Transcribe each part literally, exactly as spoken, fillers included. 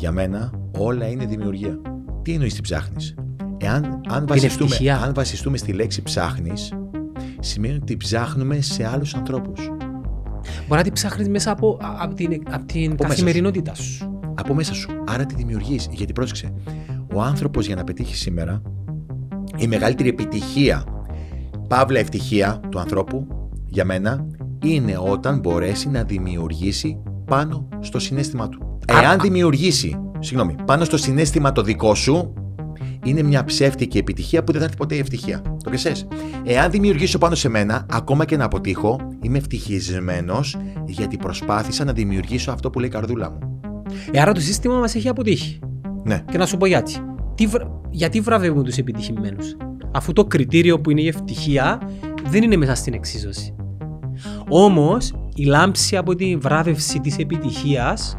Για μένα όλα είναι δημιουργία. Τι εννοείς τι ψάχνεις? Εάν αν βασιστούμε, αν βασιστούμε στη λέξη ψάχνεις, σημαίνει ότι ψάχνουμε σε άλλους ανθρώπους. Μπορεί να τη ψάχνεις μέσα από, από την, από την από καθημερινότητά σου. σου. Από μέσα σου. Άρα τη δημιουργείς. Γιατί πρόσεξε, ο άνθρωπος για να πετύχει σήμερα, η μεγαλύτερη επιτυχία, παύλα ευτυχία του ανθρώπου, για μένα, είναι όταν μπορέσει να δημιουργήσει πάνω στο συναίσθημα του. Εάν α, δημιουργήσει, συγγνώμη, πάνω στο συναίσθημα το δικό σου, είναι μια ψεύτικη επιτυχία που δεν θα έρθει ποτέ η ευτυχία. Το ξέρεις. Εάν δημιουργήσω πάνω σε μένα, ακόμα και να αποτύχω, είμαι ευτυχισμένος γιατί προσπάθησα να δημιουργήσω αυτό που λέει η καρδούλα μου. Ε, άρα το σύστημα μας έχει αποτύχει. Ναι. Και να σου πω γιατί. Τι, γιατί βραβεύουν τους επιτυχημένους, αφού το κριτήριο που είναι η ευτυχία δεν είναι μέσα στην εξίσωση. Όμως, η λάμψη από τη βράβευση της επιτυχίας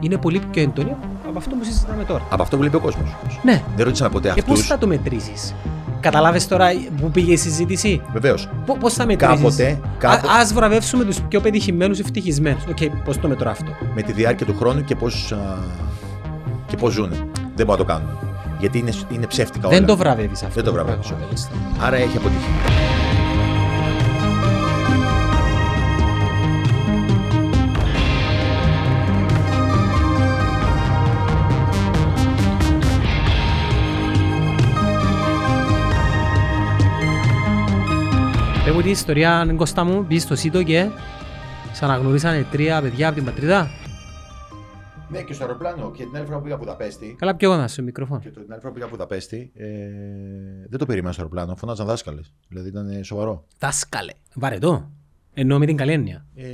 είναι πολύ πιο έντονη από αυτό που συζητάμε τώρα. Από αυτό που βλέπει ο κόσμος. Ναι. Δεν ρώτησαμε ποτέ αυτούς. Και πώς θα το μετρήσεις? Καταλάβες τώρα που πήγε η συζήτηση. Βεβαίως. Πώς θα μετρήσεις? Κάποτε. κάποτε... Α, ας βραβεύσουμε τους πιο πετυχημένους ευτυχισμένους. Οκ, okay, πώς το μετρώ αυτό? Με τη διάρκεια του χρόνου και πώς, α, και πώς ζουν. Δεν μπορώ να το κάνουν. Γιατί είναι, είναι ψεύτικα όλα. Δεν το βραβεύεις αυτό. Δεν το βραβεύεις. Άρα έχει αποτύχει. Πέμπω την ιστορία, Κώστα μου, πήγες στο Σίτο και σ' αναγνωρίσανε τρία παιδιά από την πατρίδα. Ναι, και στο αεροπλάνο. Και την άλλη φορά που πήγα Βουδαπέστη. Καλά, πιο γονά στο μικρόφωνο. Και την άλλη φορά που πήγα Βουδαπέστη, ε, δεν το περίμενα στο αεροπλάνο. Φωνάζαν δάσκαλες. Δηλαδή ήταν σοβαρό. Δάσκαλε. Βαρετό. Εννοώ με την καλή έννοια. Ε,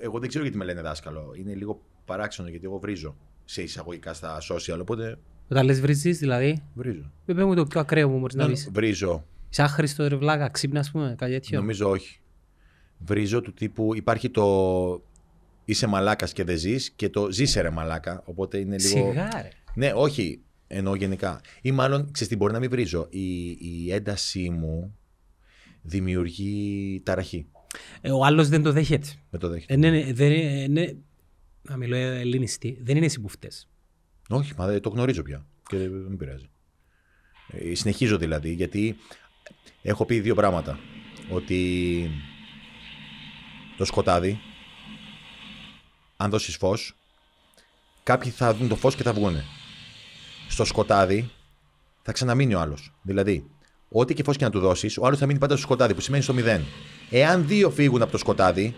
εγώ δεν ξέρω γιατί με λένε δάσκαλο. Είναι λίγο παράξενο γιατί εγώ βρίζω σε εισαγωγικά στα social. Οπότε... Όταν λες βρίζεις, δηλαδή. Βρίζω. Πες μου το πιο ακραίο που μπορείς να βρεις. Βρίζω. Είσαι άχρηστο ρε βλάκα, ξύπνα ας πούμε, κάτι τέτοιο? Νομίζω όχι. Βρίζω του τύπου, υπάρχει το είσαι μαλάκας και δεν ζεις και το ζήσε ρε μαλάκα, οπότε είναι λίγο... Σιγάρε. Ναι, όχι, εννοώ γενικά. Ή μάλλον, ξέρεις τι μπορεί να μην βρίζω, η, η έντασή μου δημιουργεί ταραχή. Ε, ο άλλος δεν το δέχεται. Δεν το δέχεται. Ε, ναι, ναι, δεν, ε, ναι, να μιλώ ελληνιστή, δεν είναι εσύ που φταίς. Όχι, μα το γνωρίζω πια και δεν πειράζει. Ε, συνεχίζω δηλαδή, γιατί... Έχω πει δύο πράγματα, ότι το σκοτάδι, αν δώσεις φως, κάποιοι θα δουν το φως και θα βγούνε. Στο σκοτάδι θα ξαναμείνει ο άλλος. Δηλαδή, ό,τι και φως και να του δώσεις, ο άλλος θα μείνει πάντα στο σκοτάδι, που σημαίνει στο μηδέν. Εάν δύο φύγουν από το σκοτάδι,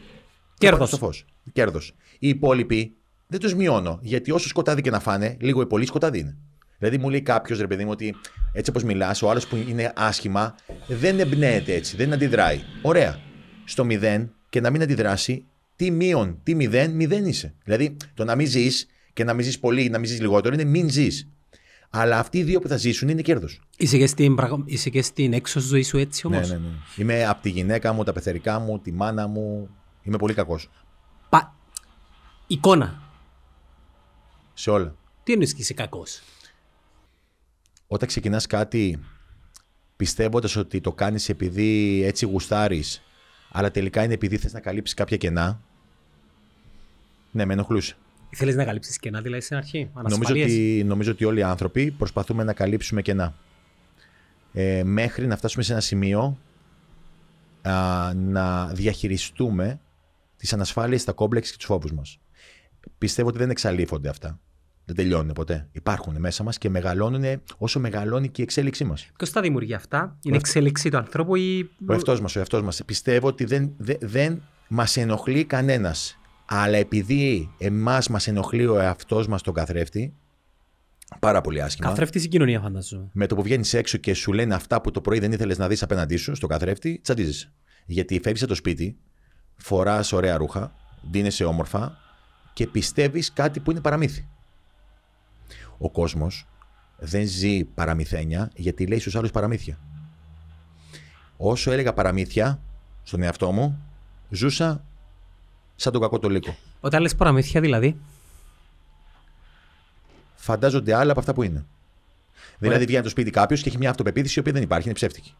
κέρδος. Στο φως. Κέρδος. Οι υπόλοιποι δεν τους μειώνω, γιατί όσο σκοτάδι και να φάνε, λίγο ή πολύ σκοτάδι είναι. Δηλαδή μου λέει κάποιος ρε παιδί μου ότι έτσι όπως μιλάς, ο άλλος που είναι άσχημα δεν εμπνέεται έτσι, δεν αντιδράει. Ωραία. Στο μηδέν και να μην αντιδράσει, τι μείον, τι μηδέν, μηδέν είσαι. Δηλαδή το να μην ζεις και να μην ζεις πολύ ή να μην ζεις λιγότερο είναι μην ζεις. Αλλά αυτοί οι δύο που θα ζήσουν είναι κέρδος. Είσαι και στην, πραγμα... Είσαι και στην έξω ζωή σου έτσι όμως. Ναι, ναι, ναι. Είμαι από τη γυναίκα μου, τα πεθερικά μου, τη μάνα μου. Είμαι πολύ κακός. Πα... Εικόνα. Σε όλα. Τι εννοείς και είσαι κακός? Όταν ξεκινάς κάτι πιστεύοντας ότι το κάνεις επειδή έτσι γουστάρεις, αλλά τελικά είναι επειδή θες να καλύψεις κάποια κενά. Ναι, με ενοχλούσε. Θέλεις να καλύψεις κενά, δηλαδή στην αρχή, ανασφαλίες. Νομίζω ότι, νομίζω ότι όλοι οι άνθρωποι προσπαθούμε να καλύψουμε κενά. Ε, μέχρι να φτάσουμε σε ένα σημείο α, να διαχειριστούμε τις ανασφάλειες, τα κόμπλεξ και τους φόβους μας. Πιστεύω ότι δεν εξαλείφονται αυτά. Δεν τελειώνουν ποτέ. Υπάρχουν μέσα μας και μεγαλώνουν όσο μεγαλώνει και η εξέλιξή μας. Ποιος τα δημιουργεί αυτά, είναι η εξέλιξη του ανθρώπου ή. Ο εαυτός μας, ο εαυτός μας. Πιστεύω ότι δεν, δε, δεν μας ενοχλεί κανένας. Αλλά επειδή εμάς μας ενοχλεί ο εαυτός μας τον καθρέφτη, πάρα πολύ άσχημα. Καθρέφτη η κοινωνία, φαντάζομαι. Με το που βγαίνεις έξω και σου λένε αυτά που το πρωί δεν ήθελες να δεις απέναντί σου, στον καθρέφτη, τσαντίζεσαι. Γιατί φεύγεις από το σπίτι, φοράς ωραία ρούχα, ντύνεσαι όμορφα και πιστεύεις κάτι που είναι παραμύθι. Ο κόσμος δεν ζει παραμυθένια γιατί λέει στους άλλους παραμύθια. Όσο έλεγα παραμύθια στον εαυτό μου, ζούσα σαν τον κακό το λύκο. Όταν λες παραμύθια δηλαδή? Φαντάζονται άλλα από αυτά που είναι. Ωραία. Δηλαδή βγαίνει από το σπίτι κάποιος και έχει μια αυτοπεποίθηση η οποία δεν υπάρχει, είναι ψεύτικη.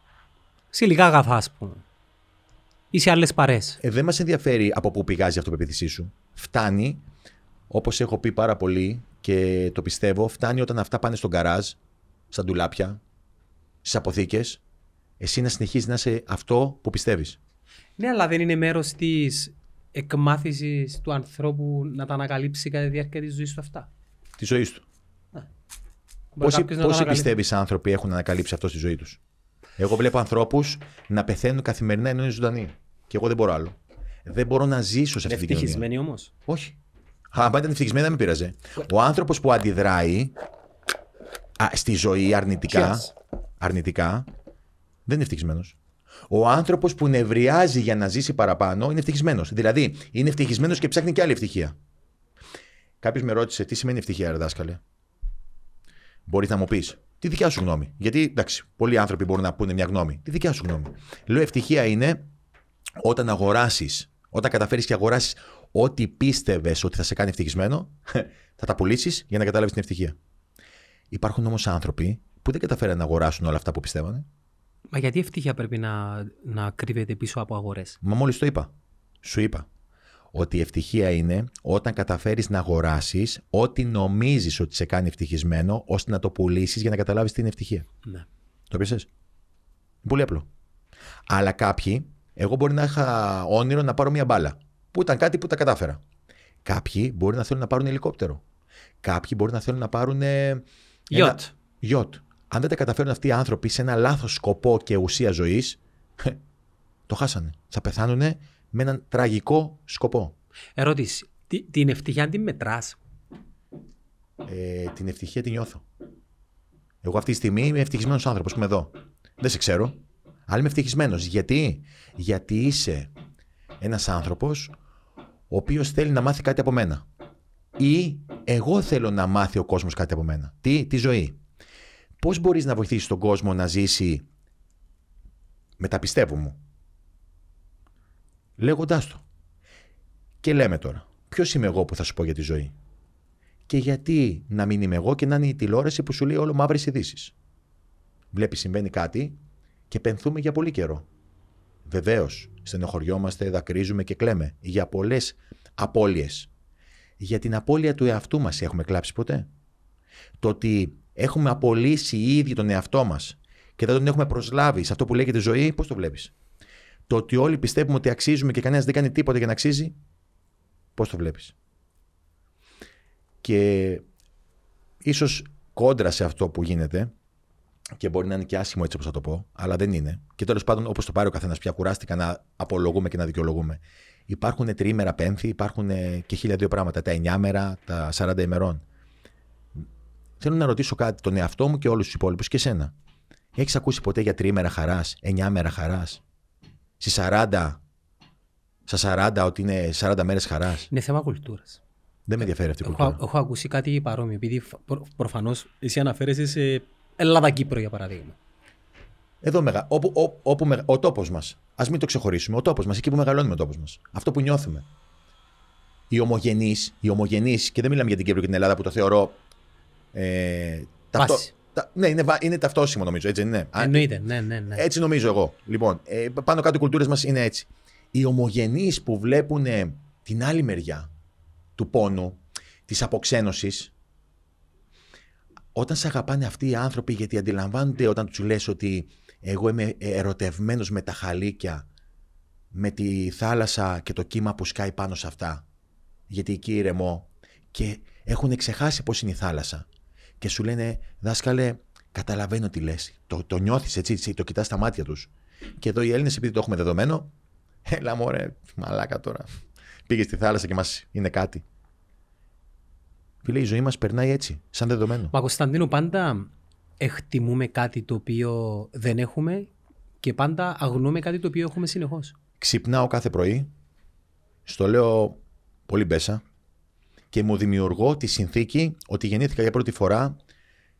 Σε λιγά αγαθά ας πούμε. Ή σε άλλες παρές. Ε, δεν μας ενδιαφέρει από πού πηγάζει η αυτοπεποίθησή σου. Φτάνει, όπως έχω πει πάρα πολύ, και το πιστεύω, φτάνει όταν αυτά πάνε στον γκαράζ, στα ντουλάπια, στις αποθήκες, εσύ να συνεχίζεις να είσαι αυτό που πιστεύεις. Ναι, αλλά δεν είναι μέρος της εκμάθησης του ανθρώπου να τα ανακαλύψει κατά τη διάρκεια της ζωής του αυτά. Της ζωής του. Πόσοι, πόσοι πιστεύεις άνθρωποι έχουν ανακαλύψει αυτό στη ζωή τους? Εγώ βλέπω ανθρώπους να πεθαίνουν καθημερινά ενώ είναι ζωντανοί. Και εγώ δεν μπορώ άλλο. Δεν μπορώ να ζήσω σε αυτή την κοινωνία. Ευτυχισμένοι όμως. Όχι. Αν ήταν ευτυχισμένοι δεν με πείραζε. Ο άνθρωπος που αντιδράει α, στη ζωή αρνητικά, αρνητικά δεν είναι ευτυχισμένος. Ο άνθρωπος που νευριάζει για να ζήσει παραπάνω είναι ευτυχισμένος. Δηλαδή είναι ευτυχισμένος και ψάχνει και άλλη ευτυχία. Κάποιος με ρώτησε τι σημαίνει ευτυχία, ρε δάσκαλε. Μπορείς να μου πεις τη δικιά σου γνώμη? Γιατί εντάξει, πολλοί άνθρωποι μπορούν να πούνε μια γνώμη. Τη δικιά σου γνώμη. Λέω, ευτυχία είναι όταν αγοράσεις, όταν καταφέρεις και αγοράσεις ό,τι πίστευες ότι θα σε κάνει ευτυχισμένο, θα τα πουλήσεις για να καταλάβεις την ευτυχία. Υπάρχουν όμως άνθρωποι που δεν καταφέραν να αγοράσουν όλα αυτά που πιστεύανε. Μα γιατί η ευτυχία πρέπει να, να κρύβεται πίσω από αγορές? Μα μόλις το είπα. Σου είπα ότι η ευτυχία είναι όταν καταφέρεις να αγοράσεις ό,τι νομίζεις ότι σε κάνει ευτυχισμένο, ώστε να το πουλήσεις για να καταλάβεις τι είναι ευτυχία. Ναι. Το πείσες. Πολύ απλό. Αλλά κάποιοι, εγώ μπορεί να είχα όνειρο να πάρω μια μπάλα, που ήταν κάτι που τα κατάφερα. Κάποιοι μπορεί να θέλουν να πάρουν ελικόπτερο. Κάποιοι μπορεί να θέλουν να πάρουν γιότ. Ένα... Αν δεν τα καταφέρουν αυτοί οι άνθρωποι σε ένα λάθος σκοπό και ουσία ζωής, το χάσανε. Θα πεθάνουνε με έναν τραγικό σκοπό. Ερώτηση. Τι, την ευτυχία την μετράς? Ε, την ευτυχία την νιώθω. Εγώ αυτή τη στιγμή είμαι ευτυχισμένος άνθρωπος που είμαι εδώ. Δεν σε ξέρω. Αλλά είμαι ευτυχισμένος. Γιατί? Γιατί είσαι ένας άνθρωπος ο οποίος θέλει να μάθει κάτι από μένα. Ή εγώ θέλω να μάθει ο κόσμος κάτι από μένα. Τι, τη ζωή. Πώς μπορείς να βοηθήσεις τον κόσμο να ζήσει με τα πιστεύω μου? Λέγοντάς το. Και λέμε τώρα, ποιος είμαι εγώ που θα σου πω για τη ζωή? Και γιατί να μην είμαι εγώ και να είναι η τηλεόραση που σου λέει όλο μαύρες ειδήσεις? Βλέπεις, συμβαίνει κάτι και πενθούμε για πολύ καιρό. Βεβαίως, στενοχωριόμαστε, δακρύζουμε και κλαίμε για πολλές απώλειες. Για την απώλεια του εαυτού μας έχουμε κλάψει ποτέ? Το ότι έχουμε απολύσει οι ίδιοι τον εαυτό μας και δεν τον έχουμε προσλάβει σε αυτό που λέγεται ζωή, πώς το βλέπεις? Το ότι όλοι πιστεύουμε ότι αξίζουμε και κανένας δεν κάνει τίποτα για να αξίζει, πώς το βλέπεις? Και ίσως κόντρα σε αυτό που γίνεται, και μπορεί να είναι και άσχημο έτσι όπως θα το πω, αλλά δεν είναι. Και τέλος πάντων, όπως το πάρει ο καθένας πια, κουράστηκα να απολογούμε και να δικαιολογούμε. Υπάρχουν τριήμερα πένθη, υπάρχουν και χίλια δύο πράγματα, τα εννιάμερα, τα σαράντα ημερών. Θέλω να ρωτήσω κάτι τον εαυτό μου και όλους τους υπόλοιπους και εσένα. Έχεις ακούσει ποτέ για τριήμερα χαράς, εννιάμερα χαράς? Στις σαράντα, στα σαράντα ότι είναι σαράντα μέρες χαράς. Είναι θέμα κουλτούρας. Δεν με ενδιαφέρει αυτή η κουλτούρα. Έχω, έχω ακούσει κάτι παρόμοιο, επειδή προ, προφανώς εσύ αναφέρεσαι σε Ελλάδα-Κύπρο για παράδειγμα. Εδώ μεγα, όπου, ό, όπου μεγα, ο τόπος μας, ας μην το ξεχωρίσουμε, ο τόπος μας, εκεί που μεγαλώνουμε ο τόπος μας, αυτό που νιώθουμε. Οι ομογενείς, οι ομογενείς, και δεν μιλάμε για την Κύπρο και την Ελλάδα που το θεωρώ... Ε, ταυτό, τα, ναι, είναι, είναι ταυτόσιμο νομίζω. Έτσι, ναι. Εννοείται, ναι, ναι, ναι. Έτσι νομίζω εγώ. Λοιπόν, ε, πάνω κάτω οι κουλτούρες μας είναι έτσι. Οι ομογενείς που βλέπουν ε, την άλλη μεριά του πόνου, της αποξένωσης, όταν σε αγαπάνε αυτοί οι άνθρωποι, γιατί αντιλαμβάνονται όταν τους λες ότι εγώ είμαι ερωτευμένος με τα χαλίκια, με τη θάλασσα και το κύμα που σκάει πάνω σε αυτά, γιατί εκεί ηρεμώ, και έχουν ξεχάσει πώς είναι η θάλασσα. Και σου λένε, δάσκαλε, καταλαβαίνω τι λες. Το, το νιώθεις έτσι, το κοιτάς στα μάτια τους. Και εδώ οι Έλληνες, επειδή το έχουμε δεδομένο, έλα μωρέ, μαλάκα τώρα. Πήγες στη θάλασσα και μας είναι κάτι. Φίλε, η ζωή μας περνάει έτσι, σαν δεδομένο. Μα Κωνσταντίνο, πάντα εκτιμούμε κάτι το οποίο δεν έχουμε και πάντα αγνοούμε κάτι το οποίο έχουμε συνεχώς. Ξυπνάω κάθε πρωί, στο λέω πολύ μπέσα, και μου δημιουργώ τη συνθήκη ότι γεννήθηκα για πρώτη φορά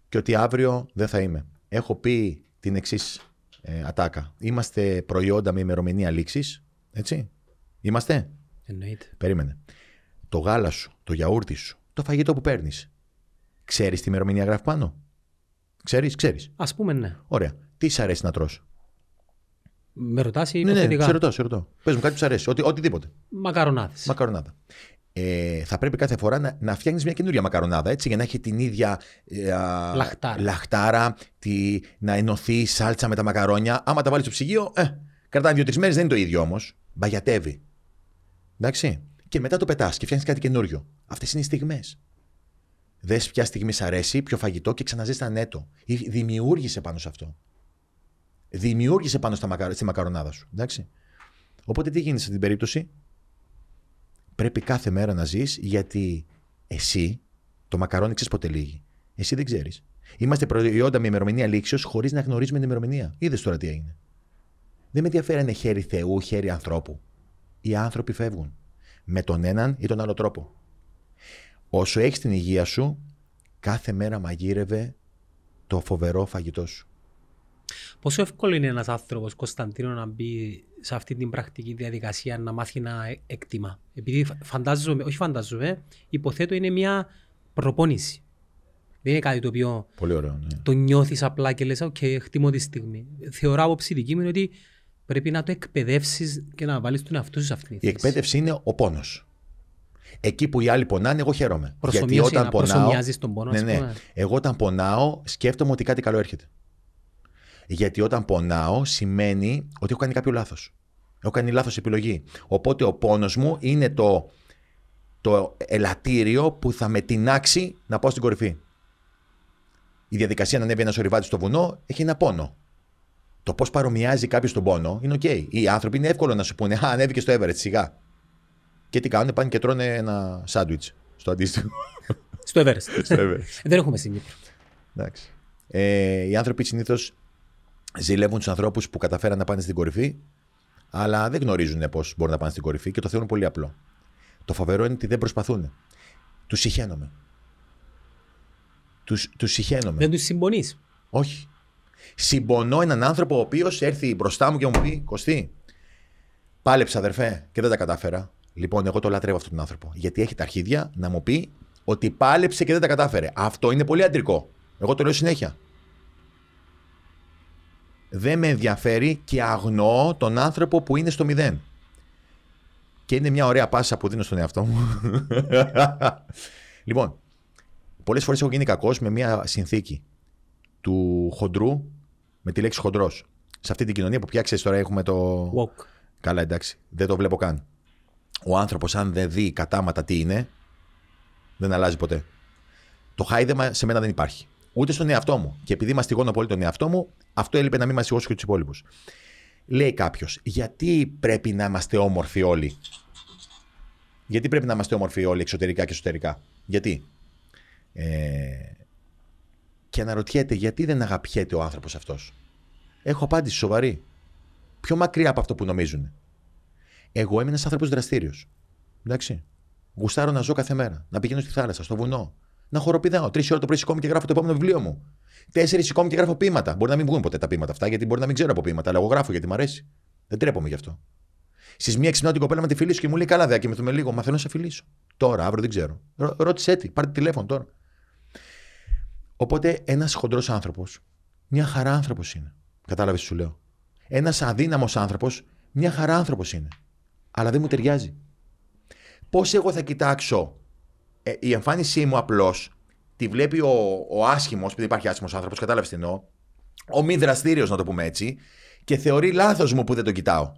και ότι αύριο δεν θα είμαι. Έχω πει την εξής ε, ατάκα. Είμαστε προϊόντα με ημερομηνία λήξης. Έτσι. Είμαστε. Εννοείται. Περίμενε. Το γάλα σου, το γιαούρτι σου, το φαγητό που παίρνεις. Ξέρεις τι ημερομηνία γράφει πάνω? Ξέρεις, ξέρεις. Ας πούμε ναι. Ωραία. Τι σ' αρέσει να τρως? Με ρωτάς ή υποθετικά? Ναι, ναι, σε ρωτώ, σε ρωτώ. Πες μου κάτι που σ' αρέσει. Οτι, οτιδήποτε. Μακαρονάδες. Μακαρονάδα. Ε, θα πρέπει κάθε φορά να, να φτιάχνεις μια καινούρια μακαρονάδα, έτσι, για να έχει την ίδια ε, α, λαχτάρα, λαχτάρα τη, να ενωθεί η σάλτσα με τα μακαρόνια. Άμα τα βάλεις στο ψυγείο, ε, κρατάνε δύο-τρεις μέρες, δεν είναι το ίδιο όμως. Μπαγιατεύει. Εντάξει. Και μετά το πετάς και φτιάχνεις κάτι καινούριο. Αυτές είναι οι στιγμές. Δες ποια στιγμή σ' αρέσει, ποιο φαγητό και ξαναζέστανέ το. Δημιούργησε πάνω σε αυτό. Δημιούργησε πάνω στα μακα... στη μακαρονάδα σου. Εντάξει. Οπότε τι γίνεται σε την περίπτωση? Πρέπει κάθε μέρα να ζεις, γιατί εσύ το μακαρόνι ξέρεις πότε λύγει. Εσύ δεν ξέρεις. Είμαστε προϊόντα με ημερομηνία λήξεως χωρίς να γνωρίζουμε την ημερομηνία. Είδες τώρα τι έγινε. Δεν με ενδιαφέρει αν είναι χέρι Θεού, χέρι ανθρώπου. Οι άνθρωποι φεύγουν. Με τον έναν ή τον άλλο τρόπο. Όσο έχεις την υγεία σου, κάθε μέρα μαγείρευε το φοβερό φαγητό σου. Πόσο εύκολο είναι ένας άνθρωπος, Κωνσταντίνο, να μπει σε αυτή την πρακτική διαδικασία, να μάθει να εκτιμά? Επειδή φαντάζομαι, όχι φαντάζομαι, υποθέτω είναι μια προπόνηση. Δεν είναι κάτι το οποίο πολύ ωραίο, ναι. Το νιώθεις απλά και λες, «Okay, εκτιμώ τη στιγμή». Θεωρώ άποψη δική μου είναι ότι πρέπει να το εκπαιδεύσεις και να βάλεις τον εαυτό σου σε αυτήν την θέση. Η εκπαίδευση είναι ο πόνος. Εκεί που οι άλλοι πονάνε, εγώ χαίρομαι. Γιατί όταν πονάω, τον πόνο, ναι, ναι, ναι. Εγώ όταν πονάω, σκέφτομαι ότι κάτι καλό έρχεται. Γιατί όταν πονάω σημαίνει ότι έχω κάνει κάποιο λάθος. Έχω κάνει λάθος επιλογή. Οπότε ο πόνος μου είναι το, το ελαττήριο που θα με τινάξει να πάω στην κορυφή. Η διαδικασία να ανέβει ένας ορειβάτης στο βουνό έχει ένα πόνο. Το πώς παρομοιάζει κάποιος τον πόνο είναι οκ. Okay. Οι άνθρωποι είναι εύκολο να σου πούνε, «Α, ανέβηκε στο Everest, σιγά». Και τι κάνουν, πάνε και τρώνε ένα σάντουιτς στο αντίστοιχο. Στο Everest. Δεν έχουμε στην ε, οι άνθρωποι συνήθως ζηλεύουν τους ανθρώπους που καταφέραν να πάνε στην κορυφή, αλλά δεν γνωρίζουν πώς μπορούν να πάνε στην κορυφή και το θεωρούν πολύ απλό. Το φοβερό είναι ότι δεν προσπαθούν. Τους συχαίνομαι. Τους, τους συχαίνομαι. Δεν τους συμπονείς? Όχι. Συμπονώ έναν άνθρωπο ο οποίος έρθει μπροστά μου και μου πει, «Κωστή, πάλεψα αδερφέ και δεν τα κατάφερα». Λοιπόν, εγώ το λατρεύω αυτόν τον άνθρωπο. Γιατί έχει τα αρχίδια να μου πει ότι πάλεψε και δεν τα κατάφερε. Αυτό είναι πολύ αντρικό. Εγώ το λέω συνέχεια. Δεν με ενδιαφέρει και αγνοώ τον άνθρωπο που είναι στο μηδέν. Και είναι μια ωραία πάσα που δίνω στον εαυτό μου. Λοιπόν, πολλές φορές έχω γίνει κακός με μια συνθήκη του χοντρού, με τη λέξη χοντρός. Σε αυτή την κοινωνία που πια ξέρεις τώρα έχουμε το... Walk. Καλά, εντάξει, δεν το βλέπω καν. Ο άνθρωπος αν δεν δει κατάματα τι είναι, δεν αλλάζει ποτέ. Το χάιδεμα σε μένα δεν υπάρχει. Ούτε στον εαυτό μου. Και επειδή μαστιγώνω πολύ τον εαυτό μου, αυτό έλειπε να μην μαστιγώσω και τους υπόλοιπους. Λέει κάποιος, γιατί πρέπει να είμαστε όμορφοι όλοι? Γιατί πρέπει να είμαστε όμορφοι όλοι εξωτερικά και εσωτερικά? Γιατί? Ε... Και αναρωτιέται, γιατί δεν αγαπιέται ο άνθρωπος αυτός? Έχω απάντηση σοβαρή. Πιο μακριά από αυτό που νομίζουν. Εγώ είμαι ένας άνθρωπος δραστήριος. Εντάξει. Γουστάρω να ζω κάθε μέρα. Να πηγαίνω στη θάλασσα, στο βουνό. Να χοροπηδάω. Τρεις ώρες το πρωί σηκώνομαι και γράφω το επόμενο βιβλίο μου. Τέσσερις σηκώνομαι και γράφω ποίηματα. Μπορεί να μην βγουν ποτέ τα ποίηματα αυτά, γιατί μπορεί να μην ξέρω από ποίηματα, αλλά εγώ γράφω γιατί μου αρέσει. Δεν τρέπομαι γι' αυτό. Στις μία ξυπνάω την κοπέλα με τη φιλήσω και μου λέει, «Καλά, δε, κοιμηθούμε λίγο». Μα θέλω να σε φιλήσω. Τώρα, αύριο δεν ξέρω. Ρω, ρώτησε τι, πάρε τηλέφωνο τώρα. Οπότε ένας χοντρός άνθρωπος, μια χαρά άνθρωπος είναι. Κατάλαβε τι σου λέω. Ένας αδύναμος άνθρωπος, μια χαρά άνθρωπος είναι. Αλλά δεν μου ταιριάζει. Πώς εγώ θα κοιτάξω? Ε, η εμφάνισή μου απλώς τη βλέπει ο, ο άσχημος, επειδή υπάρχει άσχημος άνθρωπος, κατάλαβες τι εννοώ, ο μη δραστήριος, να το πούμε έτσι, και θεωρεί λάθος μου που δεν το κοιτάω.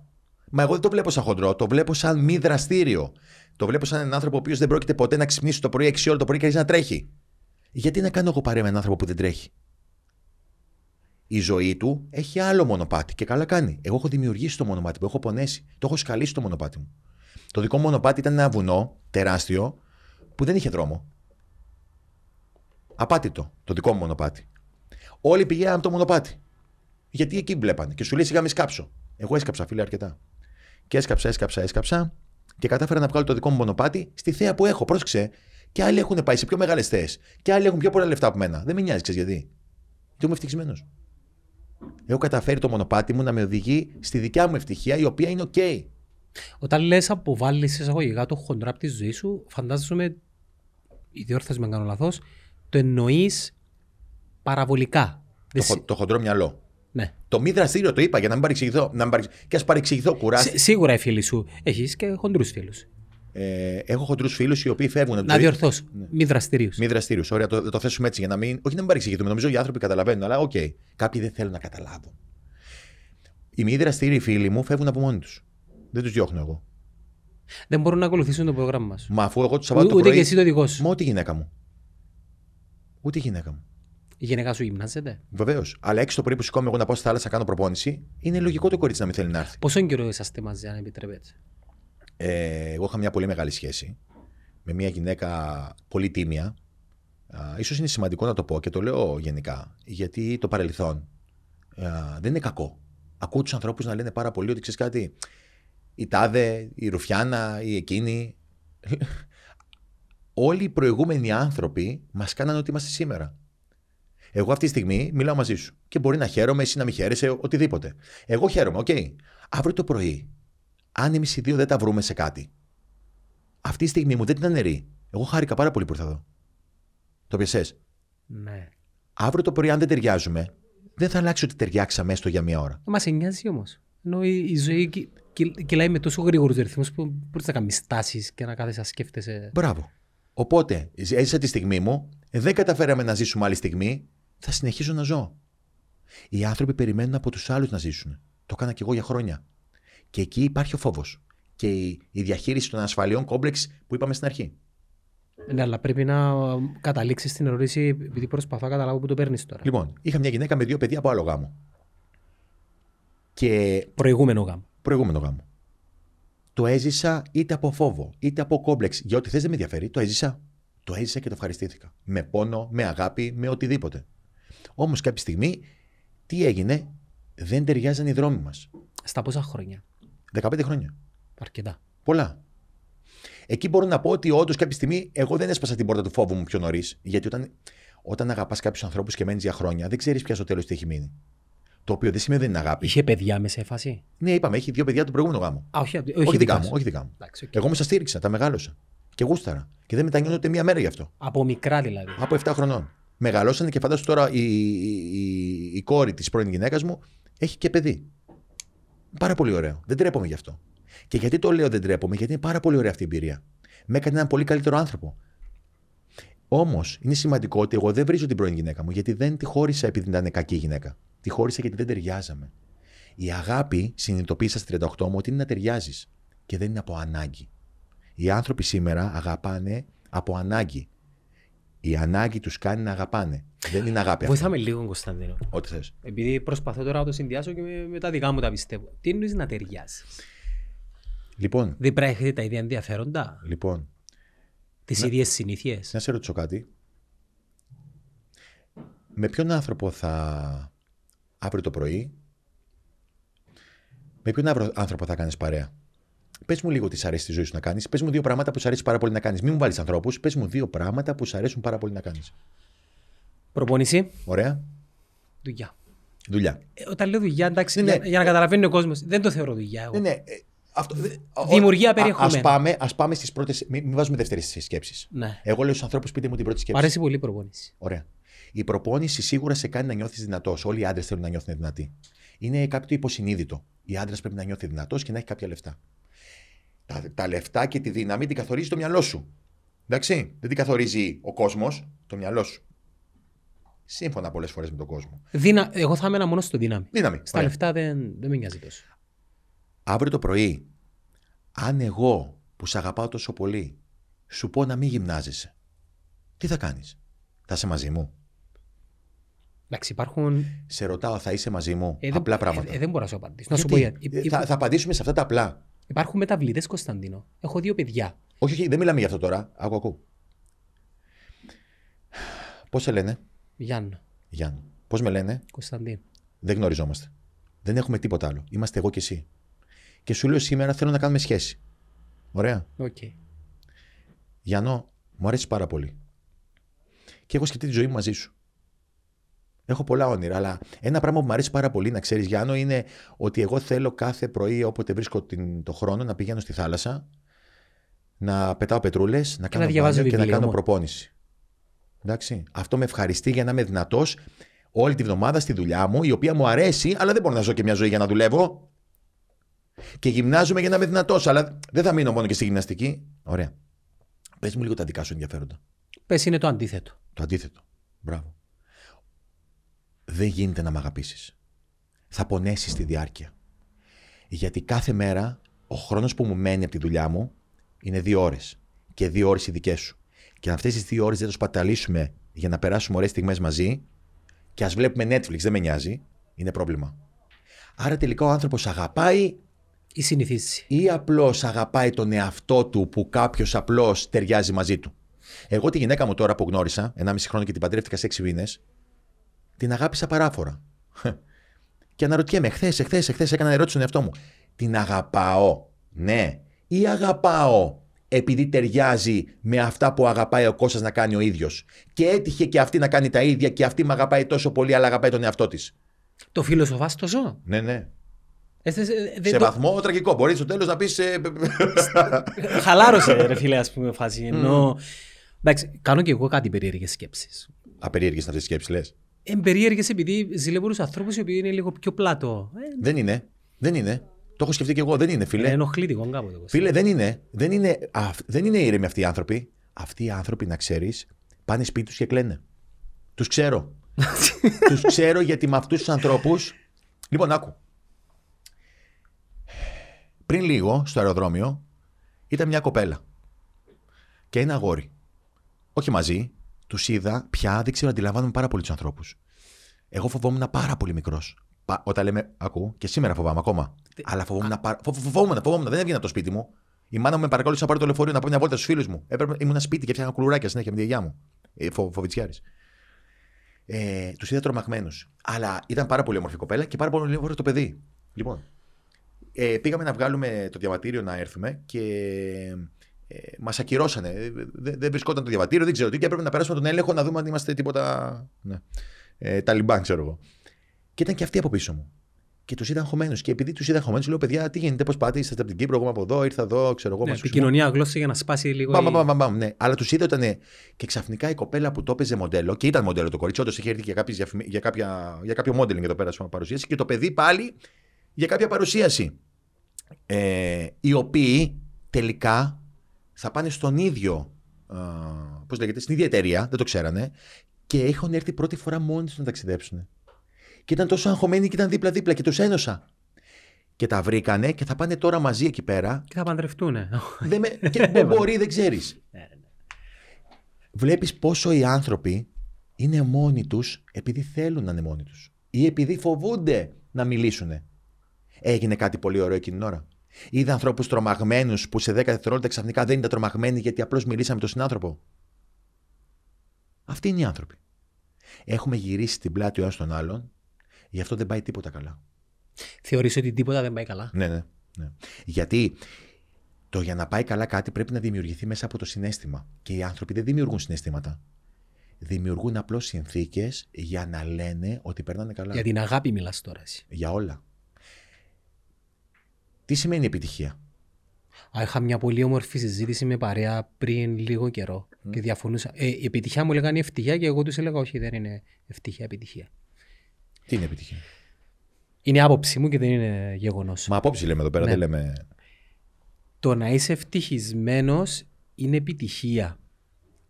Μα εγώ δεν το βλέπω σαν χοντρό, το βλέπω σαν μη δραστήριο. Το βλέπω σαν έναν άνθρωπο ο οποίος δεν πρόκειται ποτέ να ξυπνήσει το πρωί, έξι ώρες το πρωί και να τρέχει. Γιατί να κάνω εγώ παρέα με έναν άνθρωπο που δεν τρέχει? Η ζωή του έχει άλλο μονοπάτι και καλά κάνει. Εγώ έχω δημιουργήσει το μονοπάτι που έχω πονέσει. Το έχω σκαλίσει το μονοπάτι μου. Το δικό μου μονοπάτι ήταν ένα βουνό τεράστιο που δεν είχε δρόμο. Απάτητο το δικό μου μονοπάτι. Όλοι πηγαίναν από το μονοπάτι. Γιατί εκεί βλέπανε. Και σου λέει, «Σιγά μη σκάψω». Εγώ έσκαψα, φίλε, αρκετά. Και έσκαψα, έσκαψα, έσκαψα και κατάφερα να βγάλω το δικό μου μονοπάτι στη θέα που έχω. Πρόσεξε. Και άλλοι έχουν πάει σε πιο μεγάλες θέες. Και άλλοι έχουν πιο πολλά λεφτά από μένα. Δεν με νοιάζει, ξέρεις γιατί. Γιατί είμαι ευτυχισμένος. Έχω καταφέρει το μονοπάτι μου να με οδηγεί στη δικιά μου ευτυχία, η οποία είναι οκ. Okay. Όταν λες αποβάλλεις εισαγωγικά το χοντρό από τη ζωή σου, φαντάζομαι, η διόρθωση με κάνω λάθος, το εννοείς παραβολικά. Το, χο, το χοντρό μυαλό. Ναι. Το μη δραστήριο το είπα για να μην παρεξηγηθώ. Να μην παρεξηγηθώ. Και ας παρεξηγηθώ, κουράζει. Σίγουρα οι φίλοι σου έχεις και χοντρούς φίλους. Ε, έχω χοντρούς φίλους οι οποίοι φεύγουν από το. Να διορθώσω. Ναι. Μη δραστηρίους. Μη δραστηρίους. Ωραία, το, το θέσουμε έτσι για να μην. Όχι να μην παρεξηγηθούμε. Νομίζω οι άνθρωποι καταλαβαίνουν, αλλά οκ. Okay, κάποιοι δεν θέλουν να καταλάβουν. Οι μη δραστηρίοι φίλοι μου φεύγουν από μόνοι τους. Δεν τους διώχνω εγώ. Δεν μπορούν να ακολουθήσουν το πρόγραμμα μας. Μα αφού εγώ του Σαββάτου το πρωί. Ούτε και εσύ το δικό σου. Μα ούτε η γυναίκα μου. Ούτε η γυναίκα μου. Η γυναίκα σου γυμνάζεται. Βεβαίως. Αλλά έξω το πρωί που σηκώμαι εγώ να πάω στη θάλασσα να κάνω προπόνηση, είναι λογικό το κορίτσι να μην θέλει να έρθει. Πόσο καιρό είσαστε μαζί, αν επιτρέπετε? Ε, εγώ είχα μια πολύ μεγάλη σχέση με μια γυναίκα πολύ τίμια. Α, ίσως είναι σημαντικό να το πω και το λέω γενικά, γιατί το παρελθόν α, δεν είναι κακό. Ακούω τους ανθρώπους να λένε πάρα πολύ ότι ξέρεις κάτι, η τάδε, η ρουφιάνα, η εκείνη. Όλοι οι προηγούμενοι άνθρωποι μας κάνανε ότι είμαστε σήμερα. Εγώ αυτή τη στιγμή μιλάω μαζί σου και μπορεί να χαίρομαι, εσύ να μην χαίρεσαι, οτιδήποτε. Εγώ χαίρομαι, οκ. Okay. Αύριο το πρωί, αν εμείς οι δύο δεν τα βρούμε σε κάτι, αυτή η στιγμή μου δεν ήταν νερή. Εγώ χάρηκα πάρα πολύ που ήρθα εδώ. Το πιασες. Ναι. Αύριο το πρωί, αν δεν ταιριάζουμε, δεν θα αλλάξει ότι ταιριάξαμε έστω για μία ώρα. Μας νοιάζει όμως. Ενώ η, η ζωή κυλ, κυλ, κυλάει με τόσο γρήγορους ρυθμούς που μπορείς να κάνεις τάσεις και να κάθεσαι να σκέφτεσαι. Μπράβο. Οπότε, έζησα τη στιγμή μου, δεν καταφέραμε να ζήσουμε άλλη στιγμή, θα συνεχίζω να ζω. Οι άνθρωποι περιμένουν από τους άλλους να ζήσουν. Το έκανα και εγώ για χρόνια. Και εκεί υπάρχει ο φόβος. Και η, η διαχείριση των ασφαλιών κόμπλεξ που είπαμε στην αρχή. Ναι, αλλά πρέπει να καταλήξεις την ερώτηση, επειδή προσπαθώ να καταλάβω που το παίρνεις τώρα. Λοιπόν, είχα μια γυναίκα με δύο παιδιά από άλλο γάμο. Και... προηγούμενο γάμο. Προηγούμενο γάμο. Το έζησα είτε από φόβο, είτε από κόμπλεξ. Για ό,τι θες δεν με ενδιαφέρει. Το έζησα. Το έζησα και το ευχαριστήθηκα. Με πόνο, με αγάπη, με οτιδήποτε. Όμως κάποια στιγμή, τι έγινε, δεν ταιριάζαν οι δρόμοι μας. Στα πόσα χρόνια? δεκαπέντε χρόνια. Αρκετά. Πολλά. Εκεί μπορώ να πω ότι όντως κάποια στιγμή εγώ δεν έσπασα την πόρτα του φόβου μου πιο νωρίς. Γιατί όταν, όταν αγαπάς κάποιους ανθρώπους και μένεις για χρόνια, δεν ξέρεις πια στο τέλος τι έχει μείνει. Το οποίο δεν σημαίνει δεν είναι αγάπη. Είχε παιδιά μέσα σε φάση? Ναι, είπαμε, έχει δύο παιδιά του προηγούμενου γάμου. Α, όχι, όχι, όχι δικά μου. Όχι δικά μου. Εντάξει, okay. Εγώ μου σας στήριξα, τα μεγάλωσα. Και γούσταρα. Και δεν μετανιώνω ούτε μία μέρα γι' αυτό. Από μικρά δηλαδή. Από εφτά χρονών. Μεγαλώσανε και φαντάσου τώρα η, η, η, η κόρη της πρώην γυναίκας μου έχει και παιδί. Πάρα πολύ ωραίο. Δεν τρέπομαι γι' αυτό. Και γιατί το λέω δεν τρέπομαι, γιατί είναι πάρα πολύ ωραία αυτή η εμπειρία. Με έκανε έναν πολύ καλύτερο άνθρωπο. Όμως είναι σημαντικό ότι εγώ δεν βρίζω την πρώην γυναίκα μου, γιατί δεν τη χώρισα επειδή ήταν κακή γυναίκα. Τη χώρισα γιατί δεν ταιριάζαμε. Η αγάπη, συνειδητοποίησα στις τριάντα οκτώ μου, ότι είναι να ταιριάζεις και δεν είναι από ανάγκη. Οι άνθρωποι σήμερα αγαπάνε από ανάγκη. Η ανάγκη τους κάνει να αγαπάνε. Δεν είναι αγάπη. Βοηθάμε λίγο, Κωνσταντίνο. Ό,τι θες. Επειδή προσπαθώ τώρα να το συνδυάσω και με, με τα δικά μου τα πιστεύω. Τι εννοείς να ταιριάζει? Λοιπόν. Δεν πρέπει να έχετε τα ίδια ενδιαφέροντα. Λοιπόν. Τις να... ίδιες συνήθειες. Να σε ρωτήσω κάτι. Με ποιον άνθρωπο θα. Αύριο το πρωί. Με ποιον άνθρωπο θα κάνεις παρέα? Πες μου λίγο τι σ' αρέσει τη ζωή σου να κάνεις. Πες μου δύο πράγματα που σ' αρέσει πάρα πολύ να κάνεις. Μην μου βάλεις ανθρώπους. Πες μου δύο πράγματα που σ' αρέσουν πάρα πολύ να κάνεις. Προπόνηση. Ωραία. Δουλειά. Δουλειά. Ε, όταν λέω δουλειά, εντάξει, ναι, ναι. Για, για να καταλαβαίνει ο κόσμος, δεν το θεωρώ δουλειά. Εγώ. Ναι, ναι. Αυτό, δημιουργία περιεχομένου. Ας πάμε, ας πάμε στις πρώτες. Μην μη βάζουμε δεύτερες σκέψεις. Ναι. Εγώ λέω στους ανθρώπους, πείτε μου την πρώτη σκέψη. Μ' αρέσει πολύ η προπόνηση. Ωραία. Η προπόνηση σίγουρα σε κάνει να νιώθεις δυνατός. Όλοι οι άντρες θέλουν να νιώθουν δυνατοί. Είναι κάτι το υποσυνείδητο. Οι άντρες πρέπει να νιώθει δυνατός και να έχει κάποια λεφτά. Τα, τα λεφτά και τη δύναμη την καθορίζει το μυαλό σου. Εντάξει. Δεν την καθορίζει ο κόσμος, το μυαλό σου. Σύμφωνα πολλές φορές με τον κόσμο. Δυνα... Εγώ θα έμενα μόνο στο δύναμη. δύναμη. Στα ωραία. Λεφτά δεν, δεν με νοιάζει τόσο. Αύριο το πρωί, αν εγώ που σ' αγαπάω τόσο πολύ, σου πω να μην γυμνάζεσαι, τι θα κάνεις? Θα είσαι μαζί μου? Εντάξει, υπάρχουν. Σε ρωτάω, θα είσαι μαζί μου? Ε, απλά ε, πράγματα. Ε, ε, δεν μπορώ να σου απαντήσω. Να σου πω, γιατί. Ε, θα, θα απαντήσουμε σε αυτά τα απλά. Υπάρχουν μεταβλητές, Κωνσταντίνο. Έχω δύο παιδιά. Όχι, όχι, δεν μιλάμε για αυτό τώρα. Ακού, ακού. Πώς σε λένε? Γιάννο. Γιάννο. Πώς με λένε? Κωνσταντίνο. Δεν γνωριζόμαστε. Δεν έχουμε τίποτα άλλο. Είμαστε εγώ και εσύ. Και σου λέω σήμερα θέλω να κάνουμε σχέση. Ωραία. Okay. Γιάννο, μου αρέσει πάρα πολύ. Και έχω σκεφτεί τη ζωή μου μαζί σου. Έχω πολλά όνειρα, αλλά ένα πράγμα που μου αρέσει πάρα πολύ να ξέρεις, Γιάννο, είναι ότι εγώ θέλω κάθε πρωί, όποτε βρίσκω την, το χρόνο, να πηγαίνω στη θάλασσα, να πετάω πετρούλες, να κάνω μπάνιο και να κάνω προπόνηση. Εντάξει. Αυτό με ευχαριστεί για να είμαι δυνατός όλη τη βδομάδα στη δουλειά μου, η οποία μου αρέσει, αλλά δεν μπορώ να ζω και μια ζωή για να δουλεύω. Και γυμνάζομαι για να είμαι δυνατός, αλλά δεν θα μείνω μόνο και στη γυμναστική. Ωραία. Πες μου λίγο τα δικά σου ενδιαφέροντα. Πες είναι το αντίθετο. Το αντίθετο. Μπράβο. Δεν γίνεται να μ' αγαπήσεις. Θα πονέσεις τη διάρκεια. Γιατί κάθε μέρα ο χρόνος που μου μένει από τη δουλειά μου είναι δύο ώρες. Και δύο ώρες οι δικές σου. Και αν αυτές τις δύο ώρες δεν το σπαταλίσουμε για να περάσουμε ωραίες στιγμές μαζί, και ας βλέπουμε Netflix, δεν με νοιάζει, είναι πρόβλημα. Άρα τελικά ο άνθρωπος αγαπάει. Ή συνηθίζει. Ή απλώς αγαπάει τον εαυτό του που κάποιος απλώς ταιριάζει μαζί του. Εγώ τη γυναίκα μου τώρα που γνώρισα, ενάμιση χρόνο και την παντρεύτηκα σε έξι μήνες, την αγάπησα παράφορα. Και αναρωτιέμαι, εχθές, εχθές, εχθές έκανα ερώτηση στον εαυτό μου. Την αγαπάω, ναι, ή αγαπάω επειδή ταιριάζει με αυτά που αγαπάει ο Κώστας να κάνει ο ίδιος. Και έτυχε και αυτή να κάνει τα ίδια και αυτή με αγαπάει τόσο πολύ, αλλά αγαπάει τον εαυτό της. Το φιλοσοφάς το ζω. Ναι, ναι. Έθες, δε, σε το... βαθμό τραγικό. Μπορείς στο τέλος να πεις. Ε... Χαλάρωσε, ρε φίλε, ας πούμε, φάση. Ενώ. Εντάξει, κάνω και εγώ κάτι περίεργες σκέψεις. Απερίεργες αυτές τις σκέψεις, λες. Εμπεριέργες επειδή ζηλεύω τους ανθρώπους οι οποίοι είναι λίγο πιο πλάτο. Ε... Δεν είναι. Δεν είναι. Το έχω σκεφτεί και εγώ. Δεν είναι, φίλε. Είναι ενοχλητικό κάποτε. Φίλε, δεν είναι. Δεν είναι, α... δεν είναι ήρεμοι αυτοί οι άνθρωποι. Αυτοί οι άνθρωποι, να ξέρεις, πάνε σπίτι τους και κλαίνε. Τους ξέρω. Τους ξέρω γιατί με αυτούς τους ανθρώπους. Λοιπόν, άκου. Πριν λίγο στο αεροδρόμιο ήταν μια κοπέλα και ένα αγόρι. Όχι μαζί, τους είδα πια, δεν ξέρω, αντιλαμβάνομαι πάρα πολύ τους ανθρώπους. Εγώ φοβόμουν πάρα πολύ μικρός. Πα, όταν λέμε, ακούω, και σήμερα φοβάμαι ακόμα. Αλλά φοβόμουν πάρα πολύ. Φοβόμουν, φοβόμουν, δεν έβγαινα από το σπίτι μου. Η μάνα μου με παρακολούθησε να πάρω το λεωφορείο να πάω μια βόλτα στους φίλους μου. Έπρεπε, ήμουν σπίτι και έφτιαχνα κουλουράκια συνέχεια με τη γιαγιά μου. Ε, φο, Φοβητσιάρης. Ε, τους είδα τρομαγμένους. Αλλά ήταν πάρα πολύ όμορφη κοπέλα και πάρα πολύ όμορφο το παιδί. Λοιπόν. Ε, πήγαμε να βγάλουμε το διαβατήριο να έρθουμε και ε, μας ακυρώσανε. Δεν δε βρισκόταν το διαβατήριο, δεν ξέρω τι, και έπρεπε να περάσουμε τον έλεγχο να δούμε αν είμαστε τίποτα. Ναι. Ε, Ταλιμπάν, ξέρω εγώ. Και ήταν και αυτοί από πίσω μου. Και τους είδαν χωμένους. Και επειδή τους είδαν χωμένους, λέω: παιδιά, τι γίνεται, πώς πάτε, είστε από την Κύπρο, εγώ από εδώ, ήρθα εδώ, ξέρω εγώ. Ναι, επικοινωνία γλώσσα για να σπάσει λίγο. Μπαμ, μπαμ, μπαμ, μπαμ, ναι. Αλλά τους είδα όταν. Και ξαφνικά η κοπέλα που το έπαιζε μοντέλο, και ήταν μοντέλο το κορίτσι, όντως είχε έρθει για, κάποιες, για, για, κάποια, για κάποιο μόντελινγκ εδώ πέρα στην παρουσίαση, και το παιδί πάλι. Για κάποια παρουσίαση, ε, οι οποίοι τελικά θα πάνε στον ίδιο, ε, πώς λέγεται, στην ίδια εταιρεία, δεν το ξέρανε, και είχαν έρθει πρώτη φορά μόνοι τους να ταξιδέψουν. Και ήταν τόσο αγχωμένοι και ήταν δίπλα-δίπλα και τους ένωσα. Και τα βρήκανε και θα πάνε τώρα μαζί εκεί πέρα. Και θα παντρευτούνε. Δεν με, και μπορεί, δεν ξέρεις. Βλέπεις πόσο οι άνθρωποι είναι μόνοι τους επειδή θέλουν να είναι μόνοι τους. Ή επειδή φοβούνται να μιλήσουνε. Έγινε κάτι πολύ ωραίο εκείνη την ώρα. Είδα ανθρώπους τρομαγμένους που σε δέκα δευτερόλεπτα ξαφνικά δεν ήταν τρομαγμένοι γιατί απλώς μιλήσαμε με τον συνάνθρωπο. Αυτοί είναι οι άνθρωποι. Έχουμε γυρίσει την πλάτη ο ένας τον άλλον, γι' αυτό δεν πάει τίποτα καλά. Θεωρείς ότι τίποτα δεν πάει καλά. Ναι, ναι, ναι. Γιατί το για να πάει καλά κάτι πρέπει να δημιουργηθεί μέσα από το συναίσθημα. Και οι άνθρωποι δεν δημιουργούν συναισθήματα. Δημιουργούν απλώς συνθήκες για να λένε ότι περνάνε καλά. Για την αγάπη μιλάς τώρα εσύ. Για όλα. Τι σημαίνει επιτυχία? Α, είχα μια πολύ όμορφη συζήτηση με παρέα πριν λίγο καιρό mm. και διαφωνούσα. Ε, η επιτυχία μου έλεγαν ευτυχία και εγώ τους έλεγα όχι, δεν είναι ευτυχία, επιτυχία. Τι είναι επιτυχία? Είναι άποψή μου και δεν είναι γεγονός. Μα απόψη λέμε εδώ πέρα, ναι. Δεν λέμε... Το να είσαι ευτυχισμένος είναι επιτυχία.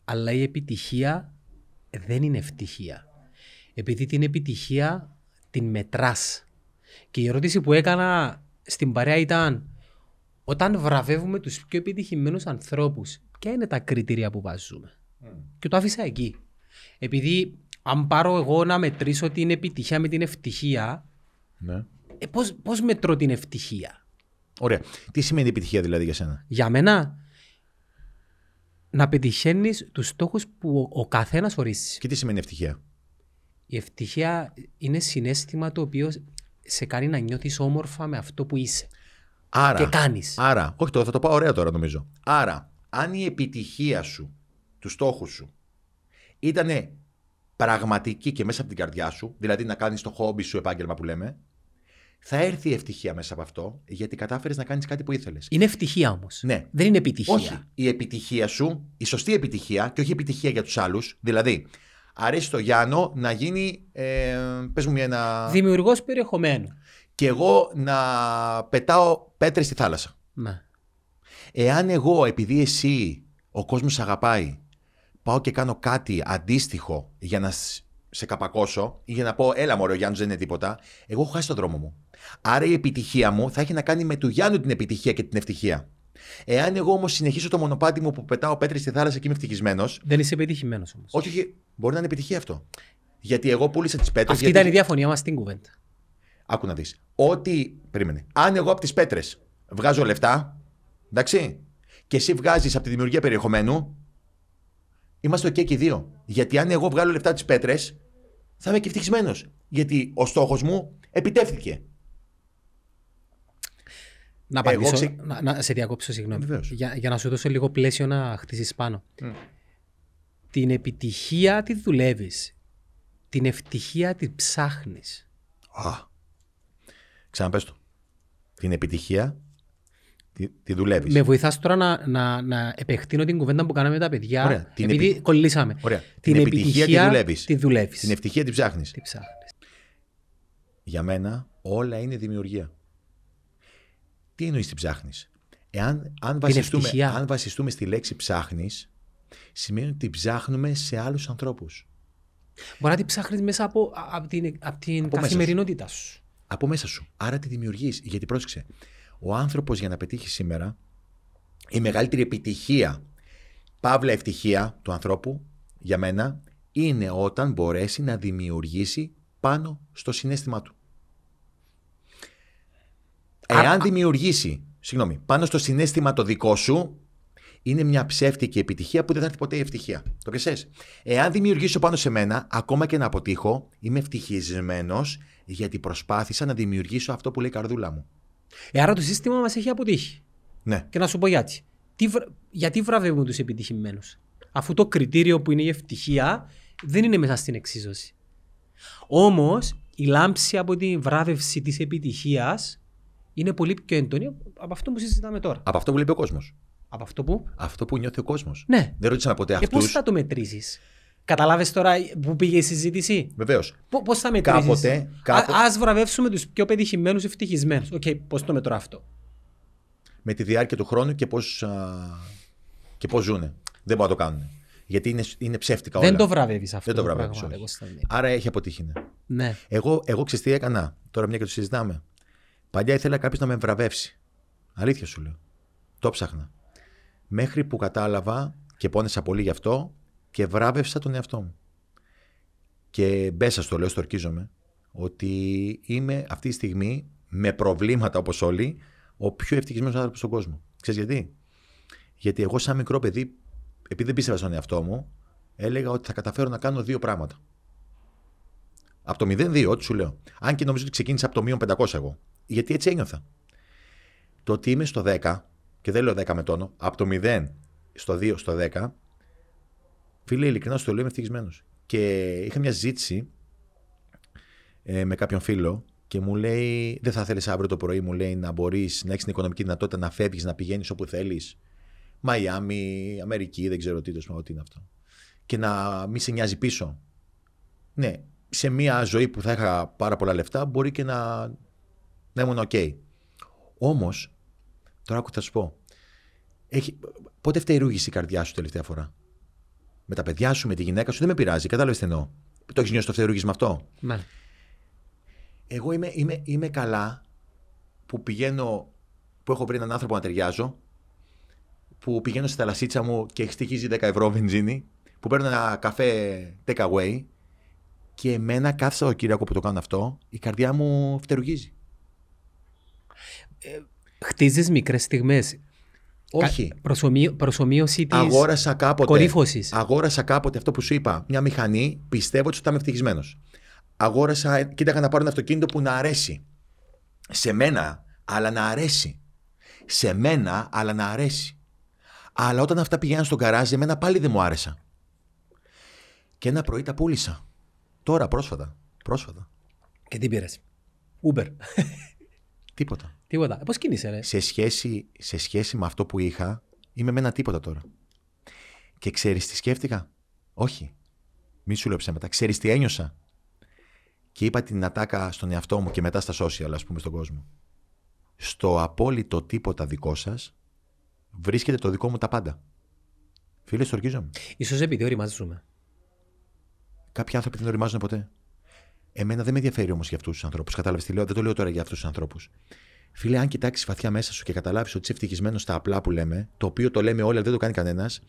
Αλλά η επιτυχία δεν είναι ευτυχία. Επειδή την επιτυχία την μετράς. Και η ερώτηση που έκανα... στην παρέα ήταν, όταν βραβεύουμε τους πιο επιτυχημένους ανθρώπους, ποια είναι τα κριτήρια που βάζουμε? Mm. Και το άφησα εκεί. Επειδή αν πάρω εγώ να μετρήσω την επιτυχία με την ευτυχία, ναι. ε, πώς, πώς μετρώ την ευτυχία? Ωραία. Τι σημαίνει επιτυχία δηλαδή για σένα? Για μένα, να πετυχαίνεις τους στόχους που ο καθένας ορίζει. Και τι σημαίνει ευτυχία? Η ευτυχία είναι συναίσθημα το οποίο... σε κάνει να νιώθεις όμορφα με αυτό που είσαι. Άρα, και κάνεις. Άρα, όχι τώρα, θα το πάω ωραία τώρα νομίζω. Άρα, αν η επιτυχία σου, του στόχου σου, ήταν πραγματική και μέσα από την καρδιά σου, δηλαδή να κάνεις το χόμπι σου επάγγελμα που λέμε, θα έρθει η ευτυχία μέσα από αυτό, γιατί κατάφερες να κάνεις κάτι που ήθελες. Είναι ευτυχία όμως. Ναι. Δεν είναι επιτυχία. Όχι. Η επιτυχία σου, η σωστή επιτυχία και όχι επιτυχία για τους άλλους, δηλαδή... αρέσει το Γιάννο να γίνει, ε, πες μου μια ένα... δημιουργός περιεχομένου. Και εγώ να πετάω πέτρες στη θάλασσα. Ναι. Εάν εγώ, επειδή εσύ, ο κόσμος αγαπάει, πάω και κάνω κάτι αντίστοιχο για να σε καπακώσω ή για να πω, έλα μωρέ, ο Γιάννης δεν είναι τίποτα, εγώ έχω χάσει τον δρόμο μου. Άρα η επιτυχία μου θα έχει να κάνει με του Γιάννου την επιτυχία και την ευτυχία. Εάν εγώ όμως συνεχίσω το μονοπάτι μου που πετάω πέτρες στη θάλασσα και είμαι ευτυχισμένος. Δεν είσαι επιτυχημένος όμως. Όχι, μπορεί να είναι επιτυχία αυτό. Γιατί εγώ πούλησα τις πέτρες. Αυτή γιατί... ήταν η διαφωνία μας στην κουβέντα. Άκου να δεις. Ότι. Περίμενε. Αν εγώ από τις πέτρες βγάζω λεφτά, εντάξει, και εσύ βγάζεις από τη δημιουργία περιεχομένου, είμαστε οκ και οι δύο. Γιατί αν εγώ βγάλω λεφτά από τις πέτρες, θα είμαι και ευτυχισμένος. Γιατί ο στόχος μου επιτεύχθηκε. Να απαντήσω, εγώ ξε... να, να σε διακόψω, συγγνώμη. Για, για να σου δώσω λίγο πλαίσιο να χτίσεις πάνω. Mm. Την επιτυχία τη δουλεύεις. Την ευτυχία τη ψάχνεις. Α, ξαναπες το. Την επιτυχία τη, τη δουλεύεις. Με βοηθάς τώρα να, να, να επεκτείνω την κουβέντα που κάναμε με τα παιδιά. Ωραία. Επειδή επι... κολλήσαμε. Ωραία. Την, την επιτυχία, επιτυχία τη, δουλεύεις. τη δουλεύεις. Την ευτυχία τη ψάχνεις. Τη ψάχνεις. Για μένα όλα είναι δημιουργία. Τι εννοείς την ψάχνεις? Εάν, αν, βασιστούμε, αν βασιστούμε στη λέξη ψάχνεις, σημαίνει ότι την ψάχνουμε σε άλλους ανθρώπους. Μπορεί να την ψάχνεις μέσα από, από την, από την από καθημερινότητά σου. σου. Από μέσα σου. Άρα τη δημιουργείς. Γιατί πρόσεξε, ο άνθρωπος για να πετύχει σήμερα, η μεγαλύτερη επιτυχία, παύλα ευτυχία του ανθρώπου, για μένα, είναι όταν μπορέσει να δημιουργήσει πάνω στο συναίσθημά του. Εάν α, δημιουργήσει, συγγνώμη, πάνω στο συναίσθημα το δικό σου, είναι μια ψεύτικη επιτυχία που δεν θα έρθει ποτέ η ευτυχία. Το πιασες. Εάν δημιουργήσω πάνω σε μένα, ακόμα και να αποτύχω, είμαι ευτυχισμένος γιατί προσπάθησα να δημιουργήσω αυτό που λέει η καρδούλα μου. Ε, άρα το σύστημα μας έχει αποτύχει. Ναι. Και να σου πω γιατί. Τι, γιατί βραβεύουν τους επιτυχημένους, αφού το κριτήριο που είναι η ευτυχία δεν είναι μέσα στην εξίσωση. Όμως η λάμψη από τη βράβευση της επιτυχίας είναι πολύ πιο έντονη από αυτό που συζητάμε τώρα. Από αυτό που λέει ο κόσμος. Από αυτό που. Αυτό που νιώθει ο κόσμος. Ναι. Δεν ρώτησαμε ποτέ αυτούς. Και πώς θα το μετρήσεις. Καταλάβες τώρα που πήγε η συζήτηση. Βεβαίως. Πώς θα μετρήσεις. Κάποτε. κάποτε... Ας βραβεύσουμε τους πιο πετυχημένους ευτυχισμένους. Οκ, okay, πώς το μετρώ αυτό. Με τη διάρκεια του χρόνου και πώς, πώς ζούνε. Δεν μπορούν να το κάνουν. Γιατί είναι, είναι ψεύτικα όλα. Δεν το βραβεύεις αυτό. Δεν το βραβεύεις. Άρα έχει αποτύχει. Ναι. Εγώ, εγώ ξέρω τι έκανα. Τώρα μια και το συζητάμε. Παλιά ήθελα κάποιος να με βραβεύσει. Αλήθεια σου λέω. Το ψάχνα. Μέχρι που κατάλαβα και πόνεσα πολύ γι' αυτό και βράβευσα τον εαυτό μου. Και μπέσα στο λέω, στορκίζομαι, ότι είμαι αυτή τη στιγμή με προβλήματα όπως όλοι ο πιο ευτυχισμένος άνθρωπος στον κόσμο. Ξέρεις γιατί? Γιατί εγώ σαν μικρό παιδί, επειδή δεν πίστευα στον εαυτό μου, έλεγα ότι θα καταφέρω να κάνω δύο πράγματα. Από το μηδέν δύο, ό,τι σου λέω. Αν και νομίζω ότι ξεκίνησα από το μείον πεντακόσια εγώ. Γιατί έτσι ένιωθα. Το ότι είμαι στο δέκα, και δεν λέω δέκα με τόνο, από το μηδέν στο δύο στο δέκα, φίλε, ειλικρινά στο λέω, είμαι ευτυχισμένος. Και είχα μια συζήτηση ε, με κάποιον φίλο και μου λέει, δεν θα θέλεις αύριο το πρωί, μου λέει, να μπορείς να έχεις την οικονομική δυνατότητα να φεύγεις, να πηγαίνεις όπου θέλεις, Μαϊάμι, Αμερική, δεν ξέρω τι, τι είναι αυτό, και να μην σε νοιάζει πίσω. Ναι, σε μια ζωή που θα είχα πάρα πολλά λεφτά, μπορεί και να. Να ήμουν οκ. Okay. Όμως, τώρα άκου θα σου πω. Έχει... Πότε φταίει η καρδιά σου τελευταία φορά? Με τα παιδιά σου, με τη γυναίκα σου, δεν με πειράζει. Κατάλαβες τι εννοώ. Το έχεις νιώσει το φταίρουγισμα αυτό? Ναι. Εγώ είμαι, είμαι, είμαι καλά που πηγαίνω, που έχω βρει έναν άνθρωπο να ταιριάζω, που πηγαίνω στη θαλασσίτσα μου και στοιχίζει δέκα ευρώ βενζίνη, που παίρνω ένα καφέ take away και εμένα κάθε Σαββατοκύριακο που το κάνω αυτό, η καρδιά μου φταίρουγίζει. Ε, χτίζεις μικρές στιγμές. Όχι. Κα, προσωμί, προσωμείωση της αγόρασα κάποτε, κορύφωσης. Αγόρασα κάποτε αυτό που σου είπα. Μια μηχανή, πιστεύω ότι θα είμαι ευτυχισμένος. Αγόρασα, κοίταγα να πάρω ένα αυτοκίνητο που να αρέσει. Σε μένα, αλλά να αρέσει. Σε μένα, αλλά να αρέσει. Αλλά όταν αυτά πηγαίναν στον γκαράζ, εμένα πάλι δεν μου άρεσα. Και ένα πρωί τα πούλησα. Τώρα, πρόσφατα. πρόσφατα. Και τι πήρες? Uber. Τίποτα. Τίποτα. Πώς κινείσαι, ρε? Σε σχέση, σε σχέση με αυτό που είχα, είμαι με ένα τίποτα τώρα. Και ξέρεις τι σκέφτηκα? Όχι. Μη σου λέω ψέματα. Ξέρεις τι ένιωσα? Και είπα την ατάκα στον εαυτό μου και μετά στα social, ας πούμε, στον κόσμο. Στο απόλυτο τίποτα δικό σας, βρίσκεται το δικό μου τα πάντα. Φίλε, στορκίζομαι. Ίσως επειδή οριμάζουμε. Κάποιοι άνθρωποι δεν οριμάζουν ποτέ. Εμένα δεν με ενδιαφέρει όμως για αυτούς τους ανθρώπους. Κατάλαβες τι λέω, δεν το λέω τώρα για αυτούς τους ανθρώπους. Φίλε, αν κοιτάξεις βαθιά μέσα σου και καταλάβεις ότι είσαι ευτυχισμένος στα απλά που λέμε, το οποίο το λέμε όλοι, αλλά δεν το κάνει κανένας,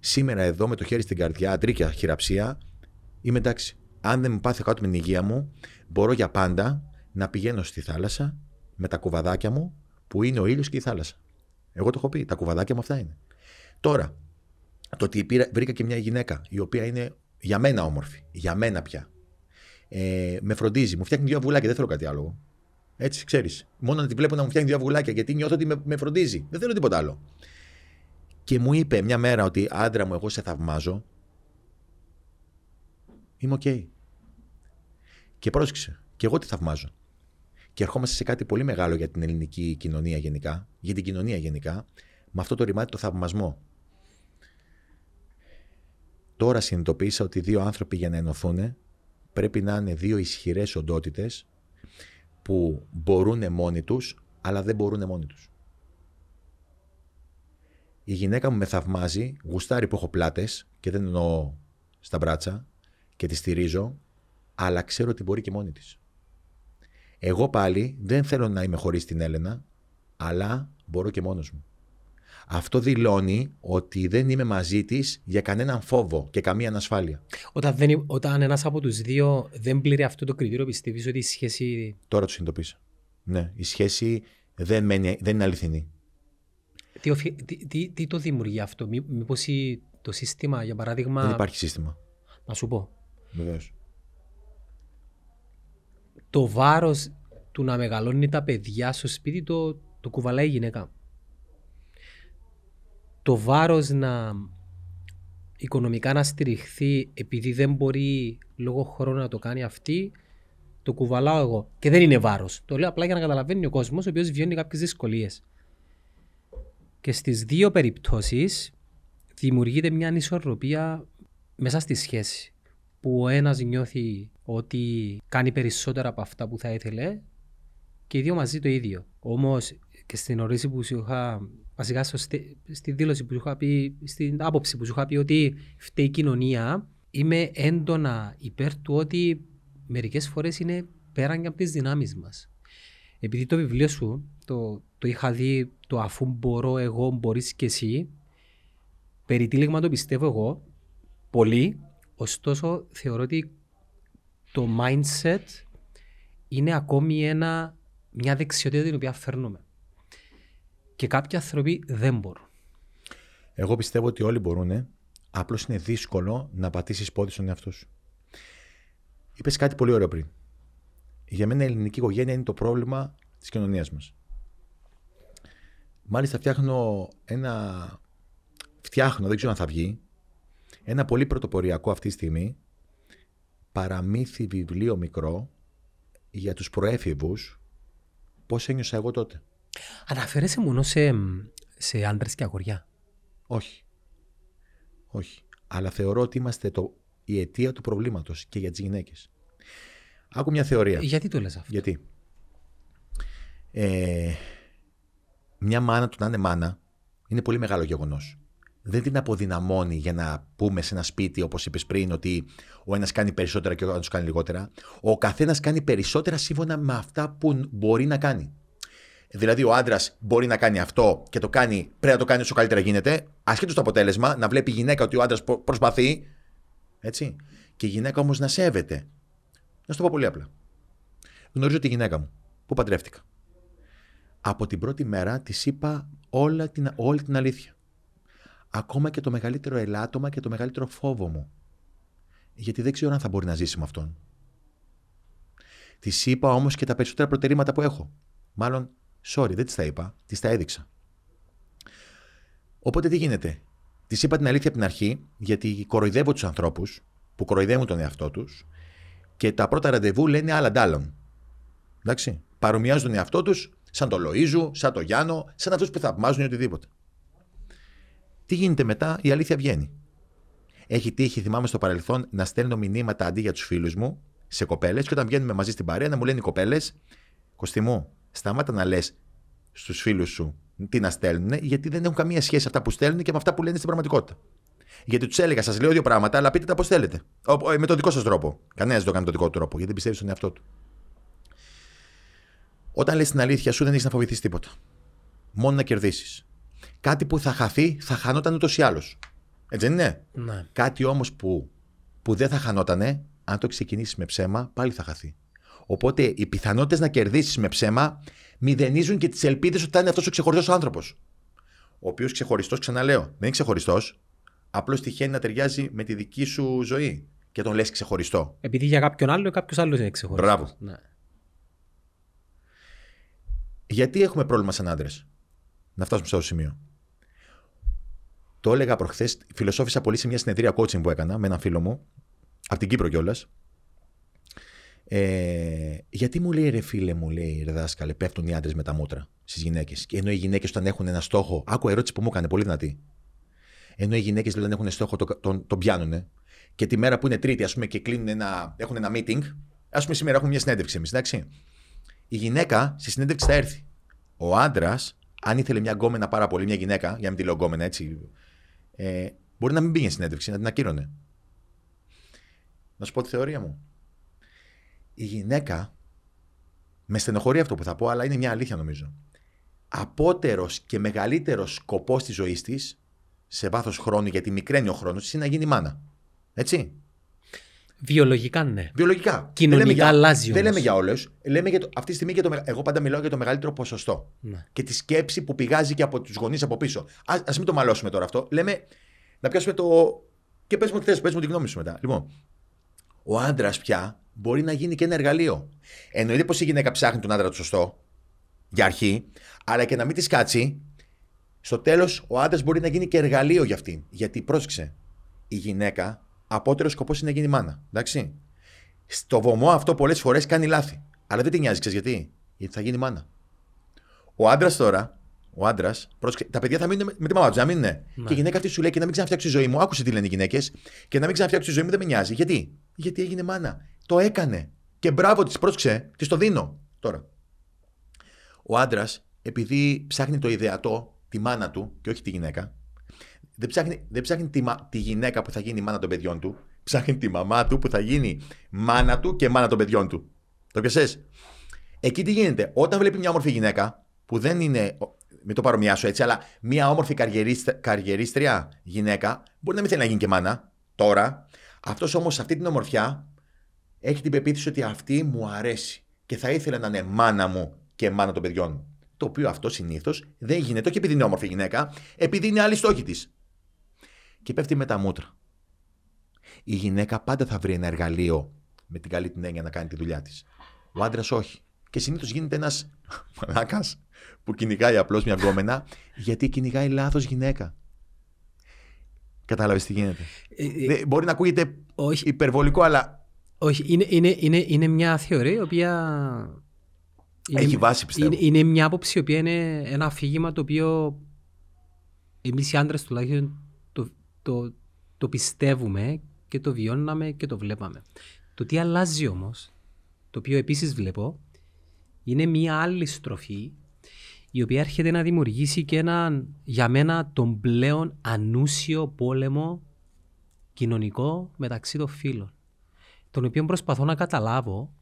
σήμερα εδώ με το χέρι στην καρδιά, τρίκια χειραψία, είμαι εντάξει. Αν δεν μου πάθει κάτω με την υγεία μου, μπορώ για πάντα να πηγαίνω στη θάλασσα με τα κουβαδάκια μου που είναι ο ήλιος και η θάλασσα. Εγώ το έχω πει, τα κουβαδάκια μου αυτά είναι. Τώρα, το ότι πήρα, βρήκα και μια γυναίκα η οποία είναι για μένα όμορφη, για μένα πια. Ε, με φροντίζει, μου φτιάχνει δύο αυγουλάκια, δεν θέλω κάτι άλλο. Έτσι, ξέρεις. Μόνο να τη βλέπω να μου φτιάχνει δύο αυγουλάκια, γιατί νιώθω ότι με, με φροντίζει. Δεν θέλω τίποτα άλλο. Και μου είπε μια μέρα ότι άντρα μου, εγώ σε θαυμάζω. Είμαι οκ. Okay. Και πρόσεξε, και εγώ τη θαυμάζω. Και ερχόμαστε σε κάτι πολύ μεγάλο για την ελληνική κοινωνία γενικά, για την κοινωνία γενικά, με αυτό το ρημάτι το θαυμασμό. Τώρα συνειδητοποίησα ότι δύο άνθρωποι για να ενωθούν πρέπει να είναι δύο ισχυρές οντότητες που μπορούν μόνοι τους, αλλά δεν μπορούν μόνοι τους. Η γυναίκα μου με θαυμάζει, γουστάρει που έχω πλάτες και δεν εννοώ στα μπράτσα και τη στηρίζω, αλλά ξέρω ότι μπορεί και μόνη της. Εγώ πάλι δεν θέλω να είμαι χωρίς την Έλενα, αλλά μπορώ και μόνος μου. Αυτό δηλώνει ότι δεν είμαι μαζί της για κανέναν φόβο και καμία ανασφάλεια. Όταν, δεν, όταν ένας από τους δύο δεν πλήρει αυτό το κριτήριο, πιστεύεις ότι η σχέση... Τώρα το συνειδητοποίησα. Ναι, η σχέση δεν, μένει, δεν είναι αληθινή. Τι, τι, τι, τι το δημιουργεί αυτό, μή, μήπως το σύστημα, για παράδειγμα... Δεν υπάρχει σύστημα. Να σου πω. Βεβαίως. Το βάρος του να μεγαλώνει τα παιδιά στο σπίτι το, το κουβαλάει η γυναίκα. Το βάρος να οικονομικά να στηριχθεί επειδή δεν μπορεί λόγω χρόνου να το κάνει αυτή, το κουβαλάω εγώ. Και δεν είναι βάρος. Το λέω απλά για να καταλαβαίνει ο κόσμος, ο οποίος βιώνει κάποιες δυσκολίες. Και στις δύο περιπτώσεις δημιουργείται μια ανισορροπία μέσα στη σχέση. Που ο ένας νιώθει ότι κάνει περισσότερα από αυτά που θα ήθελε και οι δύο μαζί το ίδιο. Όμως και στην ορίση που σου είχα, βασικά στη, στη δήλωση που σου είχα πει, στην άποψη που σου είχα πει ότι φταίει η κοινωνία, είμαι έντονα υπέρ του ότι μερικές φορές είναι πέραν και από τις δυνάμεις μας. Επειδή το βιβλίο σου, το, το είχα δει, το αφού μπορώ εγώ, μπορείς και εσύ, περιτύλιγμα το πιστεύω εγώ, πολύ. Ωστόσο, θεωρώ ότι το mindset είναι ακόμη ένα, μια δεξιότητα την οποία φέρνουμε. Και κάποιοι άνθρωποι δεν μπορούν. Εγώ πιστεύω ότι όλοι μπορούν. Απλώς είναι δύσκολο να πατήσεις πόδι στον εαυτό σου. Είπες κάτι πολύ ωραίο πριν. Για μένα η ελληνική οικογένεια είναι το πρόβλημα της κοινωνίας μας. Μάλιστα φτιάχνω ένα... Φτιάχνω, δεν ξέρω αν θα βγει. Ένα πολύ πρωτοποριακό αυτή τη στιγμή παραμύθι βιβλίο μικρό για τους προέφηβους, πώς ένιωσα εγώ τότε. Αναφέρεσαι μόνο σε, σε άντρες και αγοριά. Όχι. Όχι. Αλλά θεωρώ ότι είμαστε το, η αιτία του προβλήματος και για τις γυναίκες. Άκου μια θεωρία. Γιατί το λες αυτό. Γιατί. Ε, μια μάνα του να είναι μάνα είναι πολύ μεγάλο γεγονός. Δεν την αποδυναμώνει για να πούμε σε ένα σπίτι, όπως είπες πριν, ότι ο ένας κάνει περισσότερα και ο άλλος κάνει λιγότερα. Ο καθένας κάνει περισσότερα σύμφωνα με αυτά που μπορεί να κάνει. Δηλαδή, ο άντρας μπορεί να κάνει αυτό και το κάνει, πρέπει να το κάνει όσο καλύτερα γίνεται, ασχέτως το αποτέλεσμα, να βλέπει η γυναίκα ότι ο άντρας προσπαθεί. Έτσι. Και η γυναίκα όμως να σέβεται. Να σου το πω πολύ απλά. Γνωρίζω τη γυναίκα μου, που παντρεύτηκα. Από την πρώτη μέρα της είπα όλα την, όλη την αλήθεια. Ακόμα και το μεγαλύτερο ελάττωμα και το μεγαλύτερο φόβο μου. Γιατί δεν ξέρω αν θα μπορεί να ζήσει με αυτόν. Της είπα όμως και τα περισσότερα προτερήματα που έχω. Μάλλον, sorry, δεν της τα είπα, της τα έδειξα. Οπότε τι γίνεται. Της είπα την αλήθεια από την αρχή, γιατί κοροϊδεύω τους ανθρώπους που κοροϊδεύουν τον εαυτό τους και τα πρώτα ραντεβού λένε άλλα ντάλλον. Εντάξει. Παρομοιάζουν τον εαυτό τους σαν τον Λοΐζου, σαν τον Γιάννο, σαν αυτούς που θαυμάζουν ή οτιδήποτε. Τι γίνεται μετά, η αλήθεια βγαίνει. Έχει τύχει, θυμάμαι στο παρελθόν, να στέλνω μηνύματα αντί για τους φίλους μου σε κοπέλες και όταν βγαίνουμε μαζί στην παρέα να μου λένε οι κοπέλες, Κωστή μου, σταμάτα να λες στους φίλους σου τι να στέλνουν, γιατί δεν έχουν καμία σχέση αυτά που στέλνουν και με αυτά που λένε στην πραγματικότητα. Γιατί τους έλεγα, σας λέω δύο πράγματα, αλλά πείτε τα πώς θέλετε. Με τον δικό σας τρόπο. Κανένας δεν το κάνει με τον δικό του τρόπο, γιατί δεν πιστεύει στον εαυτό του. Όταν λες την αλήθεια σου, δεν έχεις να φοβηθείς τίποτα. Μόνο να κερδίσεις. Κάτι που θα χαθεί, θα χανόταν ούτως ή άλλως. Έτσι δεν είναι? Ναι. Κάτι όμως που, που δεν θα χανότανε, αν το ξεκινήσεις με ψέμα, πάλι θα χαθεί. Οπότε οι πιθανότητες να κερδίσεις με ψέμα μηδενίζουν και τις ελπίδες ότι θα είναι αυτός ο ξεχωριστός άνθρωπος. Ο οποίος ξεχωριστός, ξαναλέω, δεν είναι ξεχωριστός. Απλώς τυχαίνει να ταιριάζει με τη δική σου ζωή και τον λες ξεχωριστό. Επειδή για κάποιον άλλο, κάποιος άλλος είναι ξεχωριστός. Μπράβο. Ναι. Γιατί έχουμε πρόβλημα σαν άντρες? Να φτάσουμε στο σημείο. Το έλεγα προχθές, φιλοσόφησα πολύ σε μια συνεδρία coaching που έκανα με έναν φίλο μου, από την Κύπρο κιόλας. Ε, γιατί μου λέει ρε φίλε, μου λέει ρε δάσκαλε, πέφτουν οι άντρες με τα μούτρα στις γυναίκες. Και ενώ οι γυναίκες όταν έχουν ένα στόχο, άκου ερώτηση που μου έκανε πολύ δυνατή. Ενώ οι γυναίκες όταν έχουν στόχο τον, τον, τον πιάνουνε και τη μέρα που είναι Τρίτη, ας πούμε, και κλείνουν ένα, έχουν ένα meeting, ας πούμε σήμερα έχουμε μια συνέντευξη εμείς, εντάξει. Η γυναίκα στη συνέντευξη θα έρθει. Ο άντρας, αν ήθελε μια γκόμενα πάρα πολύ, μια γυναίκα, για να μην τη λέω γκόμενα έτσι, ε, μπορεί να μην πήγαινε συνέντευξη, να την ακύρωνε. Να σου πω τη θεωρία μου. Η γυναίκα, με στενοχωρεί αυτό που θα πω, αλλά είναι μια αλήθεια νομίζω. Απότερος και μεγαλύτερος σκοπός της ζωής της, σε βάθος χρόνου, γιατί μικραίνει ο χρόνος της, είναι να γίνει μάνα. Έτσι. Βιολογικά, ναι. Βιολογικά. Κοινωνικά για, αλλάζει. Δεν λέμε για όλους. Λέμε για το, αυτή τη στιγμή για το, εγώ πάντα μιλάω για το μεγαλύτερο ποσοστό. Ναι. Και τη σκέψη που πηγάζει και από τους γονείς από πίσω. Ας, ας μην το μαλώσουμε τώρα αυτό. Λέμε να πιάσουμε το. Και πες μου τι θες, πες μου τη γνώμη σου μετά. Λοιπόν, ο άντρας πια μπορεί να γίνει και ένα εργαλείο. Εννοείται πως η γυναίκα ψάχνει τον άντρα του σωστό, για αρχή, αλλά και να μην τη κάτσει, στο τέλος ο άντρας μπορεί να γίνει και εργαλείο για αυτήν. Γιατί πρόσεξε, η γυναίκα. Απότερο σκοπό είναι να γίνει μάνα. Εντάξει. Στο βωμό αυτό πολλές φορές κάνει λάθη. Αλλά δεν την νοιάζει, ξέρεις γιατί? Γιατί θα γίνει μάνα. Ο άντρας τώρα, ο άντρας, πρόσεξε, τα παιδιά θα μείνουν με τη μαμά τους, να μην είναι. Ναι. Και η γυναίκα αυτή σου λέει και να μην ξαναφτιάξει τη ζωή μου. Άκουσε τι λένε οι γυναίκες. Και να μην ξαναφτιάξει τη ζωή μου δεν με νοιάζει. Γιατί? Γιατί έγινε μάνα. Το έκανε. Και μπράβο της, πρόσεξε, της το δίνω τώρα. Ο άντρας, επειδή ψάχνει το ιδεατό, τη μάνα του και όχι τη γυναίκα. Δεν ψάχνει, δεν ψάχνει τη, τη γυναίκα που θα γίνει μάνα των παιδιών του. Ψάχνει τη μαμά του που θα γίνει μάνα του και μάνα των παιδιών του. Το πιασες? Εκεί τι γίνεται? Όταν βλέπει μια όμορφη γυναίκα που δεν είναι. Μην το παρομοιάσω έτσι, αλλά μια όμορφη καριερίστρια γυναίκα μπορεί να μην θέλει να γίνει και μάνα τώρα. Αυτός όμως αυτή την ομορφιά έχει την πεποίθηση ότι αυτή μου αρέσει και θα ήθελε να είναι μάνα μου και μάνα των παιδιών μου. Το οποίο αυτό συνήθως δεν γίνεται, όχι επειδή είναι όμορφη γυναίκα, επειδή είναι άλλη στόχη της. Και πέφτει με τα μούτρα. Η γυναίκα πάντα θα βρει ένα εργαλείο με την καλή την έννοια να κάνει τη δουλειά της. Ο άντρας όχι. Και συνήθως γίνεται ένας μαλάκας που κυνηγάει απλώς μια γκόμενα, γιατί κυνηγάει λάθος γυναίκα. Κατάλαβες τι γίνεται? Δεν, μπορεί να ακούγεται όχι, υπερβολικό, αλλά. Όχι, είναι, είναι, είναι, είναι μια θεωρία η οποία. Είναι, έχει βάση, πιστεύω. Είναι, είναι μια άποψη η οποία είναι ένα αφήγημα το οποίο εμείς οι άντρες τουλάχιστον. Το, το πιστεύουμε και το βιώναμε και το βλέπαμε. Το τι αλλάζει όμως, το οποίο επίσης βλέπω, είναι μία άλλη στροφή η οποία έρχεται να δημιουργήσει και έναν, για μένα, τον πλέον ανούσιο πόλεμο κοινωνικό μεταξύ των φύλων, τον οποίο προσπαθώ να καταλάβω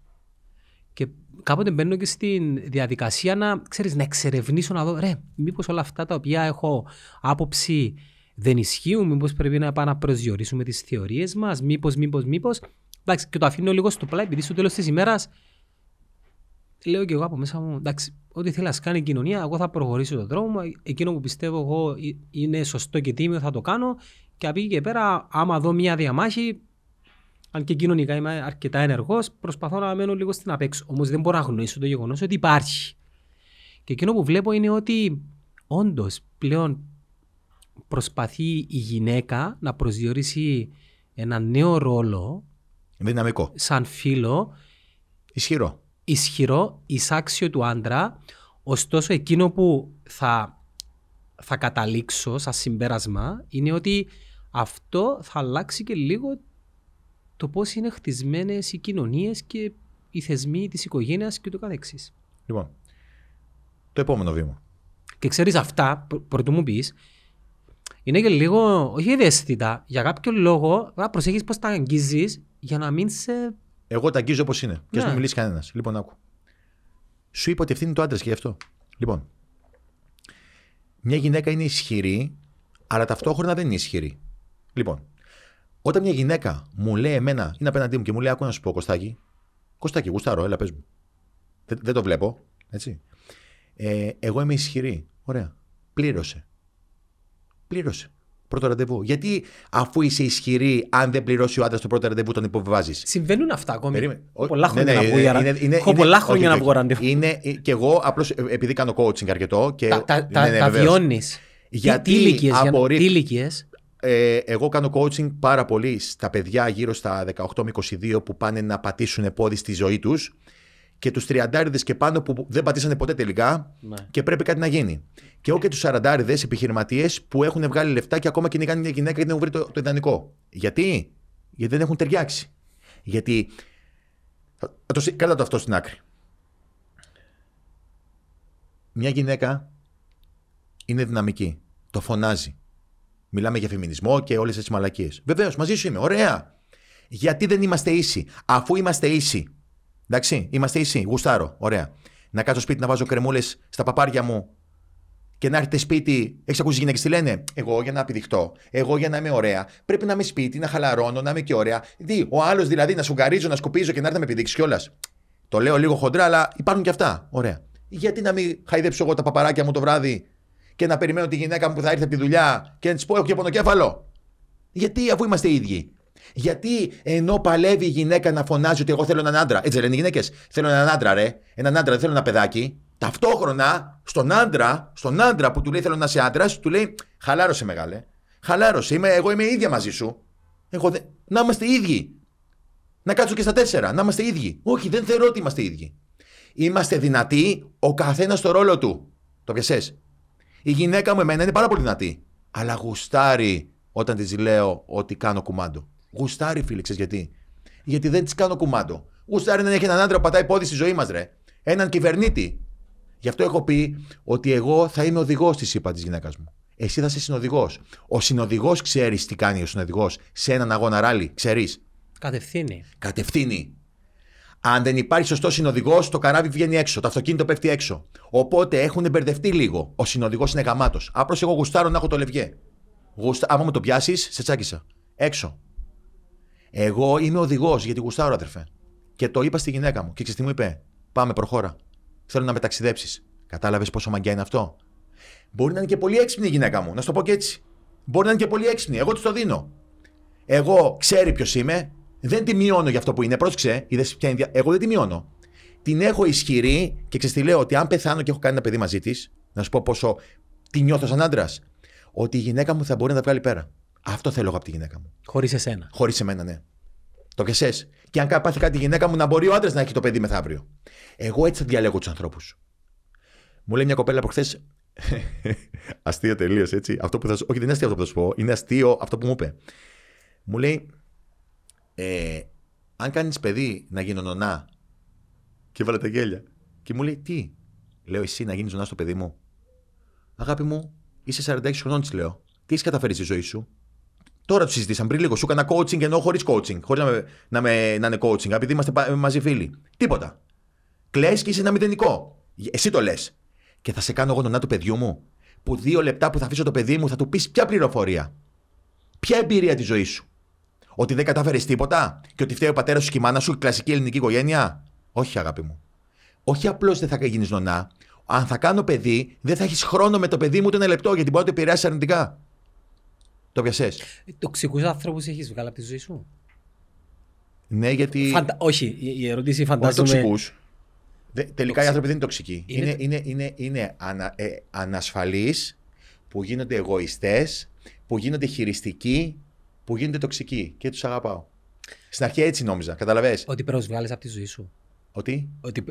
και κάποτε μπαίνω και στην διαδικασία να, ξέρεις, να εξερευνήσω, να δω ρε, μήπως όλα αυτά τα οποία έχω άποψη δεν ισχύουν, μήπως πρέπει να πάμε να προσδιορίσουμε τις θεωρίες μας, μήπως, μήπως, μήπως. Εντάξει, και το αφήνω λίγο στο πλάι, επειδή στο τέλος της ημέρας λέω και εγώ από μέσα μου, εντάξει, ό,τι θέλει να κάνει η κοινωνία, εγώ θα προχωρήσω τον δρόμο μου, εκείνο που πιστεύω εγώ είναι σωστό και τίμιο θα το κάνω και από εκεί και πέρα, άμα δω μια διαμάχη, αν και κοινωνικά είμαι αρκετά ενεργός, προσπαθώ να μένω λίγο στην απέξω. Όμως δεν μπορώ να αγνοήσω το γεγονός ότι υπάρχει. Και εκείνο που βλέπω είναι ότι όντως πλέον προσπαθεί η γυναίκα να προσδιορίσει ένα νέο ρόλο. Δυναμικό. Σαν φίλο. Ισχυρό. Ισχυρό, εισάξιο του άντρα. Ωστόσο, εκείνο που θα, θα καταλήξω σαν συμπέρασμα είναι ότι αυτό θα αλλάξει και λίγο το πώς είναι χτισμένες οι κοινωνίες και οι θεσμοί της οικογένειας και του καθεξής. Λοιπόν, το επόμενο βήμα. Και ξέρεις αυτά, πρωτού μου πεις, είναι και λίγο, όχι ευαίσθητα, για κάποιο λόγο να προσέχεις πώς τα αγγίζεις για να μην σε... Εγώ τα αγγίζω όπως είναι. Και ας μην μιλήσει κανένας. Λοιπόν, άκου. Σου είπα ότι ευθύνη του άντρα και γι' αυτό. Λοιπόν, μια γυναίκα είναι ισχυρή, αλλά ταυτόχρονα δεν είναι ισχυρή. Λοιπόν, όταν μια γυναίκα μου λέει εμένα, είναι απέναντί μου και μου λέει: Άκου να σου πω, Κωστάκι, Κωστάκι, γουστάρω, έλα, πες μου. Δεν, δεν το βλέπω, έτσι. Ε, εγώ είμαι ισχυρή. Ωραία. Πλήρωσε. Πλήρωσε. Πρώτο ραντεβού. Γιατί αφού είσαι ισχυρή, αν δεν πληρώσει ο άντρας το πρώτο ραντεβού, τον υποβιβάζεις. Συμβαίνουν αυτά ακόμη. Περίμε... Πολλά χρόνια ναι, ναι, να βγω για είναι, Έχω πολλά είναι, χρόνια όχι, να βγω ραντεβού. Είναι και εγώ απλώς επειδή κάνω coaching αρκετό. Και... Τα, τα, ναι, ναι, τα βιώνεις. Γιατί τι ηλικίες. Απορρί... Ε, εγώ κάνω coaching πάρα πολύ στα παιδιά γύρω στα δεκαοκτώ με είκοσι δύο που πάνε να πατήσουν πόδι στη ζωή τους. Και τους τριαντάριδες και πάνω που δεν πατήσανε ποτέ τελικά ναι. Και πρέπει κάτι να γίνει. Και εγώ και τους σαραντάριδες επιχειρηματίες που έχουν βγάλει λεφτά και ακόμα κυνηγάνε μια γυναίκα γιατί δεν έχουν βρει το, το ιδανικό. Γιατί? Γιατί δεν έχουν ταιριάξει. Γιατί. Κράτα το αυτό στην άκρη. Μια γυναίκα είναι δυναμική. Το φωνάζει. Μιλάμε για φεμινισμό και όλες τις μαλακίες. Βεβαίως, μαζί σου είμαι. Ωραία. Γιατί δεν είμαστε ίσοι, αφού είμαστε ίσοι. Εντάξει, είμαστε ίσοι, γουστάρω, ωραία. Να κάτσω σπίτι να βάζω κρεμούλες στα παπάρια μου και να έρχεται σπίτι. Έχεις ακούσει γυναίκες τι λένε? Εγώ για να επιδειχτώ, εγώ για να είμαι ωραία. Πρέπει να είμαι σπίτι, να χαλαρώνω, να είμαι και ωραία. Δι, ο άλλος δηλαδή να σουγκαρίζω, να σκουπίζω και να έρθει να με επιδείξει κιόλας. Το λέω λίγο χοντρά, αλλά υπάρχουν κι αυτά. Ωραία. Γιατί να μην χαϊδέψω εγώ τα παπαράκια μου το βράδυ και να περιμένω τη γυναίκα μου που θα έρθει από τη δουλειά και να της πω: Έχω και πονοκέφαλο. Γιατί αφού είμαστε ίδιοι. Γιατί ενώ παλεύει η γυναίκα να φωνάζει ότι εγώ θέλω έναν άντρα, έτσι λένε οι γυναίκες, θέλω έναν άντρα, ρε, έναν άντρα, δεν θέλω ένα παιδάκι, ταυτόχρονα στον άντρα, στον άντρα που του λέει θέλω να είσαι άντρας, του λέει χαλάρωσε μεγάλε, χαλάρωσε, είμαι, εγώ είμαι ίδια μαζί σου. Εγώ δε... Να είμαστε ίδιοι. Να κάτσω και στα τέσσερα, να είμαστε ίδιοι. Όχι, δεν θεωρώ ότι είμαστε ίδιοι. Είμαστε δυνατοί, ο καθένας στο ρόλο του. Το πιασες. Η γυναίκα μου εμένα είναι πάρα πολύ δυνατή, αλλά γουστάρει όταν της λέω ότι κάνω κουμάντο. Γουστάρει, φίλε, ξέρεις γιατί. Γιατί δεν της κάνω κουμάντο. Γουστάρει να έχει έναν άντρα που πατάει πόδι στη ζωή μας, ρε. Έναν κυβερνήτη. Γι' αυτό έχω πει ότι εγώ θα είμαι οδηγός της ΗΠΑ της γυναίκας μου. Εσύ θα είσαι συνοδηγός. Ο συνοδηγός ξέρεις τι κάνει ο συνοδηγός σε έναν αγώνα ράλι, ξέρεις. Κατευθύνει. Κατευθύνει. Αν δεν υπάρχει σωστός συνοδηγός, το καράβι βγαίνει έξω, το αυτοκίνητο πέφτει έξω. Οπότε έχουν μπερδευτεί λίγο. Ο συνοδηγός είναι γαμάτος. Απλώς εγώ γουστάρω να έχω το λευγέ. Γουστα... Άμα με το πιάσεις, σε τσάκισα. Έξω. Εγώ είμαι οδηγός γιατί γουστάρω, αδερφέ. Και το είπα στη γυναίκα μου. Και ξέρεις τι μου είπε? Πάμε, προχώρα. Θέλω να με ταξιδέψεις. Κατάλαβες πόσο μαγκιά είναι αυτό? Μπορεί να είναι και πολύ έξυπνη η γυναίκα μου, να σου το πω και έτσι. Μπορεί να είναι και πολύ έξυπνη. Εγώ της το δίνω. Εγώ ξέρει ποιος είμαι. Δεν τη μειώνω για αυτό που είναι. Πρόσεξε. Είδες ποια είναι. Εγώ δεν τη μειώνω. Την έχω ισχυρή και ξέρεις τι λέω? Ότι αν πεθάνω και έχω κάνει ένα παιδί μαζί της, να σου πω πόσο τη νιώθω σαν άντρας. Ότι η γυναίκα μου θα μπορεί να τα βγάλει πέρα. Αυτό θέλω εγώ από τη γυναίκα μου. Χωρίς εσένα. Χωρίς εμένα, ναι. Το πιασες. Και αν πάθει κάτι η γυναίκα μου, να μπορεί ο άντρας να έχει το παιδί μεθαύριο. Εγώ έτσι θα διαλέγω τους ανθρώπους. Μου λέει μια κοπέλα προχθές. Αστείο τελείως, έτσι. Αυτό που θα σου... Όχι, δεν είναι αστείο αυτό που θα σου πω. Είναι αστείο αυτό που μου είπε. Μου λέει, ε, αν κάνεις παιδί να γίνω νονά. Και βάλε τα γέλια. Και μου λέει, τι? Λέω, εσύ να γίνεις νονά στο παιδί μου? Αγάπη μου, είσαι σαράντα έξι χρονών, της λέω. Τι έχει καταφέρει στη ζωή σου? Τώρα το συζητήσαμε πριν λίγο. Σου έκανα coaching ενώ χωρίς coaching. Χωρίς να, με, να, με, να είναι coaching. Επειδή είμαστε μαζί φίλοι. Τίποτα. Κλαις και είσαι ένα μηδενικό. Εσύ το λες. Και θα σε κάνω εγώ νονά του παιδιού μου. Που δύο λεπτά που θα αφήσω το παιδί μου θα του πεις ποια πληροφορία. Ποια εμπειρία της ζωής σου. Ότι δεν κατάφερες τίποτα. Και ότι φταίει ο πατέρας σου και η μάνα σου. Η κλασική ελληνική οικογένεια. Όχι, αγάπη μου. Όχι απλώς δεν θα γίνεις νονά. Αν θα κάνω παιδί, δεν θα έχεις χρόνο με το παιδί μου ούτε ένα λεπτό. Γιατί μπορεί να το επηρεάσει αρνητικά. Το πιασες. Τοξικούς ανθρώπους έχεις βγάλει από τη ζωή σου? Ναι, γιατί. Φαντα... Όχι, η ερώτηση φαντάζομαι. Όχι τοξικούς. Τελικά τοξικούς. Οι άνθρωποι δεν είναι τοξικοί. Είναι, είναι, είναι, είναι ανα, ε, ανασφαλείς, που γίνονται εγωιστές, που γίνονται χειριστικοί, που γίνονται τοξικοί. Και τους αγαπάω. Στην αρχή έτσι νόμιζα. Καταλαβες. Ότι πρέπει να τους βγάλεις από τη ζωή σου. Ότι. Ότι...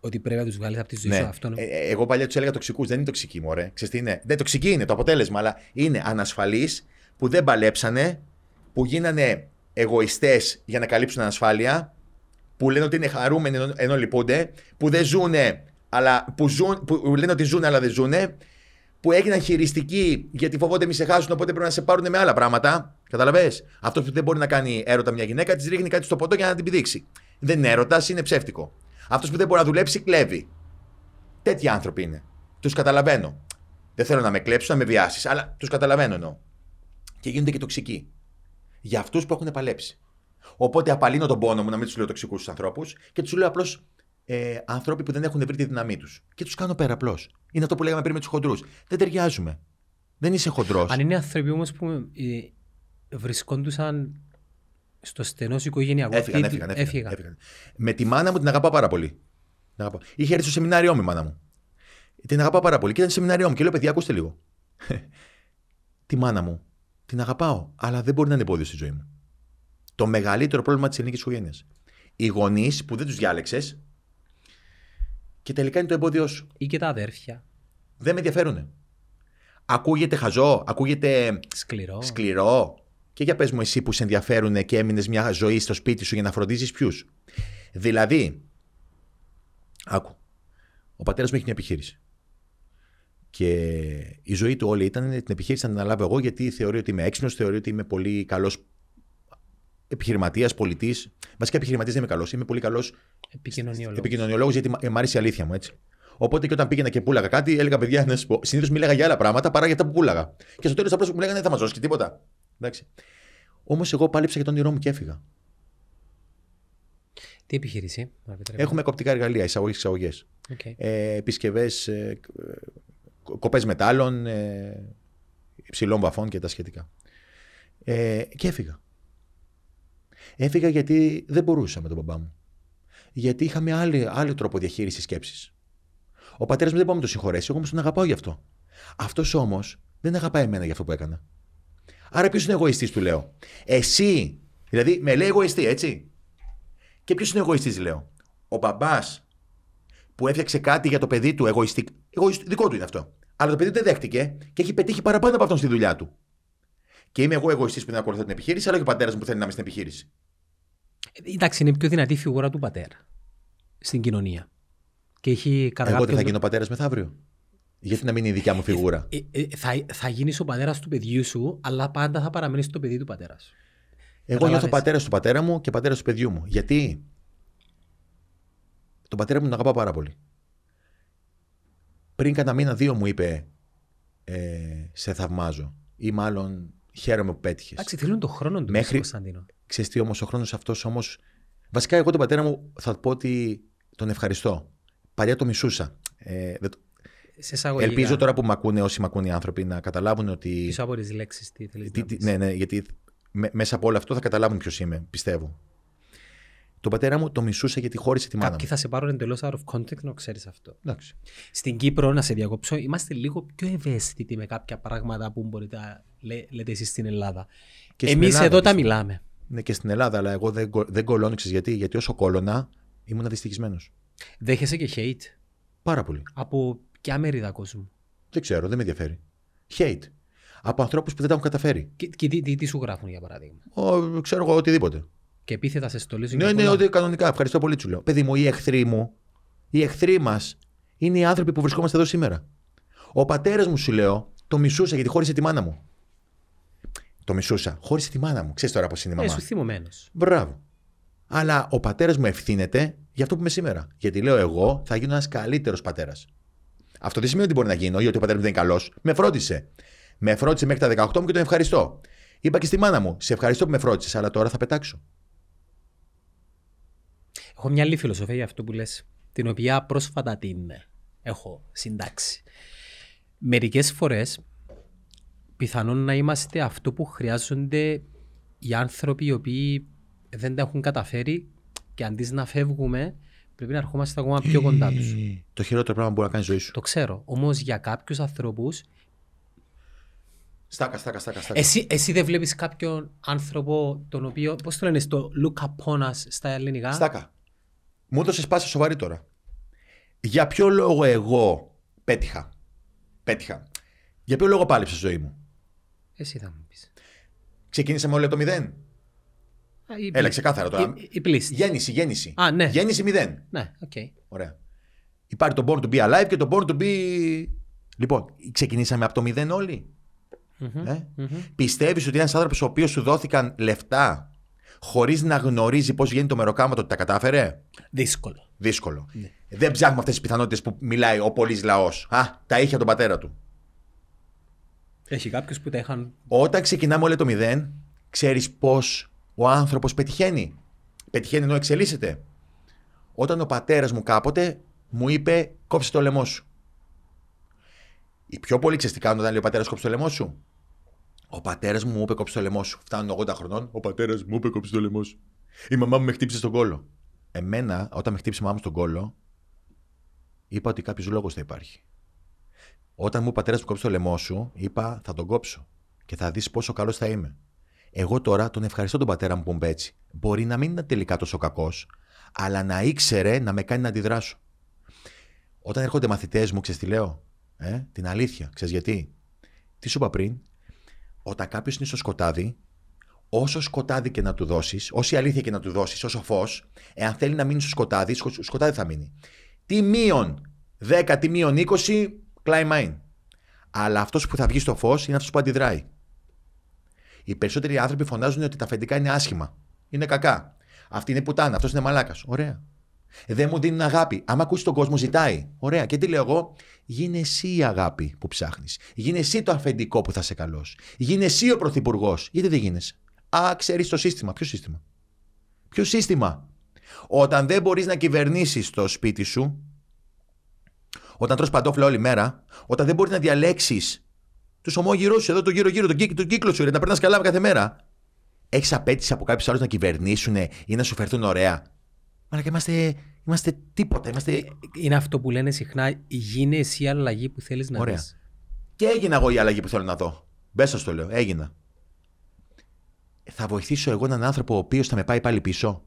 Ότι πρέπει να τους βγάλεις από τη ζωή ναι. σου αυτόν. Ε, εγώ παλιά τους έλεγα τοξικούς. Δεν είναι τοξικοί, μωρέ. Ξέρεις τι είναι. Δεν τοξικοί είναι το αποτέλεσμα, αλλά είναι ανασφαλείς. Που δεν παλέψανε, που γίνανε εγωιστές για να καλύψουν ανασφάλεια, που λένε ότι είναι χαρούμενοι ενώ, ενώ λυπούνται, που δεν ζουνε, αλλά που, ζουν, που λένε ότι ζουν αλλά δεν ζουνε, που έγιναν χειριστικοί γιατί φοβόνται μη σε χάσουν, οπότε πρέπει να σε πάρουν με άλλα πράγματα. Καταλαβες. Αυτό που δεν μπορεί να κάνει έρωτα μια γυναίκα, της ρίχνει κάτι στο ποτό για να την πηδήξει. Δεν είναι έρωτας, είναι ψεύτικο. Αυτό που δεν μπορεί να δουλέψει, κλέβει. Τέτοιοι άνθρωποι είναι. Τους καταλαβαίνω. Δεν θέλω να με κλέψουν, να με βιάσεις, αλλά τους καταλαβαίνω εννοώ. Και γίνονται και τοξικοί. Για αυτούς που έχουν παλέψει. Οπότε απαλύνω τον πόνο μου να μην τους λέω τοξικούς ανθρώπους και τους λέω απλώς ε, άνθρωποι που δεν έχουν βρει τη δύναμή τους. Και τους κάνω πέρα απλώς. Είναι αυτό που λέγαμε πριν με τους χοντρούς. Δεν ταιριάζουμε. Δεν είσαι χοντρός. Αν είναι άνθρωποι όμως που ε, βρισκόντουσαν στο στενός οικογενειακό. Έφυγαν, έφυγαν, έφυγαν, έφυγαν. έφυγαν. Με τη μάνα μου την αγαπάω πάρα πολύ. Αγαπά. Είχε έρθει στο σεμινάριό μου η μάνα μου. Την αγαπάω πάρα πολύ και ήταν σεμινάριό μου και λέω: Παιδιά, ακούστε λίγο. Τη μάνα μου την αγαπάω, αλλά δεν μπορεί να είναι εμπόδιο στη ζωή μου. Το μεγαλύτερο πρόβλημα της ελληνικής οικογένειας. Οι γονείς που δεν τους διάλεξες και τελικά είναι το εμπόδιό σου. Ή και τα αδέρφια. Δεν με ενδιαφέρουνε. Ακούγεται χαζό, ακούγεται σκληρό. σκληρό. Και για πες μου, εσύ που σε ενδιαφέρουνε και έμεινες μια ζωή στο σπίτι σου για να φροντίζεις ποιους. Δηλαδή, άκου, ο πατέρας μου έχει μια επιχείρηση. Και η ζωή του όλη ήταν την επιχείρηση να την αναλάβω εγώ, γιατί θεωρεί ότι είμαι έξυπνος, θεωρεί ότι είμαι πολύ καλός επιχειρηματίας, πολιτής. Βασικά επιχειρηματίας δεν είμαι καλός. Είμαι πολύ καλός επικοινωνιολόγος. επικοινωνιολόγος, γιατί μου αρέσει η αλήθεια μου, έτσι. Οπότε και όταν πήγαινα και πούλαγα κάτι, έλεγα: Παιδιά, να σας πω. Συνήθως μιλάγα για άλλα πράγματα παρά για αυτά που πούλαγα. Και στο τέλος απλώς μου λέγανε: Δεν θα μας δώσει τίποτα. Εντάξει. Όμως εγώ πάλεψα για τον όνειρό μου και έφυγα. Τι επιχείρηση? Έχουμε κοπτικά εργαλεία, εισαγωγές-εξαγωγές. Okay. Ε, επισκευές, ε, κοπές μετάλλων, ε, υψηλών βαφών και τα σχετικά. Ε, και έφυγα. Έφυγα γιατί δεν μπορούσα με τον μπαμπά μου. Γιατί είχαμε άλλη, άλλο τρόπο διαχείρισης σκέψης. Ο πατέρας μου δεν μπορεί να το συγχωρέσει, εγώ όμως τον αγαπάω γι' αυτό. Αυτός όμως δεν αγαπάει εμένα για αυτό που έκανα. Άρα ποιος είναι εγωιστής, του λέω. Εσύ, δηλαδή με λέει εγωιστή, έτσι. Και ποιος είναι εγωιστής, λέω. Ο μπαμπάς που έφτιαξε κάτι για το παιδί του, εγωιστή, εγωιστή, δικό του είναι αυτό. Αλλά το παιδί του δεν δέχτηκε και έχει πετύχει παραπάνω από αυτόν στη δουλειά του. Και είμαι εγώ εγωιστής που δεν ακολουθώ την επιχείρηση, αλλά και ο πατέρας μου που θέλει να είμαι στην επιχείρηση. Εντάξει, είναι η πιο δυνατή φιγούρα του πατέρα στην κοινωνία. Και έχει εγώ δεν θα το... γίνω πατέρας μεθαύριο. Γιατί να μην είναι η δικιά μου φιγούρα. Ε, ε, ε, θα θα γίνεις ο πατέρας του παιδιού σου, αλλά πάντα θα παραμείνεις το παιδί του πατέρα σου. Εγώ νιώθω πατέρας του πατέρα μου και πατέρας του παιδιού μου. Γιατί τον πατέρα μου τον αγαπάω πάρα πολύ. Πριν κατά μήνα δύο μου είπε ε, σε θαυμάζω ή μάλλον χαίρομαι που πέτυχες. Εντάξει, θέλουν τον χρόνο του μέχρι... Κωνσταντίνο. Ξέρεις τι όμως, ο χρόνος αυτός όμως. Βασικά, εγώ τον πατέρα μου θα πω ότι τον ευχαριστώ. Παλιά το μισούσα. Ε, δεν... Ελπίζω τώρα που μ' ακούνε, όσοι μ' ακούνε οι άνθρωποι, να καταλάβουν ότι. Πίσω από τις λέξεις, τι θέλεις να πεις. Ναι, ναι, γιατί με, μέσα από όλο αυτό θα καταλάβουν ποιος είμαι, πιστεύω. Τον πατέρα μου το μισούσα γιατί χώρισε τη μάνα μου. Κάποιοι θα σε πάρουν εντελώς out of context, να ξέρεις αυτό. Εντάξει. Στην Κύπρο, να σε διακόψω, είμαστε λίγο πιο ευαίσθητοι με κάποια πράγματα που μπορείτε να λέ, λέτε εσείς στην Ελλάδα. Εμείς εδώ τα μιλάμε. Ναι, και στην Ελλάδα, αλλά εγώ δεν, δεν κολώνω, ξέρεις γιατί. Γιατί όσο κόλωνα ήμουν δυστυχισμένος. Δέχεσαι και hate. Πάρα πολύ. Από ποια μερίδα κόσμου? Δεν ξέρω, δεν με ενδιαφέρει. Hate. Από ανθρώπους που δεν τα έχουν καταφέρει. Και, και τι, τι, τι σου γράφουν, για παράδειγμα? Ο, ξέρω εγώ, οτιδήποτε. Και επίθετα σε στολίζουν. Ναι, ναι, ναι, ότι κανονικά. Ευχαριστώ πολύ, σου λέω. Παιδί μου, οι εχθροί μου, οι εχθροί μας είναι οι άνθρωποι που βρισκόμαστε εδώ σήμερα. Ο πατέρας μου, σου λέω, το μισούσα γιατί χώρισε τη μάνα μου. Το μισούσα. Χώρισε τη μάνα μου. Ξέρεις τώρα πώς είναι η μαμά. Είσαι θυμωμένος. Μπράβο. Αλλά ο πατέρας μου ευθύνεται για αυτό που είμαι σήμερα. Γιατί λέω, εγώ θα γίνω ένας καλύτερος πατέρας. Αυτό δεν σημαίνει ότι μπορεί να γίνω ή ότι ο πατέρας μου δεν είναι καλός. Με φρόντισε. Με φρόντισε μέχρι τα δεκαοκτώ μου και τον ευχαριστώ. Είπα και στη μάνα μου: Σε ευχαριστώ που με φρόντισες, αλλά τώρα θα πετάξω. Έχω μια άλλη φιλοσοφία για αυτό που λες, την οποία πρόσφατα την έχω συντάξει. Μερικές φορές πιθανόν να είμαστε αυτό που χρειάζονται οι άνθρωποι οι οποίοι δεν τα έχουν καταφέρει και αντί να φεύγουμε, πρέπει να ερχόμαστε ακόμα πιο κοντά τους. Το χειρότερο πράγμα που μπορεί να κάνει ζωή σου. Το ξέρω. Όμως για κάποιους ανθρώπους. Στάκα, στάκα, στάκα. στάκα. Εσύ, εσύ δεν βλέπεις κάποιον άνθρωπο τον οποίο. Πώς το λένε στο look upon us στα ελληνικά. Στάκα. Μου έδωσε πάση σοβαρή τώρα. Για ποιο λόγο εγώ πέτυχα. Πέτυχα. Για ποιο λόγο πάλεψα στη ζωή μου. Εσύ θα μου πεις. Ξεκίνησα με όλο το μηδέν. Η... Έλα, ξεκάθαρα τώρα. Η, η πλήστη. Γέννηση, γέννηση. Α, ναι. Γέννηση μηδέν. Ναι, οκ. Okay. Ωραία. Υπάρχει το born to be alive και το born to be Λοιπόν, ξεκινήσαμε από το μηδέν όλοι. Mm-hmm. Ε? Mm-hmm. Πιστεύεις ότι ένας άνθρωπος ο οποίος σου δόθηκαν λεφτά χωρίς να γνωρίζει πώς γίνεται το μεροκάματο ότι τα κατάφερε? Δύσκολο. Δύσκολο. Ναι. Δεν ψάχνουμε αυτές τις πιθανότητες που μιλάει ο πολύς λαός. Α, τα είχε από τον πατέρα του. Έχει κάποιους που τα είχαν. Όταν ξεκινάμε όλοι το μηδέν, ξέρεις πώς ο άνθρωπος πετυχαίνει. Πετυχαίνει ενώ εξελίσσεται. Όταν ο πατέρας μου κάποτε μου είπε κόψε το λαιμό σου. Οι πιο πολλοί ξέρεις τι κάνουν όταν λέει ο πατέρας κόψε το λαιμό σου. Ο πατέρας μου μου είπε κόψε το λαιμό σου. Φτάνουν ογδόντα χρονών. Ο πατέρας μου είπε κόψε το λαιμό σου. Η μαμά μου με χτύπησε στον κόλο. Εμένα, όταν με χτύπησε η μαμά μου στον κόλο, είπα ότι κάποιος λόγος θα υπάρχει. Όταν μου είπε ο πατέρας μου κόψε το λαιμό σου, είπα θα τον κόψω και θα δεις πόσο καλός θα είμαι. Εγώ τώρα τον ευχαριστώ τον πατέρα μου που μου είπε έτσι. Μπορεί να μην ήταν τελικά τόσο κακός, αλλά να ήξερε να με κάνει να αντιδράσω. Όταν έρχονται μαθητές μου, ξέρεις τι λέω. Ε, την αλήθεια. Ξέρεις γιατί? Τι σου είπα πριν. Όταν κάποιος είναι στο σκοτάδι, όσο σκοτάδι και να του δώσεις, όση αλήθεια και να του δώσεις, όσο φως, εάν θέλει να μείνει στο σκοτάδι, σκο, σκοτάδι θα μείνει. Τι μείον δέκα, τι μείον είκοσι, climb mine. Αλλά αυτός που θα βγει στο φως είναι αυτός που αντιδράει. Οι περισσότεροι άνθρωποι φωνάζουν ότι τα αφεντικά είναι άσχημα. Είναι κακά. Αυτή είναι πουτάνα, αυτός είναι μαλάκας. Ωραία. Δεν μου δίνουν αγάπη. Άμα ακούσει τον κόσμο, ζητάει. Ωραία. Και τι λέω εγώ? Γίνε εσύ η αγάπη που ψάχνεις. Γίνε εσύ το αφεντικό που θα σε καλώσει. Γίνε εσύ ο πρωθυπουργός. Γιατί δεν γίνεσαι? Α, ξέρεις το σύστημα. Ποιο σύστημα? Ποιο σύστημα? Όταν δεν μπορείς να κυβερνήσεις το σπίτι σου, όταν τρως παντόφλα όλη μέρα, όταν δεν μπορείς να διαλέξεις τους ομόγυρους σου, εδώ το γύρω-γύρω, τον κύκ, το κύκλο σου, ρε, να περνάς καλά κάθε μέρα. Έχεις απέτηση από κάποιους άλλους να κυβερνήσουν ή να σου φερθούν ωραία? Αλλά και είμαστε, είμαστε τίποτα. Είμαστε... Είναι αυτό που λένε συχνά, γίνε εσύ η αλλαγή που θέλεις να ωραία. Δεις. Και έγινα εγώ η αλλαγή που θέλω να δω. Μπες σας το λέω, έγινα. Θα βοηθήσω εγώ έναν άνθρωπο ο οποίος θα με πάει πάλι πίσω?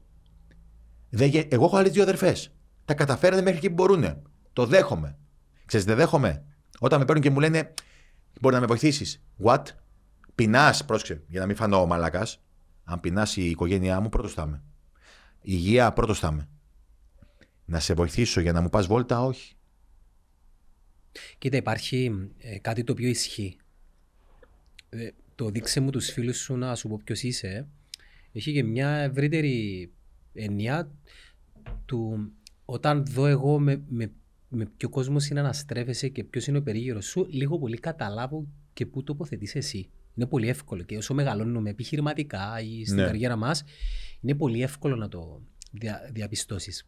Δεν... Εγώ έχω άλλες δύο αδερφές. Τα καταφέρανε μέχρι εκεί που μπορούνε. Το δέχομαι. Ξέρεις, δεν δέχομαι. Όταν με παίρνουν και μου λένε, μπορεί να με βοηθήσεις. What? Πεινάς, πρόσεξε, για να μην φανώ ο μαλάκας. Αν πεινάσει η οικογένειά μου, πρώτος θα είμαι. Υγεία, πρώτος θα είμαι. Να σε βοηθήσω για να μου πας βόλτα, όχι. Κοίτα, υπάρχει ε, κάτι το οποίο ισχύει. Ε, το δείξε μου τους φίλους σου να σου πω ποιος είσαι. Έχει και μια ευρύτερη εννοία του όταν δω εγώ με, με, με ποιο κόσμο συναναστρέφεσαι και ποιος είναι ο περίγυρος σου, λίγο πολύ καταλάβω και πού τοποθετείς εσύ. Είναι πολύ εύκολο και όσο μεγαλώνουμε επιχειρηματικά ή στην ναι. καριέρα μας, είναι πολύ εύκολο να το δια, διαπιστώσεις.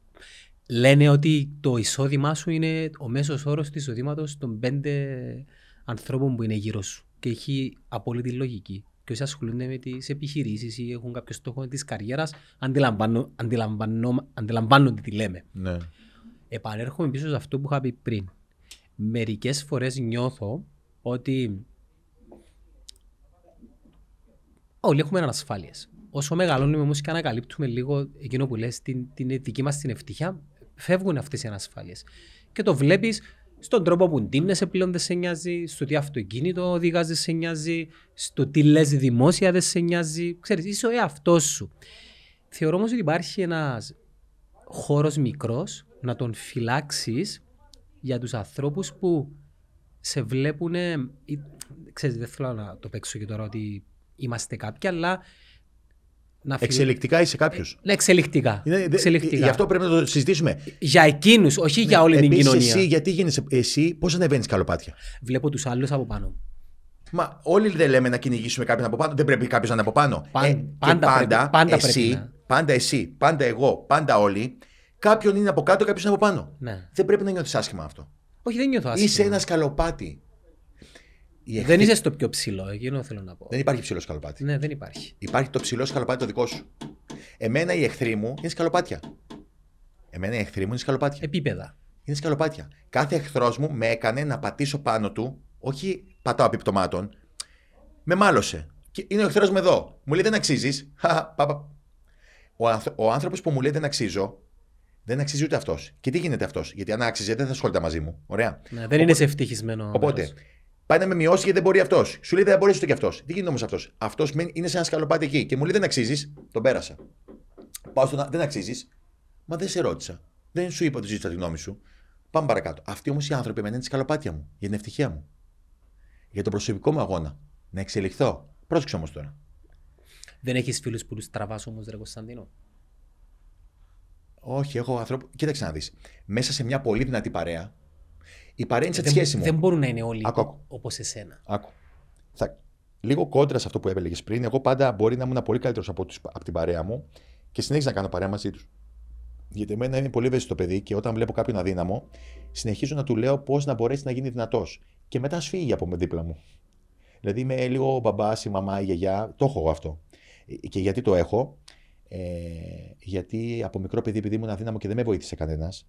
Λένε ότι το εισόδημά σου είναι ο μέσος όρος του εισοδήματος των πέντε ανθρώπων που είναι γύρω σου και έχει απόλυτη λογική. Και όσοι ασχολούνται με τις επιχειρήσεις ή έχουν κάποιο στόχο της καριέρας, αντιλαμβάνω, αντιλαμβάνω, αντιλαμβάνονται τι λέμε. Ναι. Επανέρχομαι πίσω σε αυτό που είχα πει πριν. Μερικές φορές νιώθω ότι όλοι έχουμε ανασφάλειες. Όσο μεγαλώνουμε όμως και ανακαλύπτουμε λίγο εκείνο που λες, την, την δική μας την ευτυχία, φεύγουν αυτές οι ανασφάλειες. Και το βλέπεις στον τρόπο που ντύνεσαι πλέον δεν σε νοιάζει, στο τι αυτοκίνητο οδηγάς δεν σε νοιάζει, στο τι λες δημόσια δεν σε νοιάζει. Ξέρεις, είσαι ο εαυτός σου. Θεωρώ όμως ότι υπάρχει ένας χώρος μικρός να τον φυλάξεις για τους ανθρώπους που σε βλέπουν. Ξέρεις, δεν θέλω να το παίξω και τώρα ότι είμαστε κάποιοι, αλλά. Να φυ... Εξελικτικά είσαι κάποιος. Ναι, εξελικτικά. Είναι, δε, εξελικτικά. Γι' αυτό πρέπει να το συζητήσουμε. Για εκείνους, όχι ναι, για όλη την κοινωνία. Εσύ, γιατί γίνεσαι εσύ, πώς ανεβαίνεις καλοπάτια? Βλέπω τους άλλους από πάνω. Μα όλοι δεν λέμε να κυνηγήσουμε κάποιον από πάνω. Δεν πρέπει κάποιος να είναι από πάνω. Παν, ε, πάντα, πάντα, πρέπει, πάντα, εσύ, πρέπει να... πάντα εσύ, πάντα εγώ, πάντα όλοι. Κάποιον είναι από κάτω, κάποιος είναι από πάνω. Ναι. Δεν πρέπει να νιώθεις άσχημα αυτό. Όχι, δεν νιώθω άσχημα. Είσαι ένα σκαλοπάτι. Εχθή... Δεν είσαι στο πιο ψηλό, εκείνο θέλω να πω. Δεν υπάρχει ψηλό σκαλοπάτι. Ναι, δεν υπάρχει. Υπάρχει το ψηλό σκαλοπάτι το δικό σου. Εμένα οι εχθροί μου είναι σκαλοπάτια. Εμένα οι εχθροί μου είναι σκαλοπάτια. Επίπεδα. Είναι σκαλοπάτια. Κάθε εχθρός μου με έκανε να πατήσω πάνω του, όχι πατάω επιπτωμάτων. Με μάλωσε. Και είναι ο εχθρός μου εδώ. Μου λέει δεν αξίζεις. Ο, ανθ... ο άνθρωπος που μου λέει δεν αξίζω, δεν αξίζει ούτε αυτός. Και τι γίνεται αυτός? Γιατί αν άξιζε δεν θα ασχολείται μαζί μου. Ωραία. Ναι, δεν οπότε... είναι σε ευτυχισμένο. Οπότε. Μέρος. Πάει να με μειώσει γιατί δεν μπορεί αυτό. Σου λέει δεν μπορεί ούτε κι αυτό. Τι γίνεται όμως αυτό? Αυτό είναι σε ένα σκαλοπάτι εκεί και μου λέει δεν αξίζει. Τον πέρασα. Πάω στον. Δεν αξίζει. Μα δεν σε ρώτησα. Δεν σου είπα ότι ζήτησα τη γνώμη σου. Πάμε παρακάτω. Αυτοί όμως οι άνθρωποι μένουν τη σκαλοπάτια μου, για την ευτυχία μου. Για τον προσωπικό μου αγώνα. Να εξελιχθώ. Πρόσεξε όμως τώρα. Δεν έχεις φίλους που τους τραβάς όμως, ρε Κωνσταντίνο? Όχι, έχω ανθρώπου. Κοίταξε να δεις. Μέσα σε μια πολύ δυνατή παρέα, η παρέα είναι σαν τη σχέση μου. Δεν μπορούν να είναι όλοι όπως εσένα. Άκου. Θα... Λίγο κόντρα σε αυτό που έβλεγες πριν. Εγώ πάντα μπορεί να ήμουν πολύ καλύτερος από, τους... από την παρέα μου και συνέχιζα να κάνω παρέα μαζί τους. Γιατί εμένα είναι πολύ ευαίσθητο παιδί και όταν βλέπω κάποιον αδύναμο, συνεχίζω να του λέω πώς να μπορέσει να γίνει δυνατός. Και μετά σφύγει από με δίπλα μου. Δηλαδή είμαι λίγο μπαμπάς, η μαμά, η γιαγιά. Το έχω αυτό. Και γιατί το έχω? Ε, γιατί από μικρό παιδί, επειδή ήμουν αδύναμο και δεν με βοήθησε κανένας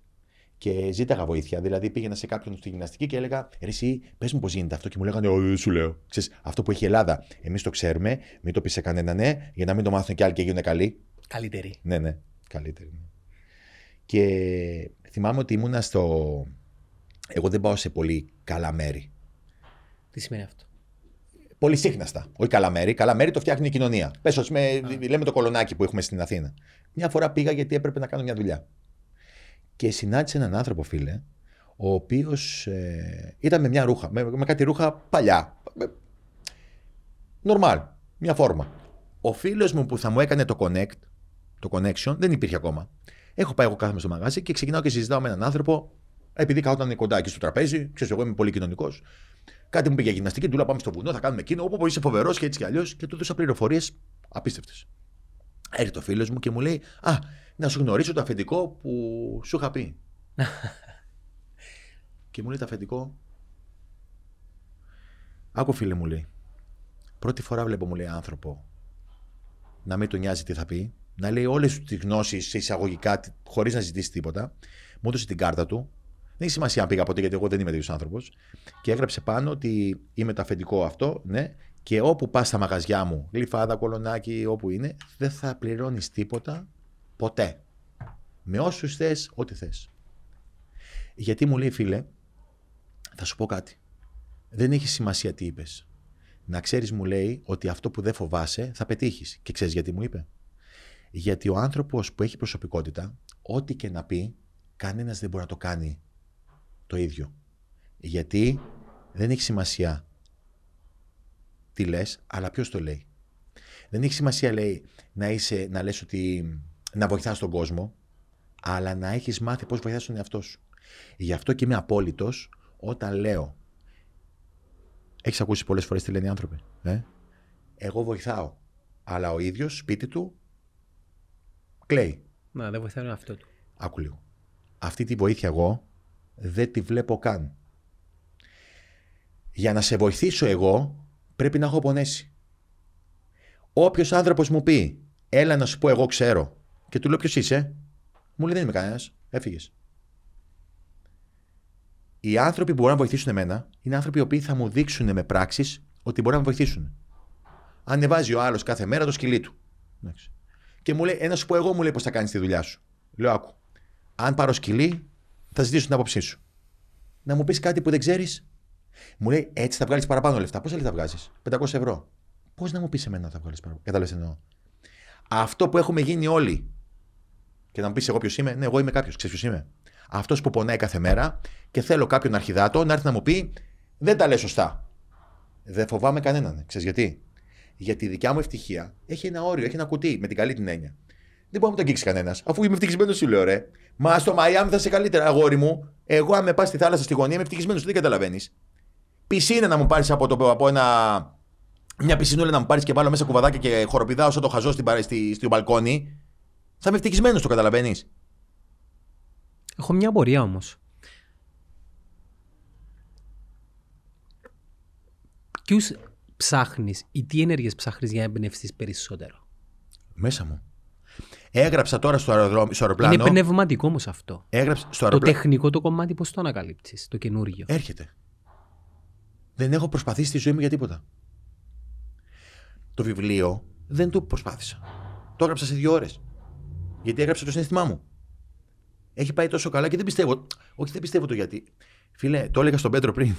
και ζήταγα βοήθεια. Δηλαδή πήγαινα σε κάποιον στη γυμναστική και έλεγα: ρε, εσύ, πες μου πώς γίνεται αυτό. Και μου λέγανε: όχι, σου λέω. Ξέρεις, αυτό που έχει η Ελλάδα, εμείς το ξέρουμε, μην το πει σε κανέναν, ναι, για να μην το μάθουν κι άλλοι και γίνουν καλοί. Καλύτεροι. Ναι, ναι, καλύτεροι. Και θυμάμαι ότι ήμουνα στο. Εγώ δεν πάω σε πολύ καλά μέρη. Τι σημαίνει αυτό? Πολύ σύχναστα. Όχι καλά μέρη. Καλά μέρη το φτιάχνει η κοινωνία. Πες, με, λέμε το κολονάκι που έχουμε στην Αθήνα. Μια φορά πήγα γιατί έπρεπε να κάνω μια δουλειά. Και συνάντησε έναν άνθρωπο, φίλε, ο οποίος ε, ήταν με μια ρούχα, με, με κάτι ρούχα παλιά. Νορμάλ, μια φόρμα. Ο φίλος μου που θα μου έκανε το connect, το connection, δεν υπήρχε ακόμα. Έχω πάει εγώ κάθομαι στο μαγάζι και ξεκινάω και συζητάω με έναν άνθρωπο, επειδή καθόταν κοντά εκεί στο τραπέζι, ξέρεις, εγώ είμαι πολύ κοινωνικός. Κάτι μου πήγε για γυμναστική, του λέω: πάμε στο βουνό, θα κάνουμε εκείνο. Όπου είσαι φοβερός και έτσι κι αλλιώς. Και του έδωσα πληροφορίες απίστευτες. Έρχεται ο φίλος μου και μου λέει: α, να σου γνωρίσω το αφεντικό που σου είχα πει. Και μου λέει: το αφεντικό. Άκου, φίλε, μου λέει: πρώτη φορά βλέπω, μου λέει, άνθρωπο να μην τον νοιάζει τι θα πει, να λέει όλες τις γνώσεις σε εισαγωγικά, χωρίς να ζητήσει τίποτα. Μου έδωσε την κάρτα του. Δεν έχει σημασία αν πήγα ποτέ, γιατί εγώ δεν είμαι τέτοιο άνθρωπο. Και έγραψε πάνω ότι είμαι το αφεντικό αυτό, ναι, και όπου πας στα μαγαζιά μου, Γλυφάδα, Κολονάκι, όπου είναι, δεν θα πληρώνεις τίποτα ποτέ. Με όσους θες, ό,τι θες. Γιατί μου λέει, φίλε, θα σου πω κάτι. Δεν έχει σημασία τι είπες. Να ξέρεις, μου λέει, ότι αυτό που δεν φοβάσαι θα πετύχεις. Και ξέρεις γιατί μου είπε? Γιατί ο άνθρωπος που έχει προσωπικότητα, ό,τι και να πει, κανένας δεν μπορεί να το κάνει το ίδιο. Γιατί δεν έχει σημασία τι λες, αλλά ποιος το λέει. Δεν έχει σημασία, λέει, να, είσαι, να λες ότι να βοηθάς τον κόσμο, αλλά να έχεις μάθει πώς βοηθάς τον εαυτό σου. Γι' αυτό και είμαι απόλυτος όταν λέω. Έχεις ακούσει πολλές φορές τι λένε οι άνθρωποι? Ε? Εγώ βοηθάω, αλλά ο ίδιος σπίτι του κλαίει. Μα δεν βοηθάει τον εαυτό του. Άκου λίγο. Αυτή τη βοήθεια εγώ δεν τη βλέπω καν. Για να σε βοηθήσω εγώ πρέπει να έχω πονέσει. Όποιος άνθρωπος μου πει, έλα να σου πω εγώ ξέρω, και του λέω ποιος είσαι, μου λέει δεν είμαι κανένας, έφυγες. Οι άνθρωποι που μπορούν να βοηθήσουν εμένα είναι άνθρωποι οι οποίοι θα μου δείξουν με πράξεις ότι μπορούν να με βοηθήσουν. Ανεβάζει ο άλλος κάθε μέρα το σκυλί του. Και μου λέει, ένα σου πω εγώ, μου λέει πώς θα κάνεις τη δουλειά σου. Λέω, άκου, αν πάρω σκυλί, θα ζητήσω την άποψή σου. Να μου πεις κάτι που δεν ξέρεις. Μου λέει, έτσι θα βγάλεις παραπάνω λεφτά. Πόσα λεφτά βγάζεις? πεντακόσια ευρώ. Πώς να μου πεις εμένα θα βγάλεις παραπάνω? Κατάλαβες εννοώ. Αυτό που έχουμε γίνει όλοι. Και να μου πεις εγώ ποιος είμαι. Ναι, εγώ είμαι κάποιος. Ξέρεις ποιος είμαι? Αυτός που πονάει κάθε μέρα και θέλω κάποιον αρχιδάτο να έρθει να μου πει, δεν τα λες σωστά. Δεν φοβάμαι κανέναν. Ξέρεις γιατί? Γιατί η δικιά μου ευτυχία έχει ένα όριο, έχει ένα κουτί, με την καλή την έννοια. Δεν μπορεί να μου το αγγίξει κανένας. Αφού είμαι ευτυχισμένος, σου λέω, ρε. Μα στο Μαϊάμι θα είσαι καλύτερα, αγόρι μου. Εγώ, αν με πας στη θάλασσα στη γωνία, είμαι ευτυχισμένος. Δεν καταλαβαίνεις. Πισίνα να μου πάρεις από, το, από ένα, μια πισινούλα να μου πάρεις και βάλω μέσα κουβαδάκια και χοροπηδάω όσο το χαζό στην, στη, στο μπαλκόνι. Θα είμαι ευτυχισμένος, το καταλαβαίνεις. Έχω μια απορία όμως. Ποιους ψάχνεις ή τι ενέργειες ψάχνεις για να εμπνευστείς περισσότερο? Μέσα μου. Έγραψα τώρα στο, αεροδρόμιο, στο αεροπλάνο. Είναι πνευματικό όμως αυτό. Έγραψα στο αεροπλάνο. Το τεχνικό το κομμάτι πώς το ανακαλύψεις, το καινούργιο? Έρχεται. Δεν έχω προσπαθήσει στη ζωή μου για τίποτα. Το βιβλίο δεν το προσπάθησα. Το έγραψα σε δύο ώρες. Γιατί έγραψα το συναίσθημά μου. Έχει πάει τόσο καλά και δεν πιστεύω. Όχι, δεν πιστεύω το γιατί. Φίλε, το έλεγα στον Πέτρο πριν.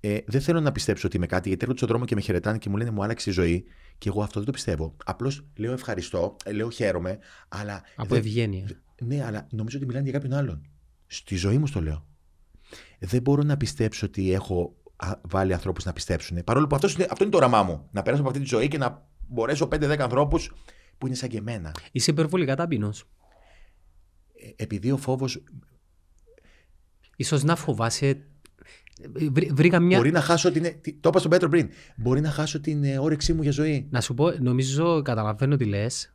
Ε, δεν θέλω να πιστέψω ότι είμαι κάτι, γιατί έρχονται στον δρόμο και με χαιρετάνε και μου λένε μου άλλαξε η ζωή. Και εγώ αυτό δεν το πιστεύω. Απλώς λέω ευχαριστώ, λέω χαίρομαι, αλλά. Από δεν... ευγένεια. Ναι, αλλά νομίζω ότι μιλάνε για κάποιον άλλον. Στη ζωή μου το λέω. Δεν μπορώ να πιστέψω ότι έχω βάλει ανθρώπους να πιστέψουν. Παρόλο που αυτός είναι, αυτό είναι το όραμά μου. Να περάσω από αυτή τη ζωή και να μπορέσω πέντε δέκα ανθρώπους που είναι σαν και εμένα. Είσαι υπερβολικά ταπεινός. Ε, επειδή ο φόβος. Ίσως να φοβάσαι. Βρήκα μια... Μπορεί να χάσω την. Το είπα στον Πέτρο πριν. Μπορεί να χάσω την όρεξή μου για ζωή. Να σου πω, νομίζω καταλαβαίνω τι λες.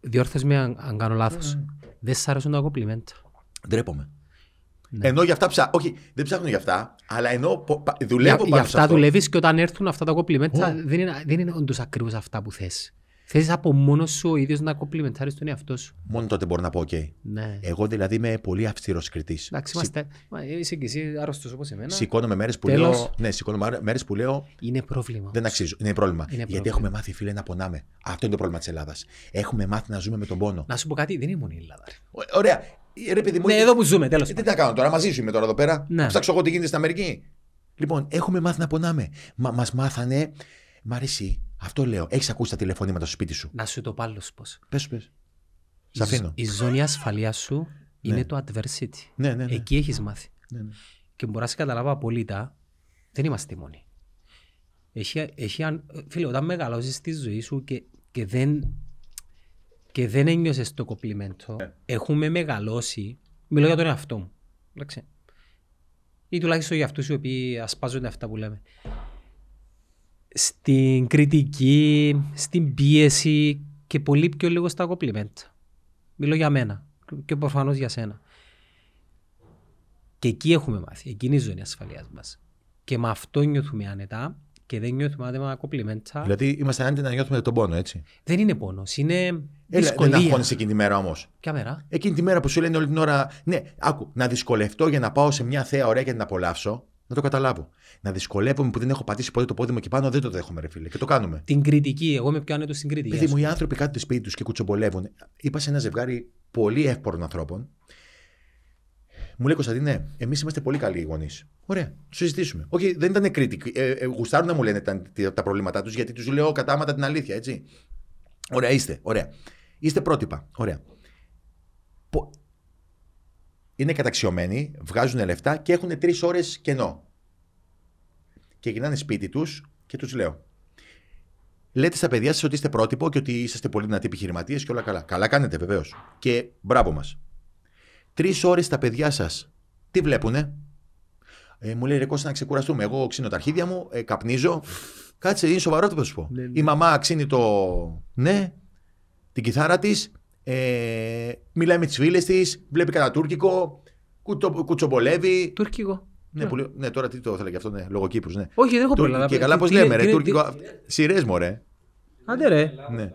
Διόρθες με αν, αν κάνω λάθος. Mm. Δεν σ' άρεσαν τα κομπλιμέντα. Ντρέπομαι. Ναι. Ενώ για αυτά ψάχνω. Όχι, δεν ψάχνω για αυτά, αλλά ενώ δουλεύω για, πάνω. Για αυτά δουλεύεις και όταν έρθουν αυτά τα κομπλιμέντα oh. δεν είναι, δεν είναι όντως ακριβώς αυτά που θες. Θες από μόνος σου ο ίδιος να κομπλιμεντάρεις τον εαυτό σου. Μόνο τότε μπορώ να πω, OK. Ναι. Εγώ δηλαδή είμαι πολύ αυστηρός κριτής. Εντάξει, είμαστε. Συ... Είσαι και εσύ άρρωστος όπως εμένα. Σηκώνομαι μέρες που, λέω... ναι, που λέω. Είναι πρόβλημα. Δεν αξίζω. Είναι πρόβλημα. Είναι πρόβλημα. Γιατί έχουμε μάθει, φίλε, να πονάμε. Αυτό είναι το πρόβλημα της Ελλάδας. Έχουμε μάθει να ζούμε με τον πόνο. Να σου πω κάτι, δεν είναι μόνο η Ελλάδα. Ω, ωραία. Ρε, παιδί μου, ναι, εδώ που ζούμε, τέλος. Ε, τι τα κάνω τώρα, μαζί σου είμαι τώρα εδώ πέρα. Να ψάξω εγώ τι γίνεται στην Αμερική. Λοιπόν, έχουμε μάθει να πονάμε. Μας μάθανε. Μ' αρέσει. Αυτό λέω. Έχεις ακούσει τα τηλεφωνήματα στο σπίτι σου. Να σου το πάλι πώς. Πες, πες. Σ' αφήνω. Η ζώνη ασφαλείας σου είναι το adversity. Ναι, ναι, ναι. Εκεί έχεις μάθει. Ναι, ναι. Και μπορείς να καταλάβεις απόλυτα, δεν είμαστε μόνοι. Έχει, έχει, φίλε, όταν μεγαλώσεις τη ζωή σου και, και δεν, και δεν ένιωσες το κομπλιμέντο, yeah. έχουμε μεγαλώσει, μιλώ για τον εαυτό μου, εντάξει. Ή τουλάχιστον για αυτούς οι οποίοι ασπάζονται αυτά που λέμε. Στην κριτική, στην πίεση και πολύ πιο λίγο στα κομπλιμέντα. Μιλώ για μένα και προφανώς για σένα. Και εκεί έχουμε μάθει, εκείνη η ζώνη ασφαλείας μας. Και με αυτό νιώθουμε άνετα και δεν νιώθουμε άνετα με κομπλιμέντα. Δηλαδή είμαστε άνετοι να νιώθουμε τον πόνο, έτσι. Δεν είναι πόνος, είναι δυσκολία. Έλα, δεν αγχώνεσαι εκείνη τη μέρα όμως. Ποια μέρα? Εκείνη τη μέρα που σου λένε όλη την ώρα, ναι, άκου, να δυσκολευτώ για να πάω σε μια θέα ωραία και να την απολαύσω. Να το καταλάβω. Να δυσκολεύομαι που δεν έχω πατήσει ποτέ το πόδι μου εκεί πάνω, δεν το δέχομαι, ρε φίλε. Και το κάνουμε. Την κριτική, εγώ είμαι πιο άνετο στην κριτική. Επειδή μου οι άνθρωποι κάτω του σπίτι του και κουτσομπολεύουν. Είπα σε ένα ζευγάρι πολύ εύπορων ανθρώπων. Μου λέει, Κωνσταντίνε, εμείς είμαστε πολύ καλοί γονείς. Ωραία, το συζητήσουμε. Όχι, δεν ήταν κριτική. Ε, ε, γουστάρουν να μου λένε τα, τα προβλήματά του, γιατί του λέω κατάματα την αλήθεια, έτσι. Ωραία, είστε. Ωραία. Είστε πρότυπα. Ωραία. Πο... Είναι καταξιωμένοι, βγάζουν λεφτά και έχουν τρεις ώρες κενό. Και γυρνάνε σπίτι τους και τους λέω. Λέτε στα παιδιά σας ότι είστε πρότυπο και ότι είσαστε πολύ δυνατοί επιχειρηματίες και όλα καλά. Καλά κάνετε βεβαίως. Και μπράβο μας. Τρεις ώρες τα παιδιά σας τι βλέπουνε? Ε, μου λέει, ρε Κώστα, να ξεκουραστούμε. Εγώ ξύνω τα αρχίδια μου, ε, καπνίζω. Κάτσε, είναι σοβαρό το που σου πω. Ναι, ναι. Η μαμά ξύνει το ναι, την κιθάρα της. Ε, μιλάει με τις φίλες της, βλέπει κανένα τουρκικό, κουτσο, κουτσομπολεύει. Τουρκικό. Ναι, ναι. Πολύ, ναι, τώρα τι το ήθελα και αυτό, ναι, λόγω Κύπρου. Ναι. Όχι, δεν έχω πρόβλημα. Και πέρα, καλά, πώς λέμε, ρε, τι, τουρκικό. Τι, σειρές, μωρέ. Άντε, ρε. Ναι.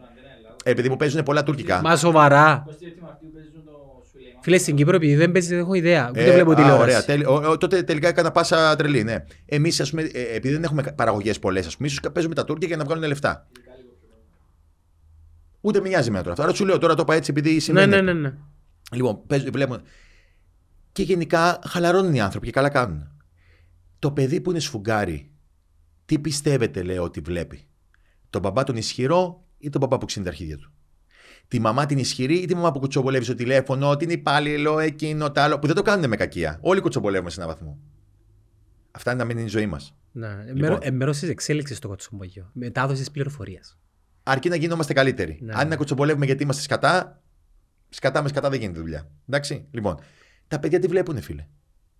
Επειδή μου παίζουν πολλά τουρκικά. Μα σοβαρά. Φίλε, στην Κύπρο, επειδή δεν παίζει, δεν έχω ιδέα. Ε, δεν βλέπω τηλεόραση. Ωραία, τέλει, ο, ο, τότε τελικά έκανα πάσα τρελή, ναι. Εμείς, ας πούμε, επειδή δεν έχουμε παραγωγές πολλές, ας πούμε, ίσως παίζουμε τα Τούρκια για να βγάλουν λεφτά. Ούτε με νοιάζει εμένα τώρα. Άρα σου λέω τώρα το είπα έτσι επειδή σημαίνει. Ναι, ναι, ναι. Λοιπόν, βλέπουμε. Και γενικά χαλαρώνουν οι άνθρωποι και καλά κάνουν. Το παιδί που είναι σφουγγάρι, τι πιστεύετε, λέω, ότι βλέπει? Τον μπαμπά τον ισχυρό ή τον μπαμπά που ξύνει τα αρχίδια του? Τη μαμά την ισχυρή ή τη μαμά που κουτσομπολεύει στο τηλέφωνο, ότι είναι υπάλληλο, εκείνο, τ' άλλο. Που δεν το κάνουν με κακία. Όλοι κουτσομπολεύουμε σε έναν βαθμό. Αυτά είναι να μην είναι η ζωή μας. Ναι. Λοιπόν. Μέρος της εξέλιξης στο κουτσομπολιό. Μετάδοση πληροφορία. Αρκεί να γινόμαστε καλύτεροι. Ναι. Αν να κουτσομπολεύουμε γιατί είμαστε σκατά, σκατά με σκατά δεν γίνεται δουλειά. Εντάξει, λοιπόν. Τα παιδιά τι βλέπουνε, φίλε?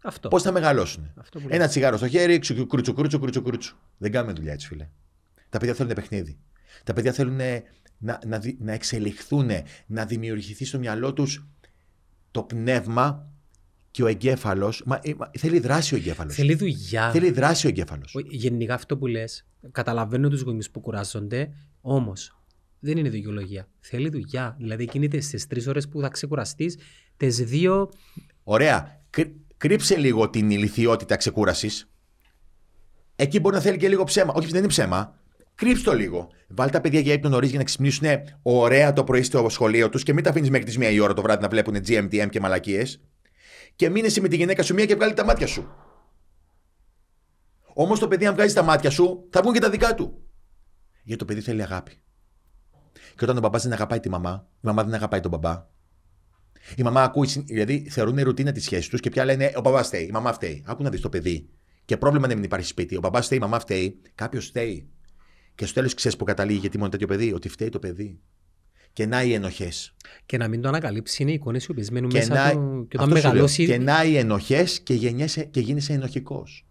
Αυτό. Πώς θα μεγαλώσουν? Ένα τσιγάρο στο χέρι, κρούτσου, κρούτσου, κρούτσου, κρούτσου. Δεν κάνουμε δουλειά έτσι, φίλε. Τα παιδιά θέλουν παιχνίδι. Τα παιδιά θέλουν να, να, δι, να εξελιχθούν, να δημιουργηθεί στο μυαλό τους το πνεύμα και ο εγκέφαλος. Μα, μα, θέλει δράση ο εγκέφαλος. Θέλει δουλειά. Θέλει δράση ο εγκέφαλος. Γενικά αυτό που λες, καταλαβαίνω τους γονείς που κουράζονται. Όμως, δεν είναι δικαιολογία. Θέλει δουλειά. Δηλαδή, κινείται στις τρεις ώρες που θα ξεκουραστείς, τις δύο. Ωραία. Κρύ, κρύψε λίγο την ηλιθιότητα ξεκούρασης. Εκεί μπορεί να θέλει και λίγο ψέμα. Όχι, δεν είναι ψέμα. Κρύψε το λίγο. Βάλτε τα παιδιά για ύπνο νωρίς για να ξυπνήσουν ωραία το πρωί στο σχολείο τους και μην τα αφήνεις μέχρι τις μία η ώρα το βράδυ να βλέπουν τζι εμ τι εμ και μαλακίες. Και μείνε εσύ με τη γυναίκα σου μία και βγάλει τα μάτια σου. Όμως το παιδί, αν βγάζει τα μάτια σου, θα βγουν και τα δικά του. Γιατί το παιδί θέλει αγάπη. Και όταν ο μπαμπάς δεν αγαπάει τη μαμά, η μαμά δεν αγαπάει τον μπαμπά. Η μαμά ακούει, δηλαδή θεωρούν η ρουτίνα τη σχέση του και πια λένε ο παπά φταίει, η μαμά φταίει. Άκου να δει το παιδί. Και πρόβλημα να μην υπάρχει σπίτι. Ο παπά φταίει, η μαμά φταίει. Κάποιο φταίει. Και στο τέλος ξέρεις που καταλήγει γιατί μόνο τέτοιο παιδί, ότι φταίει το παιδί. Και να οι ενοχές. Και να μην το ανακαλύψει, είναι οι εικόνες οι οποίες μένουν και μέσα να... του και όταν μεγαλώσει. Και να οι ενοχές και, γεννιέσαι... και γίνεσαι ενοχικός.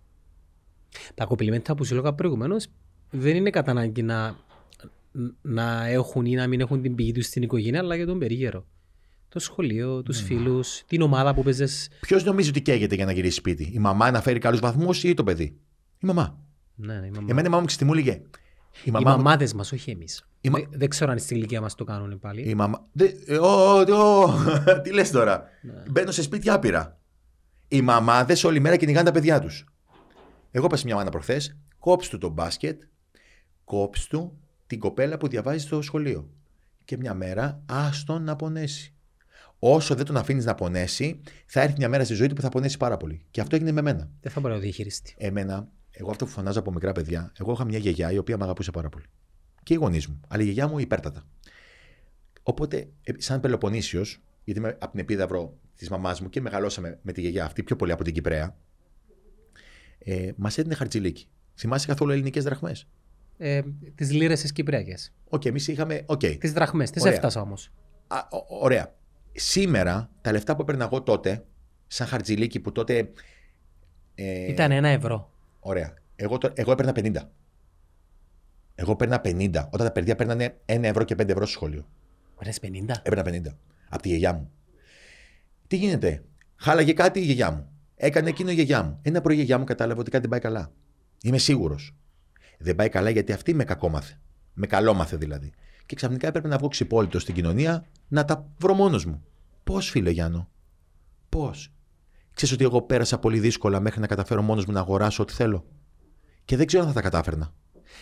Τα κομπλιμέντα που σου έλεγα προηγουμένως δεν είναι κατά ανάγκη να... να έχουν ή να μην έχουν την πηγή του στην οικογένεια, αλλά για τον περίγερο. Το σχολείο, τους mm. φίλους, την ομάδα που παίζεις. Ποιος νομίζει ότι καίγεται για να γυρίσει σπίτι, η μαμά να φέρει καλούς βαθμούς ή το παιδί? Η μαμά. Ναι, ναι, η μαμά. Εμένα η μαμά μου ξεστιμούληγε. Οι μαμά... μαμάδες μας, όχι εμείς. Μα... Δεν, δεν ξέρω αν στην ηλικία μας το κάνουν πάλι. Η μαμά... Δε... oh, oh, oh. Τι λες τώρα. Ναι. Μπαίνω σε σπίτι άπειρα. Οι μαμάδες όλη μέρα κυνηγάνε τα παιδιά τους. Εγώ είπα σε μια μάνα προχθές, κόψου το μπάσκετ, κόψου την κοπέλα που διαβάζει στο σχολείο. Και μια μέρα άστον να πονέσει. Όσο δεν τον αφήνεις να πονέσει, θα έρθει μια μέρα στη ζωή του που θα πονέσει πάρα πολύ. Και αυτό έγινε με μένα. Δεν θα μπορεί να το διαχειριστεί. Εμένα. Εγώ αυτό που φωνάζω από μικρά παιδιά, εγώ είχα μια γιαγιά η οποία με αγαπούσε πάρα πολύ. Και οι γονείς μου. Αλλά η γιαγιά μου υπέρτατα. Οπότε, σαν Πελοποννήσιος, γιατί είμαι από την Επίδαυρο της μαμάς μου και μεγαλώσαμε με τη γιαγιά αυτή, πιο πολύ από την Κυπρέα, ε, μας έδινε χαρτζηλίκι. Θυμάσαι καθόλου ελληνικές δραχμές? Ε, τις λίρες τις Κυπρέακες. Οκ, okay, εμείς είχαμε. Okay. Τις δραχμές, τις έφτασα όμως. Ωραία. Σήμερα, τα λεφτά που έπαιρνα εγώ τότε, σαν χαρτζηλίκι που τότε. Ε, ήταν ένα ευρώ. Ωραία. Εγώ, το, εγώ έπαιρνα πενήντα. Εγώ παίρνα πενήντα. Όταν τα παιδιά παίρνανε ένα ευρώ και πέντε ευρώ στο σχολείο. Παίρνε πενήντα. Έπαιρνα πενήντα. Από τη γιαγιά μου. Τι γίνεται? Χάλαγε κάτι η γιαγιά μου. Έκανε εκείνο η γιαγιά μου. Ένα πρωί η γιαγιά μου κατάλαβε ότι κάτι δεν πάει καλά. Είμαι σίγουρος. Δεν πάει καλά γιατί αυτή με κακόμαθε. Με καλόμαθε δηλαδή. Και ξαφνικά έπρεπε να βγω ξυπόλυτο στην κοινωνία να τα βρω μόνος μου. Πώς, φίλε Γιάννο? Πώς? Ξέρεις ότι εγώ πέρασα πολύ δύσκολα μέχρι να καταφέρω μόνος μου να αγοράσω ό,τι θέλω. Και δεν ξέρω αν θα τα κατάφερνα.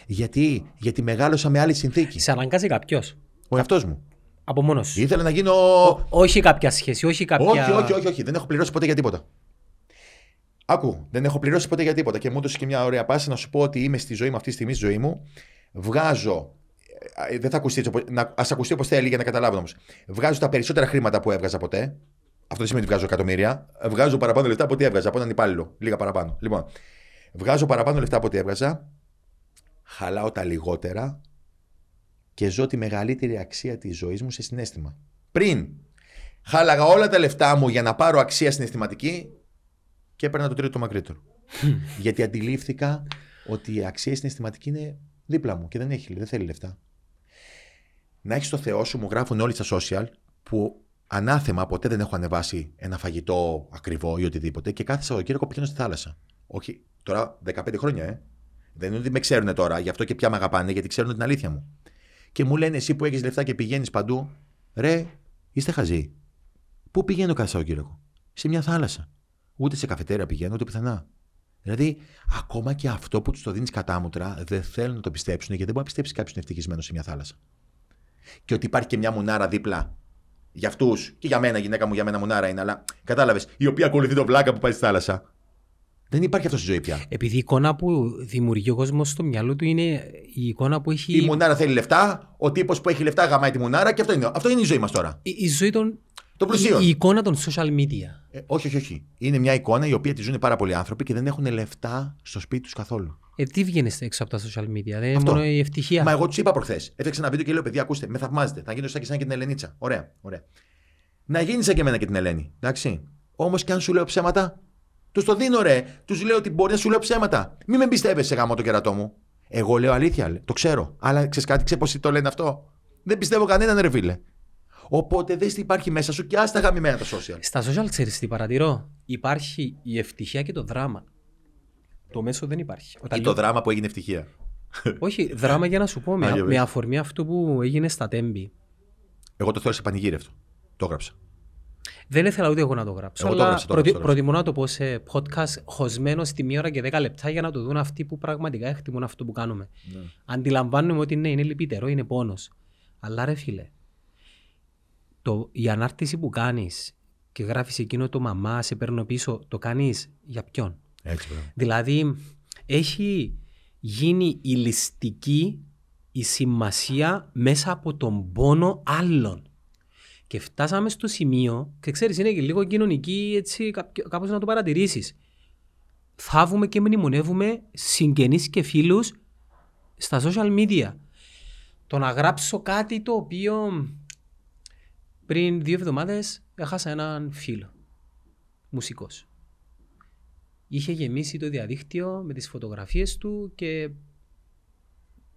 Γιατί, Γιατί μεγάλωσα με άλλη συνθήκη. Σε αναγκάζει κάποιος. Ο εαυτός μου. Από μόνος. Ήθελα να γίνω. Ό, όχι κάποια σχέση, όχι κάποια. Όχι, όχι, όχι, όχι. Δεν έχω πληρώσει ποτέ για τίποτα. Άκου, δεν έχω πληρώσει ποτέ για τίποτα. Και μου έδωσε και μια ωραία πάση να σου πω ότι είμαι στη ζωή μου αυτή τη στιγμή, στη ζωή μου. Βγάζω. Δεν θα ακουστεί έτσι. Ας ακουστεί όπως θέλει για να καταλάβω όμως. Βγάζω τα περισσότερα χρήματα που έβγαζα ποτέ. Αυτό δεν σημαίνει ότι βγάζω εκατομμύρια. Βγάζω παραπάνω λεφτά από ό,τι έβγαζα. Από έναν υπάλληλο. Λίγα παραπάνω. Λοιπόν, βγάζω παραπάνω λεφτά από ό,τι έβγαζα. Χαλάω τα λιγότερα. Και ζω τη μεγαλύτερη αξία της ζωής μου σε συναίσθημα. Πριν χάλαγα όλα τα λεφτά μου για να πάρω αξία συναισθηματική. Και έπαιρνα το τρίτο το μακρύτερο. Γιατί αντιλήφθηκα ότι η αξία συναισθηματική είναι δίπλα μου και δεν, έχει, δεν θέλει λεφτά. Να έχεις το Θεό σου, μου γράφουν όλοι στα social που. Ανάθεμα, ποτέ δεν έχω ανεβάσει ένα φαγητό ακριβό ή οτιδήποτε και κάθε Σαββατοκύριακο πηγαίνω στη θάλασσα. Όχι, τώρα δεκαπέντε χρόνια, ε. Δεν είναι ότι με ξέρουν τώρα, γι' αυτό και πια με αγαπάνε, γιατί ξέρουν την αλήθεια μου. Και μου λένε εσύ που έχεις λεφτά και πηγαίνεις παντού, ρε, είστε χαζοί. Πού πηγαίνω κάθε Σαββατοκύριακο? Σε μια θάλασσα. Ούτε σε καφετέρια πηγαίνω, ούτε πουθενά. Δηλαδή, ακόμα και αυτό που τους το δίνεις κατάμουτρα, δεν θέλουν να το πιστέψουν, γιατί δεν μπορεί να πιστέψει κάποιον ευτυχισμένο σε μια θάλασσα. Και ότι υπάρχει και μια μουνάρα δίπλα. Για αυτούς και για μένα, η γυναίκα μου για μένα μουνάρα είναι, αλλά κατάλαβες, η οποία ακολουθεί τον βλάκα που πάει στη θάλασσα. Δεν υπάρχει αυτό στη ζωή πια. Επειδή η εικόνα που δημιουργεί ο κόσμος στο μυαλό του είναι η εικόνα που έχει. Η μουνάρα θέλει λεφτά, ο τύπος που έχει λεφτά γαμάει τη μουνάρα και αυτό είναι, αυτό είναι η ζωή μας τώρα. Η, η ζωή των. Των πλουσίων. Η, η εικόνα των social media. Ε, όχι, όχι, όχι. Είναι μια εικόνα η οποία τη ζουν πάρα πολλοί άνθρωποι και δεν έχουν λεφτά στο σπίτι τους καθόλου. Ε, τι βγαίνει έξω από τα social media, δεν αυτό. Είναι μόνο η ευτυχία. Μα εγώ τους είπα προχθές. Έφτιαξα ένα βίντεο και λέω: παιδιά, ακούστε, με θαυμάζετε. Θα γίνω σαν και σαν και την Ελενίτσα. Ωραία, ωραία. Να γίνει σαν και εμένα και την Ελένη. Εντάξει. Όμως και αν σου λέω ψέματα, τους το δίνω, ρε. Τους λέω ότι μπορεί να σου λέω ψέματα. Μην με εμπιστεύεσαι, γάμο το κερατό μου. Εγώ λέω αλήθεια, το ξέρω. Αλλά ξέρεις κάτι, ξέρεις πώς το λένε αυτό. Δεν πιστεύω κανέναν, ρε φίλε. Οπότε δες τι υπάρχει μέσα σου και άστα γαμημένα τα social. Στα social ξέρεις τι παρατηρώ? Υπάρχει η ευτυχία και το δράμα. Το μέσο δεν υπάρχει. Ή το δράμα που έγινε ευτυχία. Όχι, δράμα για να σου πω, με, με αφορμή αυτό που έγινε στα Τέμπη. Εγώ το θεώρησα πανηγύρι αυτό. Το έγραψα. Δεν ήθελα ούτε εγώ να το γράψω. Εγώ αλλά το έγραψα, το έγραψα, προτιμώ να το πω σε podcast χωσμένο στη μία ώρα και δέκα λεπτά για να το δουν αυτοί που πραγματικά εκτιμούν αυτό που κάνουμε. Ναι. Αντιλαμβάνομαι ότι ναι, είναι λυπητερό, είναι πόνος. Αλλά ρε φίλε, το, η ανάρτηση που κάνεις και γράφεις εκείνο το μαμά, σε παίρνω πίσω, το κάνεις για ποιον? Έτσι, δηλαδή, έχει γίνει η ληστική η σημασία μέσα από τον πόνο άλλων. Και φτάσαμε στο σημείο, και ξέρεις, είναι και λίγο κοινωνική, έτσι, κάπως να το παρατηρήσεις. Θάβουμε και μνημονεύουμε συγγενείς και φίλους στα social media. Το να γράψω κάτι το οποίο πριν δύο εβδομάδες έχασα έναν φίλο, μουσικός. Είχε γεμίσει το διαδίκτυο με τις φωτογραφίες του και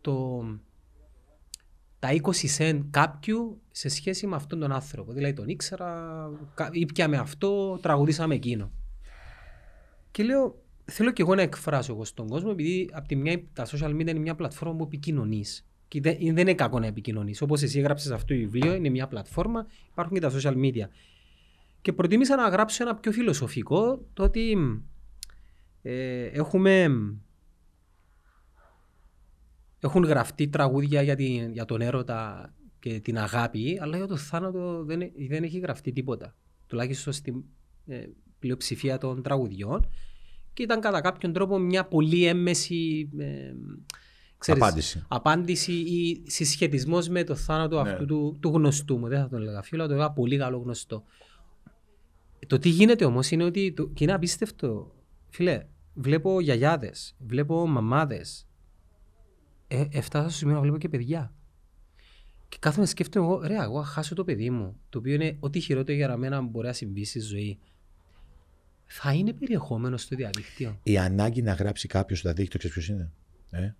το... τα είκοσι σεντ κάποιου σε σχέση με αυτόν τον άνθρωπο. Δηλαδή τον ήξερα, ήπιαμε αυτό, τραγουδήσαμε εκείνο. Και λέω, θέλω και εγώ να εκφράσω εγώ στον κόσμο, επειδή από τη μια, τα social media είναι μια πλατφόρμα που επικοινωνείς. Και δεν είναι κακό να επικοινωνείς. Όπως εσύ έγραψες αυτό το βιβλίο, είναι μια πλατφόρμα, υπάρχουν και τα social media. Και προτίμησα να γράψω ένα πιο φιλοσοφικό, το ότι ε, έχουμε... Έχουν γραφτεί τραγούδια για, την, για τον έρωτα και την αγάπη, αλλά για το θάνατο δεν, δεν έχει γραφτεί τίποτα. Τουλάχιστον στην ε, πλειοψηφία των τραγουδιών. Και ήταν κατά κάποιον τρόπο μια πολύ έμμεση ε, ξέρεις, απάντηση. απάντηση ή συσχετισμός με το θάνατο, ναι, αυτού του, του γνωστού μου. Δεν θα τον έλεγα φίλο, το έλεγα πολύ καλό γνωστό. Το τι γίνεται όμως είναι ότι, το, και είναι απίστευτο, φίλε, βλέπω γιαγιάδες, βλέπω μαμάδες, Ε, έφτασα στο σημείο να βλέπω και παιδιά. Και κάθομαι να σκέφτομαι εγώ, ρε, εγώ χάσω το παιδί μου, το οποίο είναι ό,τι χειρότερο για μένα μπορεί να συμβεί στη ζωή. Θα είναι περιεχόμενο στο διαδίκτυο. Η ανάγκη να γράψει κάποιο στο διαδίκτυο, ξέρεις ποιος είναι. Ε?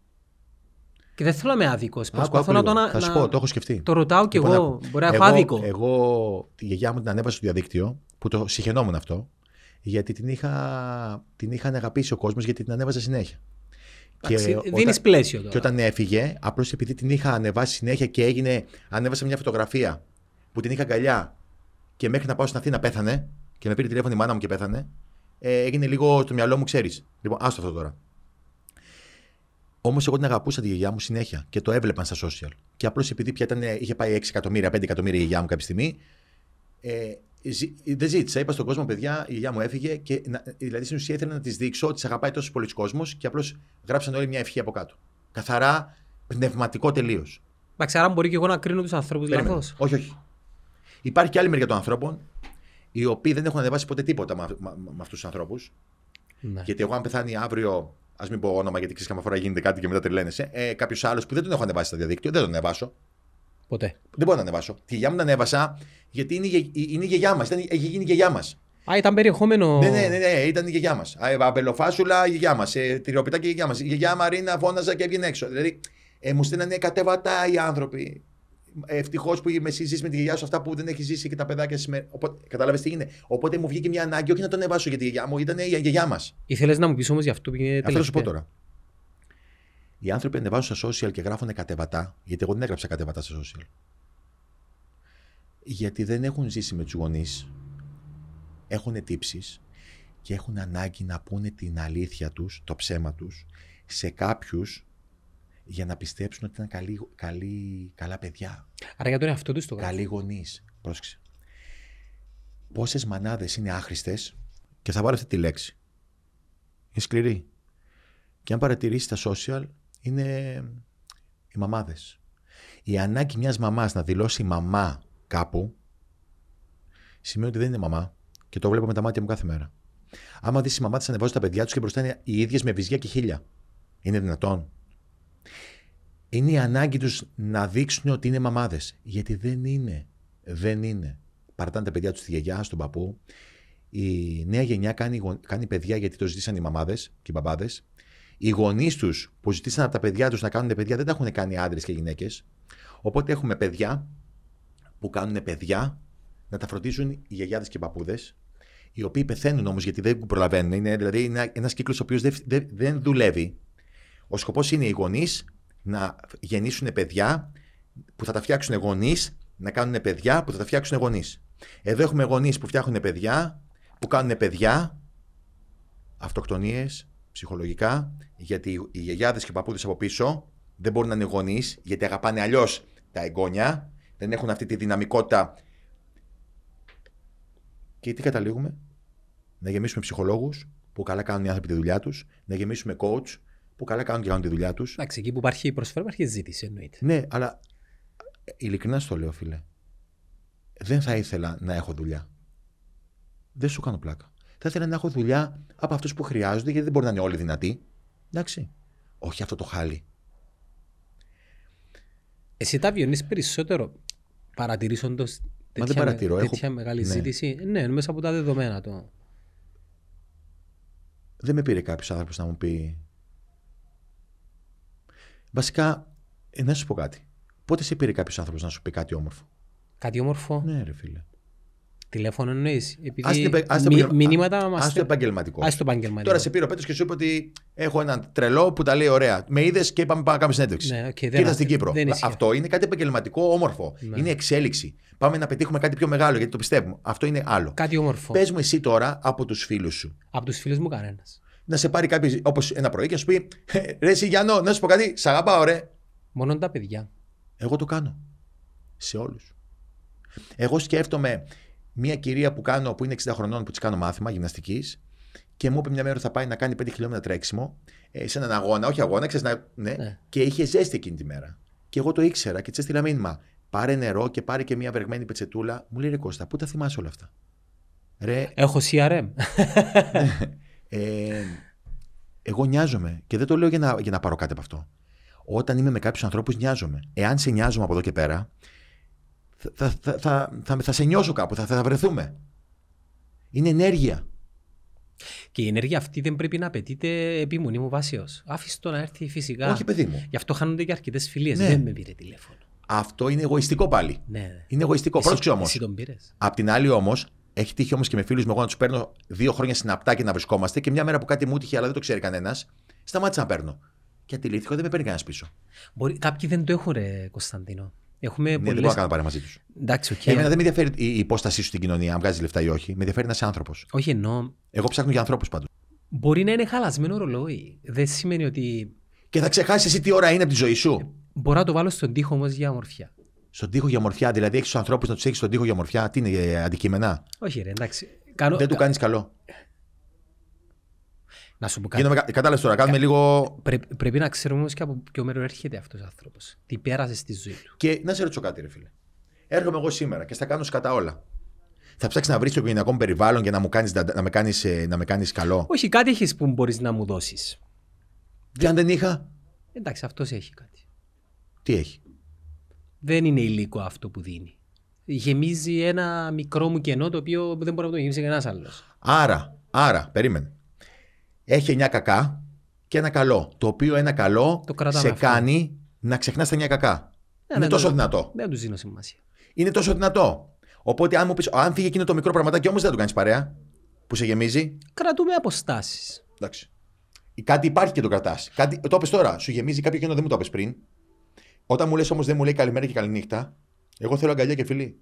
Και δεν θέλω να είμαι άδικος. Προσπαθώ να το να. Θα σου πω, το έχω σκεφτεί. Το ρωτάω κι λοιπόν, εγώ. Μπορεί να έχω άδικο. Εγώ τη γιαγιά μου την ανέβασα στο διαδίκτυο, που το συχαινόμουν αυτό, γιατί την είχα, την είχαν αγαπήσει ο κόσμος, γιατί την ανέβαζα συνέχεια. Δίνει πλαίσιο τώρα. Και όταν έφυγε, απλώς επειδή την είχα ανεβάσει συνέχεια και έγινε, ανέβασα μια φωτογραφία που την είχα αγκαλιά και μέχρι να πάω στην Αθήνα πέθανε και με πήρε τηλέφωνο η μάνα μου και πέθανε, ε, έγινε λίγο στο μυαλό μου, ξέρεις. Λοιπόν, άστο αυτό τώρα. Όμως εγώ την αγαπούσα τη γιαγιά μου συνέχεια και το έβλεπαν στα social. Και απλώς επειδή πια ήταν, είχε πάει έξι εκατομμύρια, πέντε εκατομμύρια η γιαγιά μου κάποια στιγμή, ε, δεν ζήτησα, είπα στον κόσμο, παιδιά, η γιαγιά μου έφυγε και να, δηλαδή στην ουσία ήθελα να της δείξω ότι σε αγαπάει τόσο πολύ κόσμο και απλώς γράψαν όλοι μια ευχή από κάτω. Καθαρά πνευματικό τελείως. Εντάξει, άρα μπορεί και εγώ να κρίνω τους ανθρώπους λάθος. Όχι, όχι. Υπάρχει και άλλη μεριά των ανθρώπων οι οποίοι δεν έχουν ανεβάσει ποτέ τίποτα με αυτούς τους ανθρώπους. Ναι. Γιατί εγώ, αν πεθάνει αύριο, ας μην πω όνομα γιατί ξέρεις, καμιά φορά γίνεται κάτι και μετά τρελαίνεσαι, ε, κάποιος άλλος που δεν τον έχω ανεβάσει στα διαδίκτυα, δεν τον ανεβάσω. Ποτέ. Δεν μπορώ να ανεβάσω. Τη γιαγιά μου την ανέβασα γιατί είναι η, είναι η γιαγιά μας. Ήταν, γίνει η γιαγιά μας. Α, ήταν περιεχόμενο. Ναι, ναι, ναι, ναι, ήταν η γιαγιά μας. Αμπελοφάσουλα, η γιαγιά μας. Ε, τυριοπιτά και η γιαγιά μας. Η γιαγιά Μαρίνα φώναζα και έβγαινε έξω. Δηλαδή, ε, μου στέλνανε κατεβατά οι άνθρωποι. Ευτυχώς που με συζήσει με τη γιαγιά σου αυτά που δεν έχει ζήσει και τα παιδάκια σήμερα. Κατάλαβες τι είναι. Οπότε μου βγήκε μια ανάγκη, όχι να τον ανεβάσω για τη γιαγιά μου, ήταν η γιαγιά μας. Ήθελες να μου πεις όμως για αυτό που γίνεται τελευταία. Αυτό θα σου πω τώρα. Οι άνθρωποι ανεβάζουν στα social και γράφουν κατεβατά, γιατί εγώ δεν έγραψα κατεβατά στα social. Γιατί δεν έχουν ζήσει με τους γονείς, έχουν τύψεις και έχουν ανάγκη να πούνε την αλήθεια τους, το ψέμα τους, σε κάποιους για να πιστέψουν ότι ήταν καλή, καλή, καλά παιδιά. Άρα για τον εαυτό τους το γράφουν. Καλοί γονείς. Πρόσεξε. Πόσες μανάδες είναι άχρηστες, και θα βάλω αυτή τη λέξη. Είναι σκληρή. Και αν παρατηρήσεις τα social, είναι οι μαμάδες. Η ανάγκη μιας μαμάς να δηλώσει μαμά κάπου σημαίνει ότι δεν είναι μαμά και το βλέπω με τα μάτια μου κάθε μέρα. Άμα δεις οι μαμάδες ανεβάζουν τα παιδιά τους και μπροστά είναι οι ίδιες με βυζιά και χίλια. Είναι δυνατόν? Είναι η ανάγκη τους να δείξουν ότι είναι μαμάδες. Γιατί δεν είναι. Δεν είναι. Παρατάνε τα παιδιά τους στη γιαγιά, στον παππού. Η νέα γενιά κάνει, κάνει παιδιά γιατί το ζητήσαν οι μαμάδες και οι μπαμπάδες. Οι γονείς τους που ζητήσαν από τα παιδιά τους να κάνουν παιδιά δεν τα έχουν κάνει άντρες και γυναίκες. Οπότε έχουμε παιδιά που κάνουν παιδιά να τα φροντίζουν οι γιαγιάδες και οι παππούδες, οι οποίοι πεθαίνουν όμως γιατί δεν προλαβαίνουν. Είναι, δηλαδή είναι ένας κύκλος ο οποίος δεν, δεν, δεν δουλεύει. Ο σκοπός είναι οι γονείς να γεννήσουν παιδιά που θα τα φτιάξουν γονείς, να κάνουν παιδιά που θα τα φτιάξουν γονείς. Εδώ έχουμε γονείς που φτιάχνουν παιδιά, που κάνουν παιδιά, αυτοκτονίες. Ψυχολογικά, γιατί οι γιαγιάδες και οι παππούδες από πίσω δεν μπορούν να είναι γονείς, γιατί αγαπάνε αλλιώς τα εγγόνια, δεν έχουν αυτή τη δυναμικότητα. Και τι καταλήγουμε? Να γεμίσουμε ψυχολόγους που καλά κάνουν οι άνθρωποι τη δουλειά τους, να γεμίσουμε coach που καλά κάνουν και κάνουν τη δουλειά τους. Εντάξει, εκεί που υπάρχει προσφορά, υπάρχει ζήτηση εννοείται. Ναι, αλλά ειλικρινά στο λέω, φίλε. δεν θα ήθελα να έχω δουλειά. Δεν σου κάνω πλάκα. Θα ήθελα να έχω δουλειά από αυτούς που χρειάζονται, γιατί δεν μπορεί να είναι όλοι δυνατοί. Εντάξει. Όχι αυτό το χάλι. Εσύ τα βιώνεις περισσότερο παρατηρήσοντας τέτοια, με, τέτοια έχω... μεγάλη ναι. ζήτηση. Ναι, μέσα από τα δεδομένα του. Δεν με πήρε κάποιος άνθρωπος να μου πει. Βασικά, ε, να σου πω κάτι. Πότε σε πήρε κάποιος άνθρωπος να σου πει κάτι όμορφο? Κάτι όμορφο. Ναι, ρε φίλε. Τηλέφωνο εννοείς. Μηνύματα μας. Ας το επαγγελματικό. Τώρα σε πήρε ο Πέτρος και σου είπε ότι έχω έναν τρελό που τα λέει ωραία. Με είδες και είπαμε πάμε να κάνουμε συνέντευξη. Ναι, okay, και ήταν στην Κύπρο. Αυτό είναι κάτι επαγγελματικό όμορφο. Ναι. Είναι εξέλιξη. Πάμε να πετύχουμε κάτι πιο μεγάλο γιατί το πιστεύουμε. Αυτό είναι άλλο. Κάτι όμορφο. Πες μου εσύ τώρα από τους φίλους σου. Από τους φίλους μου κανένας. Να σε πάρει κάποιος όπως ένα πρωί και να σου πει ρε εσύ Γιάννο, να σου πω κάτι. Σ' αγαπάω, ρε. Μόνο τα παιδιά. Εγώ το κάνω. Σε όλους. Εγώ σκέφτομαι. Μία κυρία που κάνω, που είναι εξήντα χρονών, που της κάνω μάθημα γυμναστικής και μου είπε μια μέρα θα πάει να κάνει πέντε χιλιόμετρα τρέξιμο σε έναν αγώνα, όχι αγώνα, ξέρεις να... Ναι. Ναι. Και είχε ζέστη εκείνη τη μέρα. Και εγώ το ήξερα και της έστειλα μήνυμα. Πάρε νερό και πάρε και μια βεργμένη πετσετούλα. Μου λέει ρε Κώστα, πού τα θυμάσαι όλα αυτά? Ρε... Έχω σι αρ εμ. Ναι. ε, εγώ νοιάζομαι και δεν το λέω για να, για να πάρω κάτι από αυτό. Όταν είμαι με κάποιους ανθρώπους νοιάζομαι. Εάν σε νοιάζομαι από εδώ και πέρα. Θα, θα, θα, θα, θα σε νιώσω κάπου, θα, θα βρεθούμε. Είναι ενέργεια. Και η ενέργεια αυτή δεν πρέπει να απαιτείται επιμονή μου βάσεως. Άφησε το να έρθει φυσικά. Όχι, παιδί μου. Γι' αυτό χάνονται και αρκετές φιλίες. Ναι. Δεν με πήρε τηλέφωνο. Αυτό είναι εγωιστικό πάλι. Ναι. Είναι εγωιστικό. Πρόσεξε όμως. Απ' την άλλη όμως, έχει τύχει όμως και με φίλους μου εγώ να τους παίρνω δύο χρόνια συναπτά και να βρισκόμαστε και μια μέρα που κάτι μου τύχει, αλλά δεν το ξέρει κανένας, σταμάτησα να παίρνω. Και αντιλήφθηκα δεν με παίρνει κανένας πίσω. Μπορεί, κάποιοι δεν το έχουν, ρε Κωνσταντίνο. Έχουμε ναι, πολλές... Δεν μπορώ να κάνω πάρει μαζί τους. Εντάξει, okay. Εμένα δεν με ενδιαφέρει η υπόστασή σου στην κοινωνία, αν βγάζει λεφτά ή όχι. Με ενδιαφέρει να είσαι άνθρωπος. Όχι εννοώ. Εγώ ψάχνω για ανθρώπους πάντως. Μπορεί να είναι χαλασμένο ρολόι. Δεν σημαίνει ότι. Και θα ξεχάσεις εσύ τι ώρα είναι από τη ζωή σου. Μπορώ να το βάλω στον τοίχο όμως για ομορφιά. Στον τοίχο για ομορφιά, δηλαδή έχεις τους ανθρώπους να τους έχεις στον τοίχο για ομορφιά. Τι είναι αντικείμενα. Όχι, ρε, εντάξει. Κάνω... Δεν του κάνεις καλό. Να σου πω κάτι. Γίνομαι, κατάλαβες τώρα, κάνουμε Κα... λίγο. Πρέ... Πρέπει να ξέρουμε όμως και από ποιο μέρο έρχεται αυτός ο άνθρωπος. Τι πέρασε στη ζωή του. Και να σε ρωτήσω κάτι, ρε φίλε. Έρχομαι εγώ σήμερα και στα κάνω σκατά όλα. Θα ψάξεις να βρεις το οικογενειακό μου περιβάλλον για να, μου κάνεις, να, με κάνεις, να με κάνεις καλό. Όχι, κάτι έχεις που μπορείς να μου δώσεις. Και αν δεν είχα. Εντάξει, αυτός έχει κάτι. Τι έχει. Δεν είναι υλικό αυτό που δίνει. Γεμίζει ένα μικρό μου κενό το οποίο δεν μπορεί να το γεμίσει κανένας άλλος. Άρα, άρα, περίμενε. Έχει εννιά κακά και ένα καλό. Το οποίο ένα καλό σε αυτό. Κάνει να ξεχνάς τα εννιά κακά. Ε, είναι τόσο το, δυνατό. Δεν του δίνω σημασία. Είναι τόσο δυνατό. Οπότε, αν μου πεις, αν φύγει εκείνο το μικρό πραγματάκι, όμως δεν του κάνεις παρέα που σε γεμίζει. Κρατούμε αποστάσεις. Εντάξει. Κάτι υπάρχει και το κρατάς. Κάτι... Το πες τώρα. Σου γεμίζει κάποιο εκείνο, δεν μου το πες πριν. Όταν μου λες όμως δεν μου λέει καλημέρα και καληνύχτα, εγώ θέλω αγκαλιά και φιλί.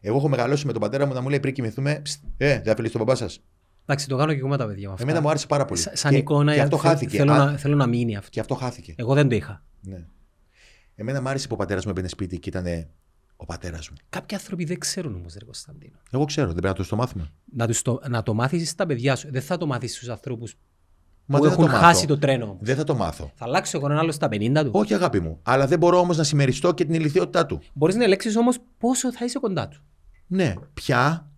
Εγώ έχω μεγαλώσει με τον πατέρα μου να μου λέει πριν κοιμηθούμε, ε, δεν αφιλείς τον παπά σας. Εντάξει, το κάνω και εγώ με τα παιδιά μου. Εμένα μου άρεσε πάρα πολύ. Σ- σαν και, εικόνα, και αυτό θέλ, χάθηκε. Θέλω, Α... να, θέλω να μείνει αυτό. Και αυτό χάθηκε. Εγώ δεν το είχα. Ναι. Εμένα μου άρεσε που ο πατέρας μου έμπαινε σπίτι και ήταν ο πατέρας μου. Κάποιοι άνθρωποι δεν ξέρουν όμως, ρε Κωνσταντίνο. Εγώ ξέρω, δεν πρέπει να τους το μάθουμε. Να, τους το, να το μάθεις στα παιδιά σου. Δεν θα το μάθεις στους ανθρώπους που έχουν το χάσει το τρένο. Δεν θα το μάθω. Θα αλλάξω εγώ έναν άλλο στα πενήντα του. Όχι, αγάπη μου. Αλλά δεν μπορώ όμως να συμμεριστώ και την ηλικιότητά του. Μπορείς να ελέγξεις όμως πόσο θα είσαι κοντά του. Ναι, πια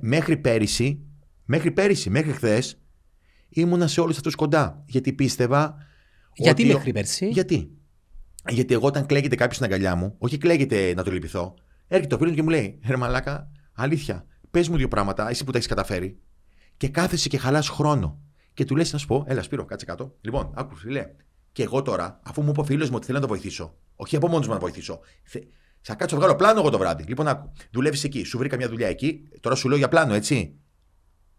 μέχρι πέρυσι. Μέχρι πέρυσι, μέχρι χθες, ήμουνα σε όλους αυτούς κοντά. Γιατί πίστευα. Γιατί ότι... μέχρι πέρυσι. Γιατί. Γιατί εγώ, όταν κλαίγεται κάποιος στην αγκαλιά μου, όχι κλαίγεται να το λυπηθώ, έρχεται ο φίλος μου και μου λέει: ρε μαλάκα, αλήθεια, πες μου δύο πράγματα, εσύ που τα έχεις καταφέρει. Και κάθεσαι και χαλάς χρόνο. Και του λες: να σου πω, έλα, Σπύρο, κάτσε κάτω. Λοιπόν, άκου, φίλε. Και εγώ τώρα, αφού μου είπε ο φίλος μου ότι θέλω να το βοηθήσω, όχι από μόνος μου να βοηθήσω. Θα κάτσω, βγάλω πλάνο εγώ το βράδυ. Λοιπόν, άκου, δουλεύεις εκεί, σου βρήκα μια δουλειά εκεί, τώρα σου λέω για πλάνο, έτσι.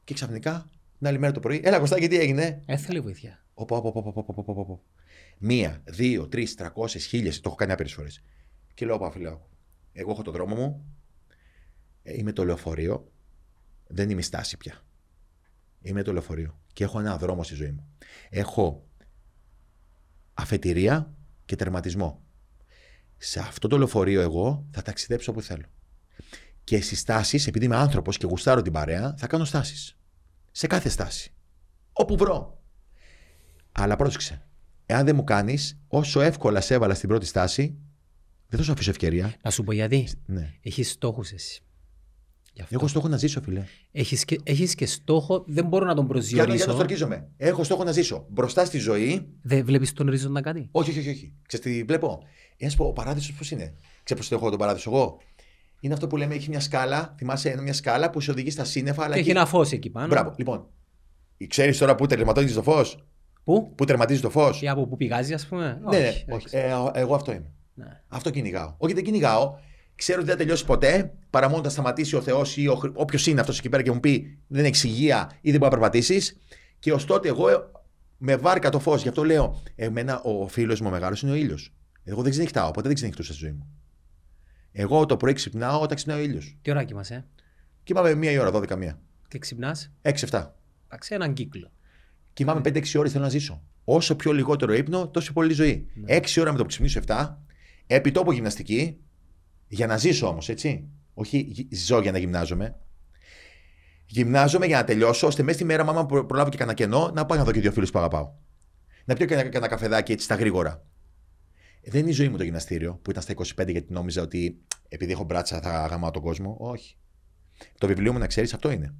Και ξαφνικά, την άλλη μέρα το πρωί, έλα Κωστάκη, τι έγινε. Έθελε βοήθεια. Οπό, οπό, οπό, οπό, οπό, οπό. Μία, δύο, τρεις, τρακόσιες, χίλιες, το έχω κάνει άπειρες φορές. Και λέω, παφιλάω. Εγώ έχω τον δρόμο μου, είμαι το λεωφορείο, δεν είμαι στάση πια. Είμαι το λεωφορείο και έχω ένα δρόμο στη ζωή μου. Έχω αφετηρία και τερματισμό. Σε αυτό το λεωφορείο εγώ θα ταξιδέψω όπου θέλω. Και στις στάσεις, επειδή είμαι άνθρωπος και γουστάρω την παρέα, θα κάνω στάσεις. Σε κάθε στάση. Όπου βρω. Αλλά πρόσεξε. Εάν δεν μου κάνεις, όσο εύκολα σε έβαλα στην πρώτη στάση, Δεν θα σου αφήσω ευκαιρία. Να σου πω γιατί. Ναι. Έχεις στόχους εσύ. Έχω στόχο να ζήσω, φίλε. Έχεις και, έχεις και στόχο, δεν μπορώ να τον προσδιορίσω. Για να στορκίζομαι. Έχω στόχο να ζήσω. Μπροστά στη ζωή. Δεν βλέπεις τον ορίζοντα κάτι. Όχι, όχι, όχι. όχι. Ξέρεις τι βλέπω. Ένας πω, ο παράδεισος πώς είναι. Ξέρεις πώς έχω τον παράδεισο εγώ. Είναι αυτό που λέμε, έχει μια σκάλα. Θυμάσαι μια σκάλα που σε οδηγεί στα σύννεφα. Αλλά και έχει ένα φως εκεί πάνω. Μπράβο. Λοιπόν, ξέρεις τώρα που τερματώνει το φως. Πού? Πού τερματίζει το φως. Ή από που πηγάζει, ας πούμε. Ναι, όχι, ναι, όχι. Ε, εγώ αυτό είμαι. Ναι. Αυτό κυνηγάω. Όχι, δεν κυνηγάω. Ξέρω ότι δεν θα τελειώσει ποτέ, παρά μόνο να σταματήσει ο Θεός ή ο... όποιος είναι αυτός εκεί πέρα και μου πει δεν έχεις υγεία ή δεν μπορεί να περπατήσεις. Και ως τότε εγώ με βάρκα το φως. Γι' αυτό λέω, εμένα ο φίλος μου ο μεγάλος είναι ο ήλιος. Εγώ δεν ξενυχτάω, ποτέ δεν ξενυχτούσα στη ζωή μου. Εγώ το πρωί ξυπνάω όταν ξυπνάει ο ήλιος. Τι ώρα κοιμάσαι, ε? Κοιμάμαι μία η ώρα, δώδεκα μία. Και ξυπνάς? έξι εφτά. Παξε έναν κύκλο. Κοιμάμαι πέντε έξι ώρες, θέλω να ζήσω. Όσο πιο λιγότερο ύπνο, τόσο πολύ ζωή. Ναι. έξι ώρα με το που ξυπνήσω εφτά, επιτόπου γυμναστική. Για να ζήσω όμως, έτσι. Όχι ζω για να γυμνάζομαι. Γυμνάζομαι για να τελειώσω, ώστε μέσα στη μέρα, άμα προλάβω και κανένα κενό, να πάω να δω και δύο φίλους που αγαπάω. Να πιω και κανένα καφεδάκι έτσι στα γρήγορα. Δεν είναι η ζωή μου το γυμναστήριο που ήταν στα είκοσι πέντε γιατί νόμιζα ότι επειδή έχω μπράτσα θα γαμάω τον κόσμο. Όχι. Το βιβλίο μου, να ξέρεις, αυτό είναι.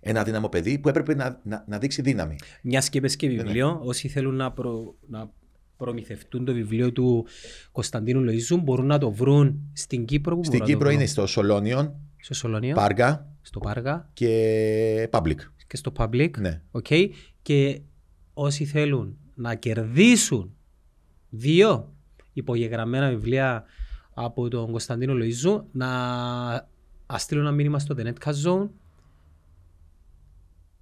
Ένα δύναμο παιδί που έπρεπε να, να, να δείξει δύναμη. Μια και είπες και βιβλίο, είναι. Όσοι θέλουν να, προ, να... προμηθευτούν το βιβλίο του Κωνσταντίνου Λοΐζου, μπορούν να το βρουν στην Κύπρο. Που στην Κύπρο είναι στο Σολόνιον, στο Σολόνιον, Πάργα, στο Πάργα και Public. Και στο Public, ναι. Okay. Και όσοι θέλουν να κερδίσουν δύο υπογεγραμμένα βιβλία από τον Κωνσταντίνο Λοΐζου, να στείλουν ένα μήνυμα στο The Netcast Zone,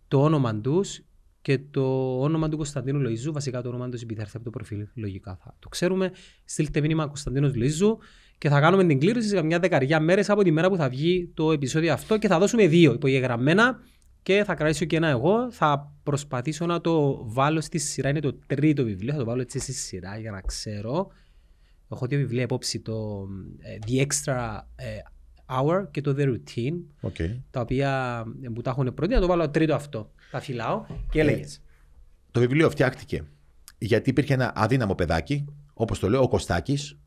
το όνομα τους και το όνομα του Κωνσταντίνου Λοΐζου, βασικά το όνομα του συμπιθαρθεί από το προφίλ, λογικά θα το ξέρουμε. Στείλτε μήνυμα Κωνσταντίνος Λοΐζου και θα κάνουμε την κλήρωση σε καμιά δεκαριά μέρες από τη μέρα που θα βγει το επεισόδιο αυτό και θα δώσουμε δύο υπογεγραμμένα και θα κρατήσω και ένα εγώ. Θα προσπαθήσω να το βάλω στη σειρά, είναι το τρίτο βιβλίο, θα το βάλω έτσι στη σειρά για να ξέρω. Έχω δύο βιβλία υπόψη, το The Extra Hour και το The Routine, okay. Τα οποία που τα έχουν πρώτη, να το βάλω τρίτο αυτό. Τα φυλάω και έλεγες. Το βιβλίο φτιάχτηκε γιατί υπήρχε ένα αδύναμο παιδάκι, όπως το λέω, ο Κωστάκης,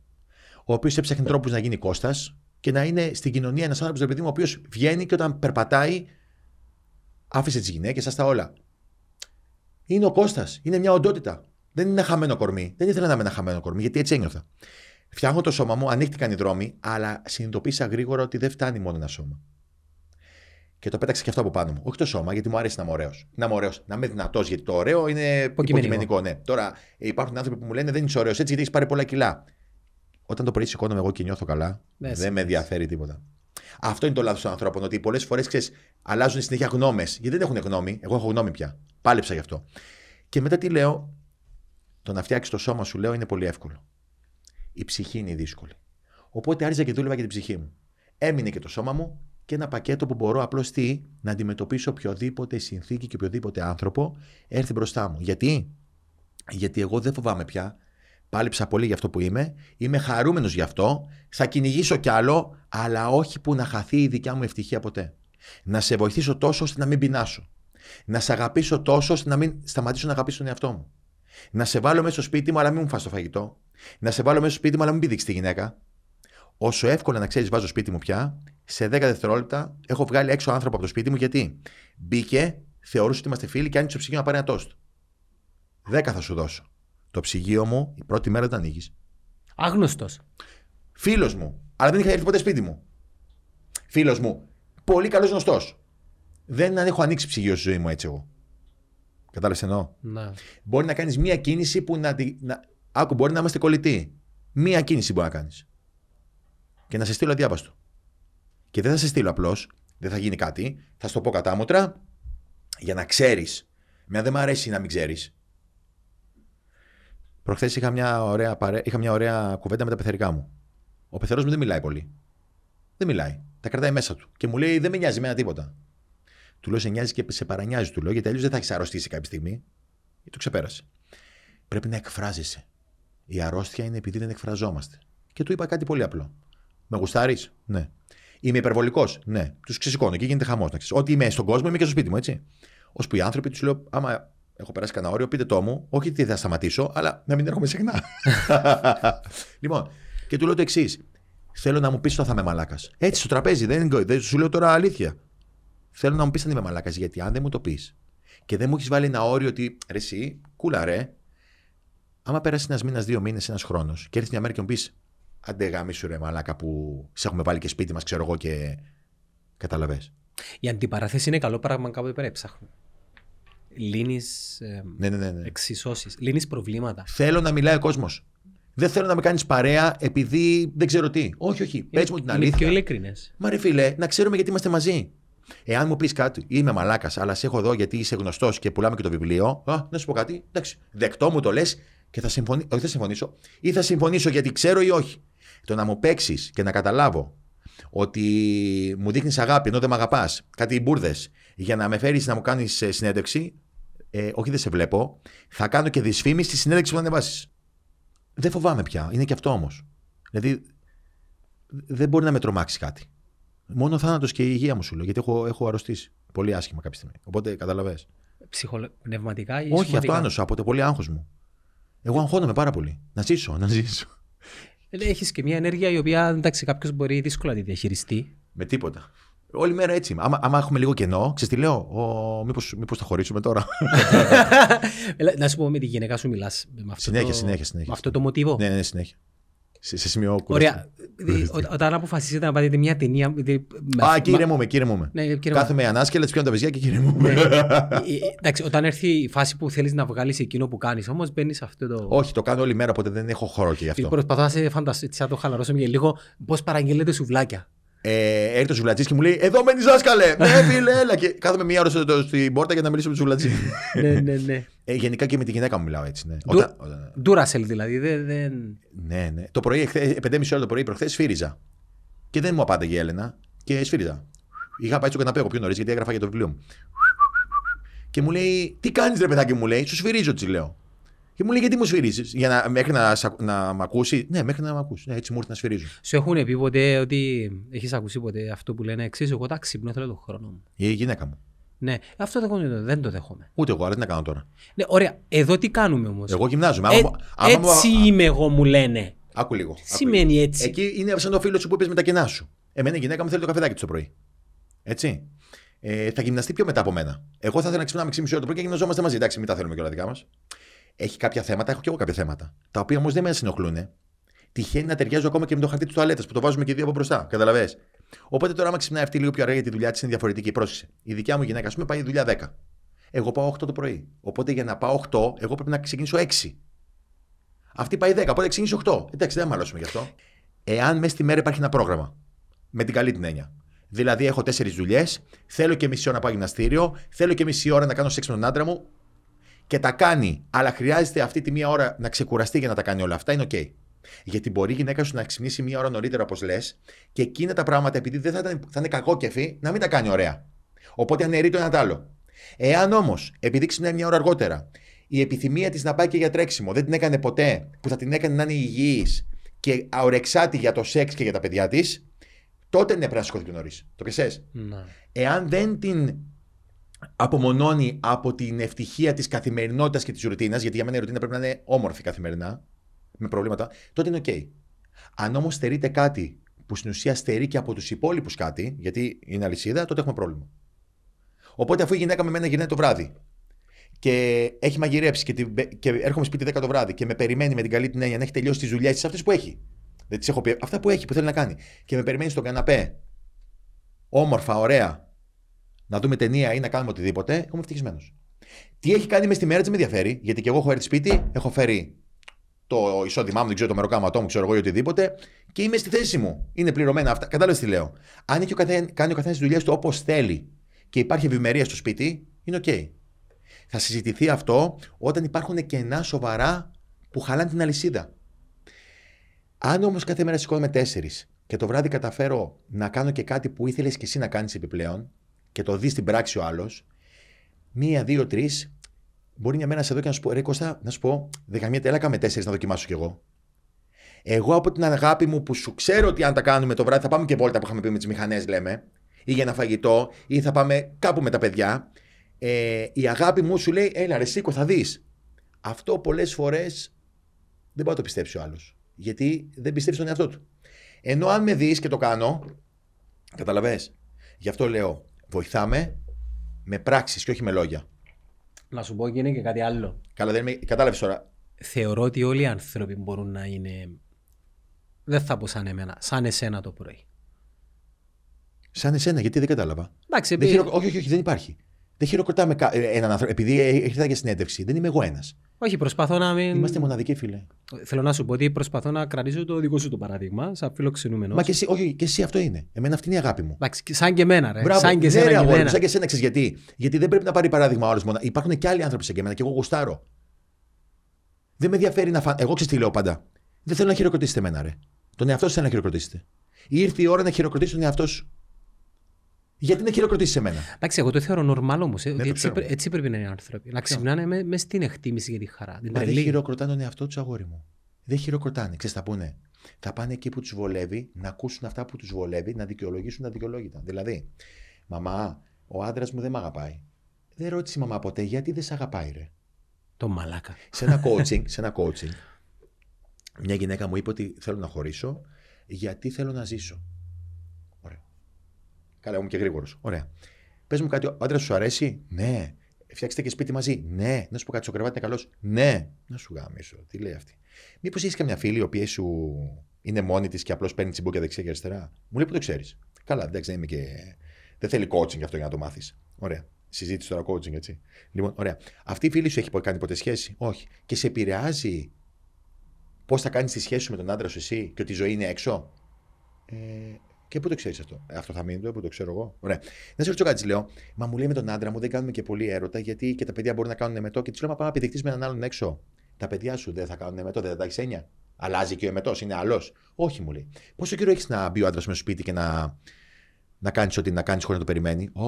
ο οποίος έψαχνε τρόπους να γίνει Κώστας και να είναι στην κοινωνία ένας άνθρωπος, παιδί μου, ο οποίος βγαίνει και όταν περπατάει, άφησε τις γυναίκες, άστα όλα. Είναι ο Κώστας, είναι μια οντότητα. Δεν είναι ένα χαμένο κορμί. Δεν ήθελα να είμαι ένα χαμένο κορμί, γιατί έτσι ένιωθα. Φτιάχνω το σώμα μου, ανοίχτηκαν οι δρόμοι, αλλά συνειδητοποίησα γρήγορα ότι δεν φτάνει μόνο ένα σώμα. Και το πέταξα και αυτό από πάνω μου. Όχι το σώμα, γιατί μου αρέσει να είμαι ωραίος. Να είμαι ωραίος, να είμαι δυνατός, γιατί το ωραίο είναι υποκειμενικό. Ναι. Τώρα υπάρχουν άνθρωποι που μου λένε δεν είσαι ωραίος έτσι, γιατί έχεις πάρει πολλά κιλά. Όταν το πρωί σηκώνομαι εγώ και νιώθω καλά, ναι, δεν με ενδιαφέρει τίποτα. Αυτό είναι το λάθος των ανθρώπων, ότι πολλές φορές ξέρεις, αλλάζουν συνέχεια γνώμες. Γιατί δεν έχουν γνώμη, εγώ έχω γνώμη πια. Πάλεψα γι' αυτό. Και μετά τι λέω, το να φτιάξεις το σώμα σου, λέω, είναι πολύ εύκολο. Η ψυχή είναι η δύσκολη. Οπότε άρχισα και δούλευα για την ψυχή μου. Έμεινε και το σώμα μου. Και ένα πακέτο που μπορώ απλώς τι, να αντιμετωπίσω οποιοδήποτε συνθήκη και οποιοδήποτε άνθρωπο έρθει μπροστά μου. Γιατί? Γιατί εγώ δεν φοβάμαι πια. Πάλεψα πολύ για αυτό που είμαι. Είμαι χαρούμενος γι' αυτό. Θα κυνηγήσω κι άλλο, αλλά όχι που να χαθεί η δικιά μου ευτυχία ποτέ. Να σε βοηθήσω τόσο ώστε να μην πεινάσω. Να σε αγαπήσω τόσο ώστε να μην σταματήσω να αγαπήσω τον εαυτό μου. Να σε βάλω μέσα στο σπίτι μου, αλλά μην μου φας το φαγητό. Να σε βάλω μέσα στο σπίτι μου, αλλά μην πήδηξεις τη γυναίκα. Όσο εύκολα να ξέρεις, βάζω σπίτι μου πια. Σε δέκα δευτερόλεπτα έχω βγάλει έξω άνθρωπο από το σπίτι μου γιατί μπήκε, θεωρούσε ότι είμαστε φίλοι και άνοιξε το ψυγείο να πάρει ένα τόστ. δέκα θα σου δώσω. Το ψυγείο μου, η πρώτη μέρα το ανοίγεις. Άγνωστος. Φίλος μου, αλλά δεν είχα έρθει ποτέ σπίτι μου. Φίλος μου, πολύ καλός γνωστός. Δεν έχω ανοίξει ψυγείο στη ζωή μου έτσι εγώ. Κατάλαβες εννοώ. Ναι. Μπορεί να κάνεις μία κίνηση που να. να... Άκου, μπορεί να είμαστε κολλητοί. Μία κίνηση μπορεί να κάνεις. Και να σε στείλω αδιάβαστο. Και δεν θα σε στείλω απλώς, δεν θα γίνει κάτι, θα σου το πω κατάμωτρα για να ξέρεις. Μένα δεν μ' αρέσει να μην ξέρεις. Προχθές είχα μια ωραία, παρέ... είχα μια ωραία κουβέντα με τα πεθερικά μου. Ο πεθερός μου δεν μιλάει πολύ. Δεν μιλάει. Τα κρατάει μέσα του. Και μου λέει: δεν με νοιάζει εμένα τίποτα. Του λέω: σε νοιάζει και σε παρανοιάζει, του λέω, γιατί αλλιώς δεν θα έχεις αρρωστήσει κάποια στιγμή. Και το ξεπέρασε. Πρέπει να εκφράζεσαι. Η αρρώστια είναι επειδή δεν εκφραζόμαστε. Και του είπα κάτι πολύ απλό. Με γουστάρεις? Ναι. Είμαι υπερβολικός? Ναι. Τους ξεσηκώνω και γίνεται χαμός. Ό,τι είμαι στον κόσμο είμαι και στο σπίτι μου, έτσι. Ώσπου οι άνθρωποι τους λέω: άμα έχω περάσει κανένα όριο, πείτε το μου. Όχι ότι θα σταματήσω, αλλά να μην έρχομαι συχνά. Λοιπόν, Και του λέω το εξής. Θέλω να μου πεις όταν θα είμαι μαλάκας. Έτσι στο τραπέζι, δεν, δεν σου λέω τώρα αλήθεια. Θέλω να μου πεις αν είμαι μαλάκας, γιατί αν δεν μου το πεις και δεν μου έχεις βάλει ένα όριο ότι ρε εσύ, κούλα ρε, άμα πέρασε ένας μήνας, δύο μήνες, ένας χρόνος και έρθει μια μέρα και μου πεις άντε γαμίσου ρε μαλάκα που σε έχουμε βάλει και σπίτι μας, ξέρω εγώ και. Καταλαβες. Η αντιπαράθεση είναι καλό πράγμα, κάποτε πέρα ψάχνω. Λύνεις ε, ναι, ναι, ναι. εξισώσεις, λύνεις προβλήματα. Θέλω να μιλάει ο κόσμος. Δεν θέλω να με κάνεις παρέα επειδή δεν ξέρω τι. Όχι, όχι. Πες μου την αλήθεια. Είναι πιο ειλικρινές. Μα ρε φίλε, να ξέρουμε γιατί είμαστε μαζί. Εάν μου πεις κάτι, είμαι μαλάκας, αλλά σε έχω εδώ γιατί είσαι γνωστός και πουλάμε και το βιβλίο. Α, να σου πω κάτι. Εντάξει. Δεκτό μου το λες και θα, συμφωνήσω, όχι θα συμφωνήσω. Ή θα συμφωνήσω γιατί ξέρω ή όχι. Το να μου παίξεις και να καταλάβω ότι μου δείχνεις αγάπη ενώ δεν με αγαπάς, κάτι μπουρδες, για να με φέρεις να μου κάνεις συνέντευξη. Ε, όχι, δεν σε βλέπω. Θα κάνω και δυσφήμιση στη συνέντευξη που θα ανεβάσεις. Δεν φοβάμαι πια. Είναι και αυτό όμως. Δηλαδή, δεν μπορεί να με τρομάξει κάτι. Μόνο θάνατος και η υγεία μου σου λέω. Γιατί έχω, έχω αρρωστήσει πολύ άσχημα κάποια στιγμή. Οπότε καταλαβαίνεις. Ψυχολο... Πνευματικά ή όχι, σωματικά. Αυτό άνωσα. Από πολύ άγχος μου. Εγώ αγχώνομαι πάρα πολύ. Να ζήσω, να ζήσω. Έχεις και μια ενέργεια η οποία εντάξει, κάποιος μπορεί δύσκολα να τη διαχειριστεί. Με τίποτα. Όλη μέρα έτσι. Άμα, άμα έχουμε λίγο κενό, ξέρεις τι λέω. Μήπως, μήπως θα χωρίσουμε τώρα. Να σου πω με τη γυναίκα σου μιλάς. Συνέχεια, το... συνέχεια, συνέχεια. Με αυτό το μοτίβο. Ναι, ναι, συνέχεια. Σε, σε σημείο κουραστή. Ωραία. Ό, όταν αποφασίσετε να πάτε μια ταινία. Α, ηρεμούμε, ηρεμούμε. Κάθομαι ανάσκελα, πιάνουν τα βυζιά και ηρεμούμε. Εντάξει, όταν έρθει η φάση που θέλεις να βγάλεις εκείνο που κάνεις, όμως μπαίνεις σε αυτό το. Όχι, το κάνω όλη μέρα, οπότε δεν έχω χώρο και γι' αυτό. Προσπαθώ να σε φανταστώ, να το χαλαρώσω για λίγο, πώς παραγγέλλετε σουβλάκια. Ε, έρχεται ο σουβλατζής και μου λέει: εδώ μένει δάσκαλε! Ναι, φίλε, έλα! Και κάθομαι μία ώρα στην πόρτα για να μιλήσω με τον σουβλατζή. Ναι, ναι, ναι. Ε, γενικά και με τη γυναίκα μου μιλάω έτσι. Ναι. Ντου, όταν, όταν... Ντουρασέλ δηλαδή. Δεν... Ναι, ναι. Το πρωί, πεντέμιση ώρα το πρωί προχθές, σφύριζα. Και δεν μου απάνταγε η Έλενα και σφύριζα. Είχα πάει στο καναπέ εγώ πιο νωρίς γιατί έγραφα για το βιβλίο μου. Και μου λέει: τι κάνεις ρε παιδάκι μου, λέει, σου σφυρίζω, τη λέω. Και μου λέει: γιατί μου σφυρίζεις, για να, μέχρι να, να μ' ακούσει. Ναι, μέχρι να μ' ακούσει. Ναι, έτσι μου ήρθε να σφυρίζω. Σου έχουν πει ποτέ ότι έχεις ακούσει ποτέ αυτό που λένε εξής? Εγώ τα ξύπνω, θέλω τον χρόνο μου. Η γυναίκα μου. Ναι, αυτό δεν το δέχομαι. Ούτε εγώ, αλλά τι να κάνω τώρα. Ναι, ωραία, εδώ τι κάνουμε όμως. Εγώ γυμνάζομαι. Ε, έτσι άμα... είμαι εγώ, μου λένε. Άκου λίγο. Τι σημαίνει λίγο. Έτσι. Εκεί είναι σαν το φίλο σου που είπε με τα κενά σου. Εμένα η γυναίκα μου θέλει το καφεδάκι του το πρωί. Έτσι. Ε, θα γυμναστεί πιο μετά από μένα. Εγώ θα ήθελα να ξυπνάμε έξι και μισή ώρα το πρωί και γυμναζόμαστε μαζί. Εντάξει, μην τα θέλουμε κιόλα δικά μα. Έχει κάποια θέματα, έχω και εγώ κάποια θέματα. Τα οποία όμως δεν με συνοχλούν. Τυχαίνει να ταιριάζω ακόμα και με το χαρτί του τουαλέτας που το βάζουμε και δύο από μπροστά. Καταλαβες. Οπότε τώρα, άμα ξυπνάει αυτή λίγο πιο αργά γιατί η δουλειά της είναι διαφορετική, πρόσεξε. Η δικιά μου γυναίκα, ας πούμε, πάει δουλειά δέκα. Εγώ πάω οκτώ το πρωί. Οπότε για να πάω οκτώ, εγώ πρέπει να ξεκινήσω έξι. Αυτή πάει δέκα, οπότε ξεκινήσω οκτώ. Εντάξει, δεν μαλώσουμε γι' αυτό. Εάν μέσα στη μέρα υπάρχει ένα πρόγραμμα. Με την καλή την έννοια. Δηλαδή, έχω τέσσερις δουλειές, θέλω και μισή ώρα να πάω γυμναστήριο, θέλω και μισή ώρα να κάνω σεξ με τον άντρα μου. Και τα κάνει, αλλά χρειάζεται αυτή τη μία ώρα να ξεκουραστεί για να τα κάνει όλα αυτά, είναι OK. Γιατί μπορεί η γυναίκα σου να ξυπνήσει μία ώρα νωρίτερα, όπως λες, και εκείνα τα πράγματα, επειδή δεν θα, ήταν, θα είναι κακόκεφη, να μην τα κάνει ωραία. Οπότε αναιρεί το ένα τ' άλλο. Εάν όμως, επειδή ξυπνάει μία ώρα αργότερα, η επιθυμία της να πάει και για τρέξιμο δεν την έκανε ποτέ, που θα την έκανε να είναι υγιής και αορεξάτη για το σεξ και για τα παιδιά της, τότε ναι, πρέπει να σηκωθεί πιο νωρίς. Το πιασες. Ναι. Εάν δεν την. Απομονώνει από την ευτυχία της καθημερινότητας και της ρουτίνας, γιατί για μένα η ρουτίνα πρέπει να είναι όμορφη καθημερινά, με προβλήματα, τότε είναι OK. Αν όμως στερείται κάτι που στην ουσία στερεί και από τους υπόλοιπους κάτι, γιατί είναι αλυσίδα, τότε έχουμε πρόβλημα. Οπότε, αφού η γυναίκα με μένα γυρνάει το βράδυ και έχει μαγειρέψει και, την... και έρχομαι σπίτι δέκα το βράδυ και με περιμένει με την καλή την έννοια να έχει τελειώσει τις δουλειές της, αυτές που έχει. Δεν τις έχω πει, αυτά που έχει, που θέλει να κάνει. Και με περιμένει στον καναπέ, όμορφα, ωραία. Να δούμε ταινία ή να κάνουμε οτιδήποτε, εγώ είμαι ευτυχισμένος. Τι έχει κάνει μες στη μέρα της με ενδιαφέρει, γιατί και εγώ έχω έρθει σπίτι, έχω φέρει το εισόδημά μου, δεν ξέρω το μεροκάματό μου, ξέρω εγώ ή οτιδήποτε, και είμαι στη θέση μου. Είναι πληρωμένα αυτά. Κατάλαβες τι λέω. Αν έχει ο καθένα, κάνει ο καθένας τις δουλειές του όπως θέλει και υπάρχει ευημερία στο σπίτι, είναι OK. Θα συζητηθεί αυτό όταν υπάρχουν κενά σοβαρά που χαλάνε την αλυσίδα. Αν όμως κάθε μέρα σηκώνομαι τέσσερις και το βράδυ καταφέρω να κάνω και κάτι που ήθελες και εσύ να κάνεις επιπλέον. Και το δει στην πράξη ο άλλο, μία, δύο, τρει, μπορεί μια μέρα σε εδώ και να σου πω: ρε Κώστα, να σου πω, δεκαμία τέλα, κάμε τέσσερι να δοκιμάσω κι εγώ. Εγώ από την αγάπη μου που σου ξέρω ότι αν τα κάνουμε το βράδυ θα πάμε και βόλτα που είχαμε πει με τι μηχανέ, λέμε, ή για ένα φαγητό, ή θα πάμε κάπου με τα παιδιά. Ε, η αγάπη μου σου λέει: έλα, ρε Σίκο, θα δει. Αυτό πολλέ φορέ δεν πάει να το πιστέψει ο άλλο. Γιατί δεν πιστεύει στον εαυτό του. Ενώ αν με δει και το κάνω, καταλαβες. Γι' αυτό λέω, βοηθάμε με πράξεις και όχι με λόγια. Να σου πω και είναι και κάτι άλλο. Καλά, δεν είμαι... κατάλαβες τώρα. Θεωρώ ότι όλοι οι άνθρωποι μπορούν να είναι. Δεν θα πω σαν εμένα, σαν εσένα το πρωί. Σαν εσένα, γιατί δεν κατάλαβα. Εντάξει, δεν πει... χειρο... όχι, όχι, όχι, δεν υπάρχει. Δεν χειροκροτάμε κα... έναν άνθρωπο. Επειδή ήρθα για συνέντευξη, δεν είμαι εγώ ένας. Όχι, προσπαθώ να μην. Είμαστε μοναδικοί, φίλε. Θέλω να σου πω ότι προσπαθώ να κρατήσω το δικό σου το παράδειγμα, σαν φιλοξενούμενος. Μα και εσύ, όχι, και εσύ αυτό είναι. Εμένα αυτή είναι η αγάπη μου. Εντάξει, σαν και εμένα, ρε. Μπράβο, σαν και εσένα. Ναι, αγόρι, σαν και εσένα, ξέρεις γιατί. Γιατί δεν πρέπει να πάρει παράδειγμα όλος μόνο. Υπάρχουν και άλλοι άνθρωποι σαν και εμένα και εγώ γουστάρω. Δεν με ενδιαφέρει να φανώ. Εγώ ξέρω τι λέω πάντα. Δεν θέλω να χειροκροτήσετε εμένα, ρε. Τον εαυτό σου θέλω να χειροκροτήσετε. Ήρθε η ώρα να χειροκροτήσει τον εαυτό σου. Γιατί να χειροκροτήσει εμένα. Εντάξει, εγώ το θεωρώ normal όμως. Ναι, έτσι, έτσι πρέπει να είναι οι άνθρωποι. Να ξυπνάνε μέσα με στην εκτίμηση για τη χαρά. Μα δεν χειροκροτάνε τον εαυτό του, αγόρι μου. Δεν χειροκροτάνε. Ξέρεις, θα πούνε. Θα πάνε εκεί που τους βολεύει, να ακούσουν αυτά που τους βολεύει, να δικαιολογήσουν τα δικαιολόγητα. Δηλαδή, μαμά, ο άντρας μου δεν με αγαπάει. Δεν ρώτησε η μαμά ποτέ γιατί δεν σε αγαπάει, ρε. Το μαλάκα. Σε ένα coaching, σε ένα coaching, μια γυναίκα μου είπε ότι θέλω να χωρίσω γιατί θέλω να ζήσω. Καλά, ήμουν και γρήγορος. Ωραία. Πες μου κάτι, ο άντρας σου αρέσει? Ναι. Φτιάξτε και σπίτι μαζί? Ναι. Να σου πω κάτι, στο κρεβάτι είναι καλός? Ναι. Να σου γαμίσω. Τι λέει αυτή. Μήπως έχεις καμιά φίλη η οποία σου είναι μόνη της και απλώς παίρνει τσιμπούκια δεξιά και αριστερά? Μου λέει που το ξέρεις. Καλά, εντάξει, δεν είμαι και. Δεν θέλει coaching αυτό για να το μάθεις. Ωραία. Συζήτηση τώρα coaching, έτσι. Λοιπόν, ωραία. Αυτή η φίλη σου έχει κάνει ποτέ σχέση? Όχι. Και σε επηρεάζει πώς θα κάνεις τη σχέση σου με τον άντρα σου εσύ και ότι η ζωή είναι έξω? Ε... Και πού το ξέρεις αυτό? Αυτό θα μείνει το, πού το ξέρω εγώ. Ωραία. Να σε ρωτήσω κάτι, λέω. Μα μου λέει με τον άντρα μου δεν κάνουμε και πολύ έρωτα, γιατί και τα παιδιά μπορούν να κάνουν εμετό. Και τη λέω, μα πάμε να επιδειχτεί με έναν άλλον έξω. Τα παιδιά σου δεν θα κάνουν εμετό, δεν θα τα έχεις έννοια. Αλλάζει και ο εμετός, είναι άλλος. Όχι, μου λέει. Πόσο καιρό έχεις να μπει ο άντρας με στο σπίτι και να, να κάνεις ό,τι να κάνεις χωρίς να το περιμένει? Ω,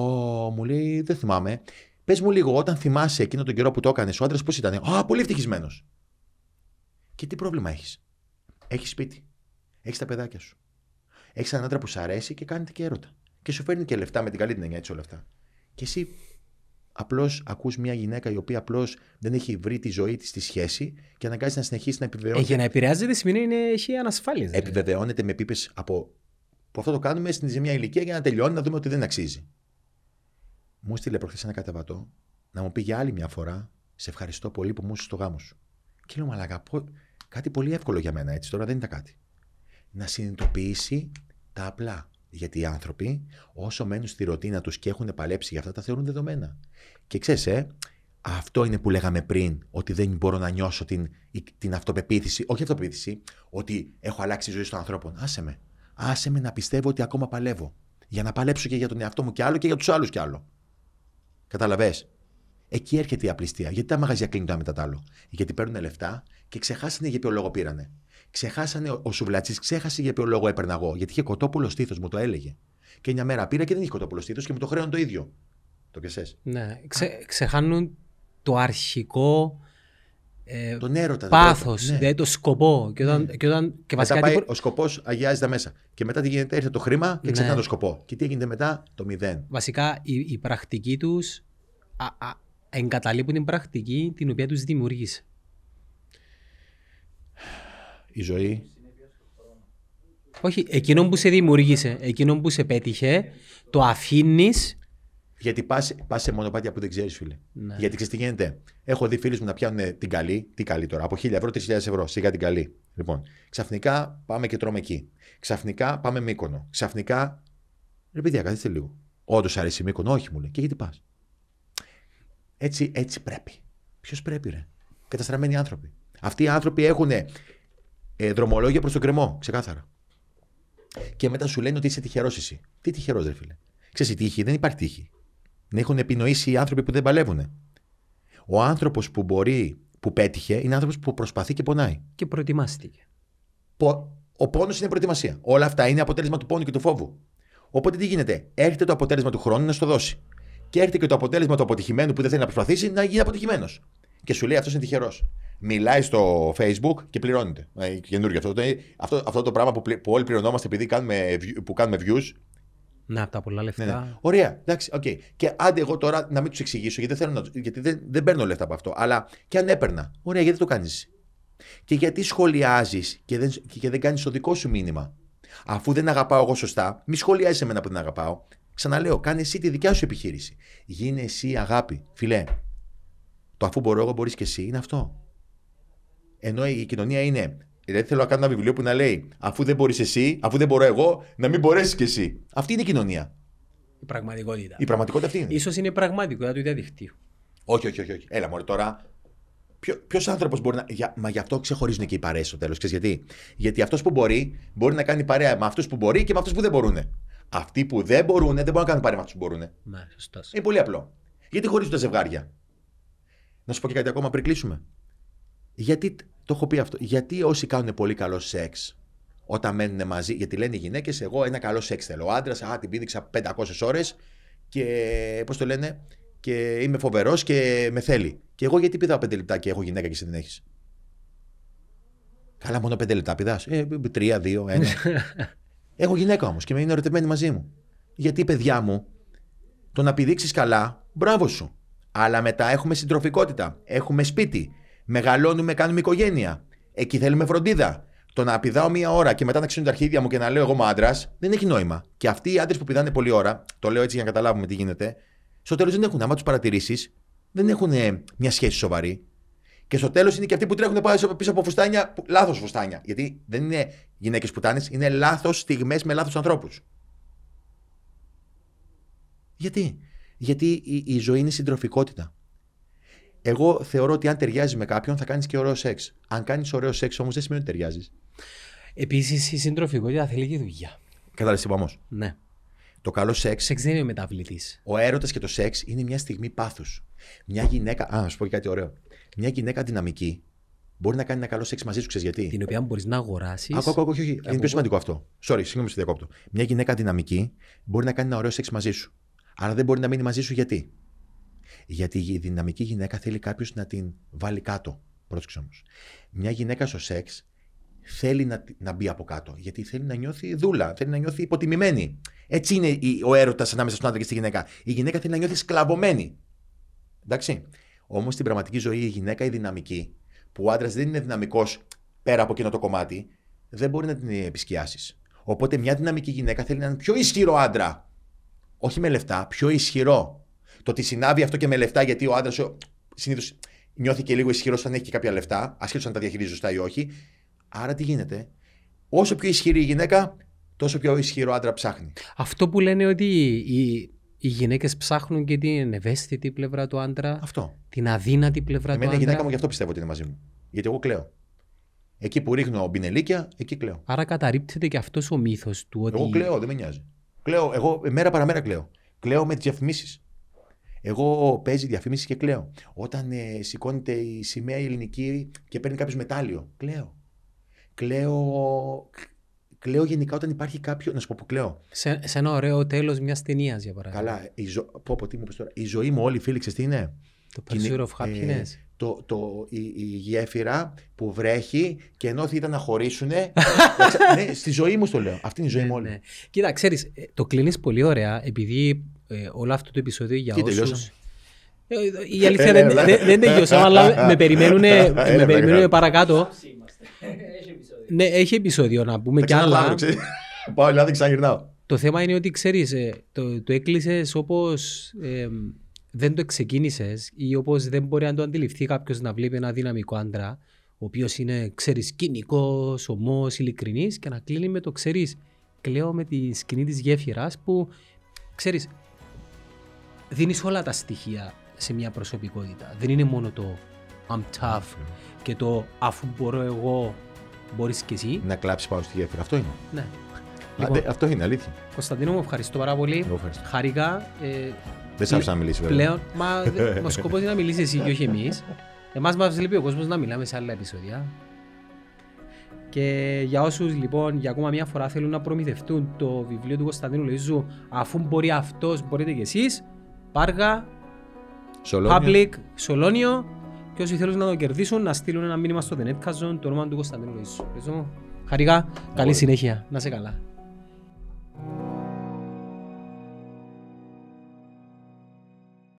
μου λέει, δεν θυμάμαι. Πες μου λίγο, όταν θυμάσαι εκείνο τον καιρό που το έκανες, ο άντρας πώς ήταν? Α, πολύ ευτυχισμένος. Και τι πρόβλημα έχεις? Έχεις σπίτι. Έχεις τα παιδάκια σου. Έχεις έναν άντρα που σου αρέσει και κάνετε και έρωτα. Και σου φέρνει και λεφτά με την καλή την έννοια, έτσι όλα αυτά. Και εσύ απλώς ακούς μια γυναίκα η οποία απλώς δεν έχει βρει τη ζωή της στη σχέση και αναγκάζεται να συνεχίσει να επιβεβαιώνεται. Ε, για να επηρεάζεται σημαίνει ότι έχει ανασφάλειες. Δηλαδή. Επιβεβαιώνεται με πίπες από. Που αυτό το κάνουμε σε μια ηλικία για να τελειώνει, να δούμε ότι δεν αξίζει. Μου στείλε προχθές ένα καταβατό να μου πει για άλλη μια φορά: σε ευχαριστώ πολύ που μου είσαι στο γάμο σου. Και λέω, μαλάκα, κάτι πολύ εύκολο για μένα έτσι τώρα δεν ήταν κάτι. Να συνειδητοποιήσει. Τα απλά. Γιατί οι άνθρωποι, όσο μένουν στη ρουτίνα τους και έχουν παλέψει για αυτά, τα θεωρούν δεδομένα. Και ξέρεις, ε, αυτό είναι που λέγαμε πριν, ότι δεν μπορώ να νιώσω την, την αυτοπεποίθηση, όχι αυτοπεποίθηση, ότι έχω αλλάξει η ζωή των ανθρώπων. Άσε με. Άσε με να πιστεύω ότι ακόμα παλεύω. Για να παλέψω και για τον εαυτό μου κι άλλο και για τους άλλους κι άλλο. Καταλαβες. Εκεί έρχεται η απληστία. Γιατί τα μαγαζιά κλείνουν το μετά τ' άλλο? Γιατί παίρνουν λεφτά και ξεχάσανε για ποιο λόγο πήρανε. Ξεχάσανε, ο σουβλατσής ξέχασε για ποιο λόγο έπαιρνα εγώ. Γιατί είχε κοτόπουλο στήθος, μου το έλεγε. Και μια μέρα πήρα και δεν είχε κοτόπουλο στήθος και μου το χρέωνε το ίδιο. Το και εσέ. Ναι. Ξε, ξεχάνουν το αρχικό. Ε, τον έρωτα. Πάθος, δηλαδή ναι. Το σκοπό. Και όταν, ναι. και όταν, και βασικά πάει, τίπο... Ο σκοπός αγιάζει τα μέσα. Και μετά τι γίνεται, έρχεται το χρήμα και ξεχνά ναι. το σκοπό. Και τι έγινε μετά, το μηδέν. Βασικά η, η πρακτική τους εγκαταλείπουν την πρακτική την οποία τους δημιουργήσε. Η ζωή. Όχι, εκείνον που σε δημιούργησε, εκείνον που σε πέτυχε, το αφήνεις. Γιατί πας, πας σε μονοπάτια που δεν ξέρεις, φίλε. Ναι. Γιατί ξέρεις τι γίνεται. Έχω δει φίλους μου να πιάνουν την καλή. Τι καλή τώρα, από χίλια ευρώ, τρεις χιλιάδες ευρώ. Σιγά την καλή. Λοιπόν, ξαφνικά πάμε και τρώμε εκεί. Ξαφνικά πάμε Μύκονο. Ξαφνικά. Ρε παιδιά, καθίστε λίγο. Όντως αρέσει Μύκονο, όχι μου λέει. Και γιατί πας? Έτσι, έτσι πρέπει. Ποιος πρέπει, ρε? Καταστραμμένοι άνθρωποι. Αυτοί οι άνθρωποι έχουν. Ε, δρομολόγια προς τον κρεμό, ξεκάθαρα. Και μετά σου λένε ότι είσαι τυχερός εσύ. Τι τυχερός, ρε φίλε? Ξέρεις, η τύχη δεν υπάρχει τύχη. Να έχουν επινοήσει οι άνθρωποι που δεν παλεύουν. Ο άνθρωπος που μπορεί, που πέτυχε, είναι άνθρωπος που προσπαθεί και πονάει. Και προετοιμάστηκε. Πο... Ο πόνος είναι προετοιμασία. Όλα αυτά είναι αποτέλεσμα του πόνου και του φόβου. Οπότε τι γίνεται? Έρχεται το αποτέλεσμα του χρόνου να στο δώσει. Και έρχεται και το αποτέλεσμα του αποτυχημένου που δεν θέλει να προσπαθήσει να γίνει αποτυχημένος. Και σου λέει αυτό είναι τυχερός. Μιλάει στο Facebook και πληρώνεται. Καινούργιο αυτό. Αυτό, αυτό το πράγμα που, πλη, που όλοι πληρωνόμαστε επειδή κάνουμε, που κάνουμε views. Να, τα πολλά λεφτά. Ναι, ναι. Ωραία, εντάξει, οκ. Okay. Και άντε εγώ τώρα να μην τους εξηγήσω γιατί, δεν, θέλω να, γιατί δεν, δεν παίρνω λεφτά από αυτό. Αλλά και αν έπαιρνα. Ωραία, γιατί το κάνεις? Και γιατί σχολιάζεις και δεν, και δεν κάνεις το δικό σου μήνυμα. Αφού δεν αγαπάω εγώ σωστά, μη σχολιάζεις εμένα που δεν αγαπάω. Ξαναλέω, κάνε εσύ τη δικιά σου επιχείρηση. Γίνε εσύ αγάπη. Φιλέ, το αφού μπορώ εγώ, μπορείς και εσύ, είναι αυτό. Ενώ η κοινωνία είναι. Δεν θέλω να κάνω ένα βιβλίο που να λέει αφού δεν μπορείς εσύ, αφού δεν μπορώ εγώ, να μην μπορέσεις κι εσύ. Αυτή είναι η κοινωνία. Η πραγματικότητα. Η πραγματικότητα αυτή είναι. Ίσως είναι η πραγματικότητα του διαδικτύου. Όχι, όχι, όχι, όχι. Έλα, μωρέ τώρα. Ποιος άνθρωπος μπορεί να. Για... Μα γι' αυτό ξεχωρίζουν και οι παρέες στο τέλος. Ξέρεις γιατί. Γιατί αυτός που μπορεί, μπορεί να κάνει παρέα με αυτούς που μπορεί και με αυτούς που δεν μπορούν. Αυτοί που δεν μπορούν, δεν μπορούν να κάνουν παρέα με αυτούς που μπορούν. Ναι, σωστά. Είναι πολύ απλό. Γιατί χωρίζουν τα ζευγάρια. Να σου πω και κάτι ακόμα πριν κλείσουμε. Γιατί. Το έχω πει αυτό. Γιατί όσοι κάνουν πολύ καλό σεξ όταν μένουν μαζί, γιατί λένε οι γυναίκες, εγώ ένα καλό σεξ θέλω. Ο άντρας, α, την πήδηξα πεντακόσιες ώρες και πώς το λένε, και είμαι φοβερός και με θέλει. Και εγώ γιατί πηδάω πέντε λεπτά και έχω γυναίκα και εσύ δεν έχεις. Καλά, μόνο πέντε λεπτά πηδάς. Ε, τρία, δύο, ένα. Έχω γυναίκα όμως και με είναι ερωτευμένη μαζί μου. Γιατί, παιδιά μου, το να πηδήξεις καλά, μπράβο σου. Αλλά μετά έχουμε συντροφικότητα, έχουμε σπίτι. Μεγαλώνουμε, κάνουμε οικογένεια. Εκεί θέλουμε φροντίδα. Το να πηδάω μία ώρα και μετά να ξύνω τα αρχίδια μου και να λέω εγώ είμαι άντρας, δεν έχει νόημα. Και αυτοί οι άντρες που πηδάνε πολλή ώρα, το λέω έτσι για να καταλάβουμε τι γίνεται, στο τέλος δεν έχουν. Άμα τους παρατηρήσεις, δεν έχουν μια σχέση σοβαρή. Και στο τέλος είναι και αυτοί που τρέχουν πίσω από φουστάνια, λάθος φουστάνια. Γιατί δεν είναι γυναίκες πουτάνες, είναι λάθος στιγμές με λάθος ανθρώπους. Γιατί? Γιατί η, η ζωή είναι συντροφικότητα. Εγώ θεωρώ ότι αν ταιριάζει με κάποιον θα κάνεις και ωραίο σεξ. Αν κάνεις ωραίο σεξ όμως δεν σημαίνει ότι ταιριάζεις. Επίσης η συντροφικότητα θέλει και δουλειά. Κατάλαβες όμως. Ναι. Το καλό σεξ. Σεξ δεν είναι μεταβλητής. Ο έρωτας και το σεξ είναι μια στιγμή πάθους. Μια γυναίκα. Α, να σου πω και κάτι ωραίο. Μια γυναίκα δυναμική μπορεί να κάνει ένα καλό σεξ μαζί σου, ξέρεις γιατί. Την οποία μπορείς να αγοράσεις. Ακόμα, ακόμα, όχι. Είναι πιο σημαντικό αυτό. Sorry, συγγνώμη, σε διακόπτω. Μια γυναίκα δυναμική μπορεί να κάνει ένα ωραίο σεξ μαζί σου. Αλλά δεν μπορεί να μείνει μαζί σου γιατί. Γιατί η δυναμική γυναίκα θέλει κάποιος να την βάλει κάτω. Πρόσεξε όμως. Μια γυναίκα στο σεξ θέλει να, να μπει από κάτω. Γιατί θέλει να νιώθει δούλα, θέλει να νιώθει υποτιμημένη. Έτσι είναι η, ο έρωτας ανάμεσα στον άντρα και στη γυναίκα. Η γυναίκα θέλει να νιώθει σκλαβωμένη. Εντάξει. Όμως στην πραγματική ζωή η γυναίκα η δυναμική, που ο άντρας δεν είναι δυναμικός πέρα από εκείνο το κομμάτι, δεν μπορεί να την επισκιάσεις. Οπότε μια δυναμική γυναίκα θέλει έναν πιο ισχυρό άντρα. Όχι με λεφτά, πιο ισχυρό. Το ότι συνάβει αυτό και με λεφτά, γιατί ο άντρας συνήθως νιώθει και λίγο ισχυρός όταν έχει και κάποια λεφτά, ασχέτως αν τα διαχειρίζει σωστά ή όχι. Άρα τι γίνεται, όσο πιο ισχυρή η γυναίκα, τόσο πιο ισχυρό άντρα ψάχνει. Αυτό που λένε ότι οι, οι γυναίκες ψάχνουν και την ευαίσθητη πλευρά του άντρα, αυτό. Την αδύνατη πλευρά εμένα του άντρα. Εμένα η γυναίκα μου γι' αυτό πιστεύω ότι είναι μαζί μου. Γιατί εγώ κλαίω. Εκεί που ρίχνω μπινελίκια, εκεί κλαίω. Άρα καταρρίπτεται και αυτός ο μύθος του ότι. Εγώ κλαίω, δεν με νοιάζει. Κλαίω, εγώ μέρα παραμέρα κλαίω. Κλαίω με τις διαφημίσεις. Εγώ παίζει διαφήμιση και κλαίω. Όταν ε, σηκώνεται η σημαία η ελληνική και παίρνει κάποιο μετάλλιο, κλαίω. Κλαίω. Κλαίω γενικά όταν υπάρχει κάποιο. Να σου πω που κλαίω. Σε, σε ένα ωραίο τέλος μιας ταινίας, για παράδειγμα. Καλά. Η, ζω... πω, πω, τι μου πες τώρα. Η ζωή μου όλη, φίλη, ξέρεις τι είναι. Το Pursuit of Happiness. Ε, το, το, η, η γέφυρα που βρέχει και ενώ ήταν να χωρίσουν. Ναι, στη ζωή μου το λέω. Αυτή είναι η ζωή μου όλη. Ναι. Κοίτα, ξέρεις, το κλείνεις πολύ ωραία επειδή. Ε, όλο αυτό το επεισόδιο για όσους. Ε, η αλήθεια δεν, δεν, δεν τελειώσαμε, αλλά με περιμένουν παρακάτω. Ναι, έχει επεισόδιο να πούμε κι άλλα. Πάω Ελλάδα και ξαναγυρνάω. Το θέμα είναι ότι ξέρεις, το, το έκλεισες όπως ε, δεν το ξεκίνησες ή όπως δεν μπορεί να το αντιληφθεί κάποιος να βλέπει ένα δυναμικό άντρα, ο οποίος είναι, ξέρεις, κοινικός, ομός, ειλικρινής και να κλείνει με το ξέρεις. Κλαίω με τη σκηνή της γέφυρας που. Ξέρεις, δίνεις όλα τα στοιχεία σε μια προσωπικότητα. Δεν είναι μόνο το I'm tough και το αφού μπορώ εγώ, μπορείς και εσύ. Να κλάψεις πάνω στη γέφυρα. Αυτό είναι. Ναι. Λοιπόν, Α, αυτό είναι αλήθεια. Κωνσταντίνο μου, ευχαριστώ πάρα πολύ. Εγώ ευχαριστώ. Χαρικά. Ε, δεν σ' άφησα να μιλήσεις βέβαια. Πλέον, μα ο σκοπός είναι να μιλήσεις εσύ και όχι εμείς. Εμάς μας λείπει ο κόσμος να μιλάμε σε άλλα επεισόδια. Και για όσους λοιπόν για ακόμα μια φορά θέλουν να προμηθευτούν το βιβλίο του Κωνσταντίνου Λοΐζου αφού μπορεί αυτός, μπορείτε και εσείς, Πάργα, Σολόνιο. Public, Σολόνιο και όσοι θέλουν να το κερδίσουν να στείλουν ένα μήνυμα στο The Netcast Zone το όνομα του Κωνσταντίνου Λοΐζου. Χαρικά, καλή συνέχεια, να είσαι καλά.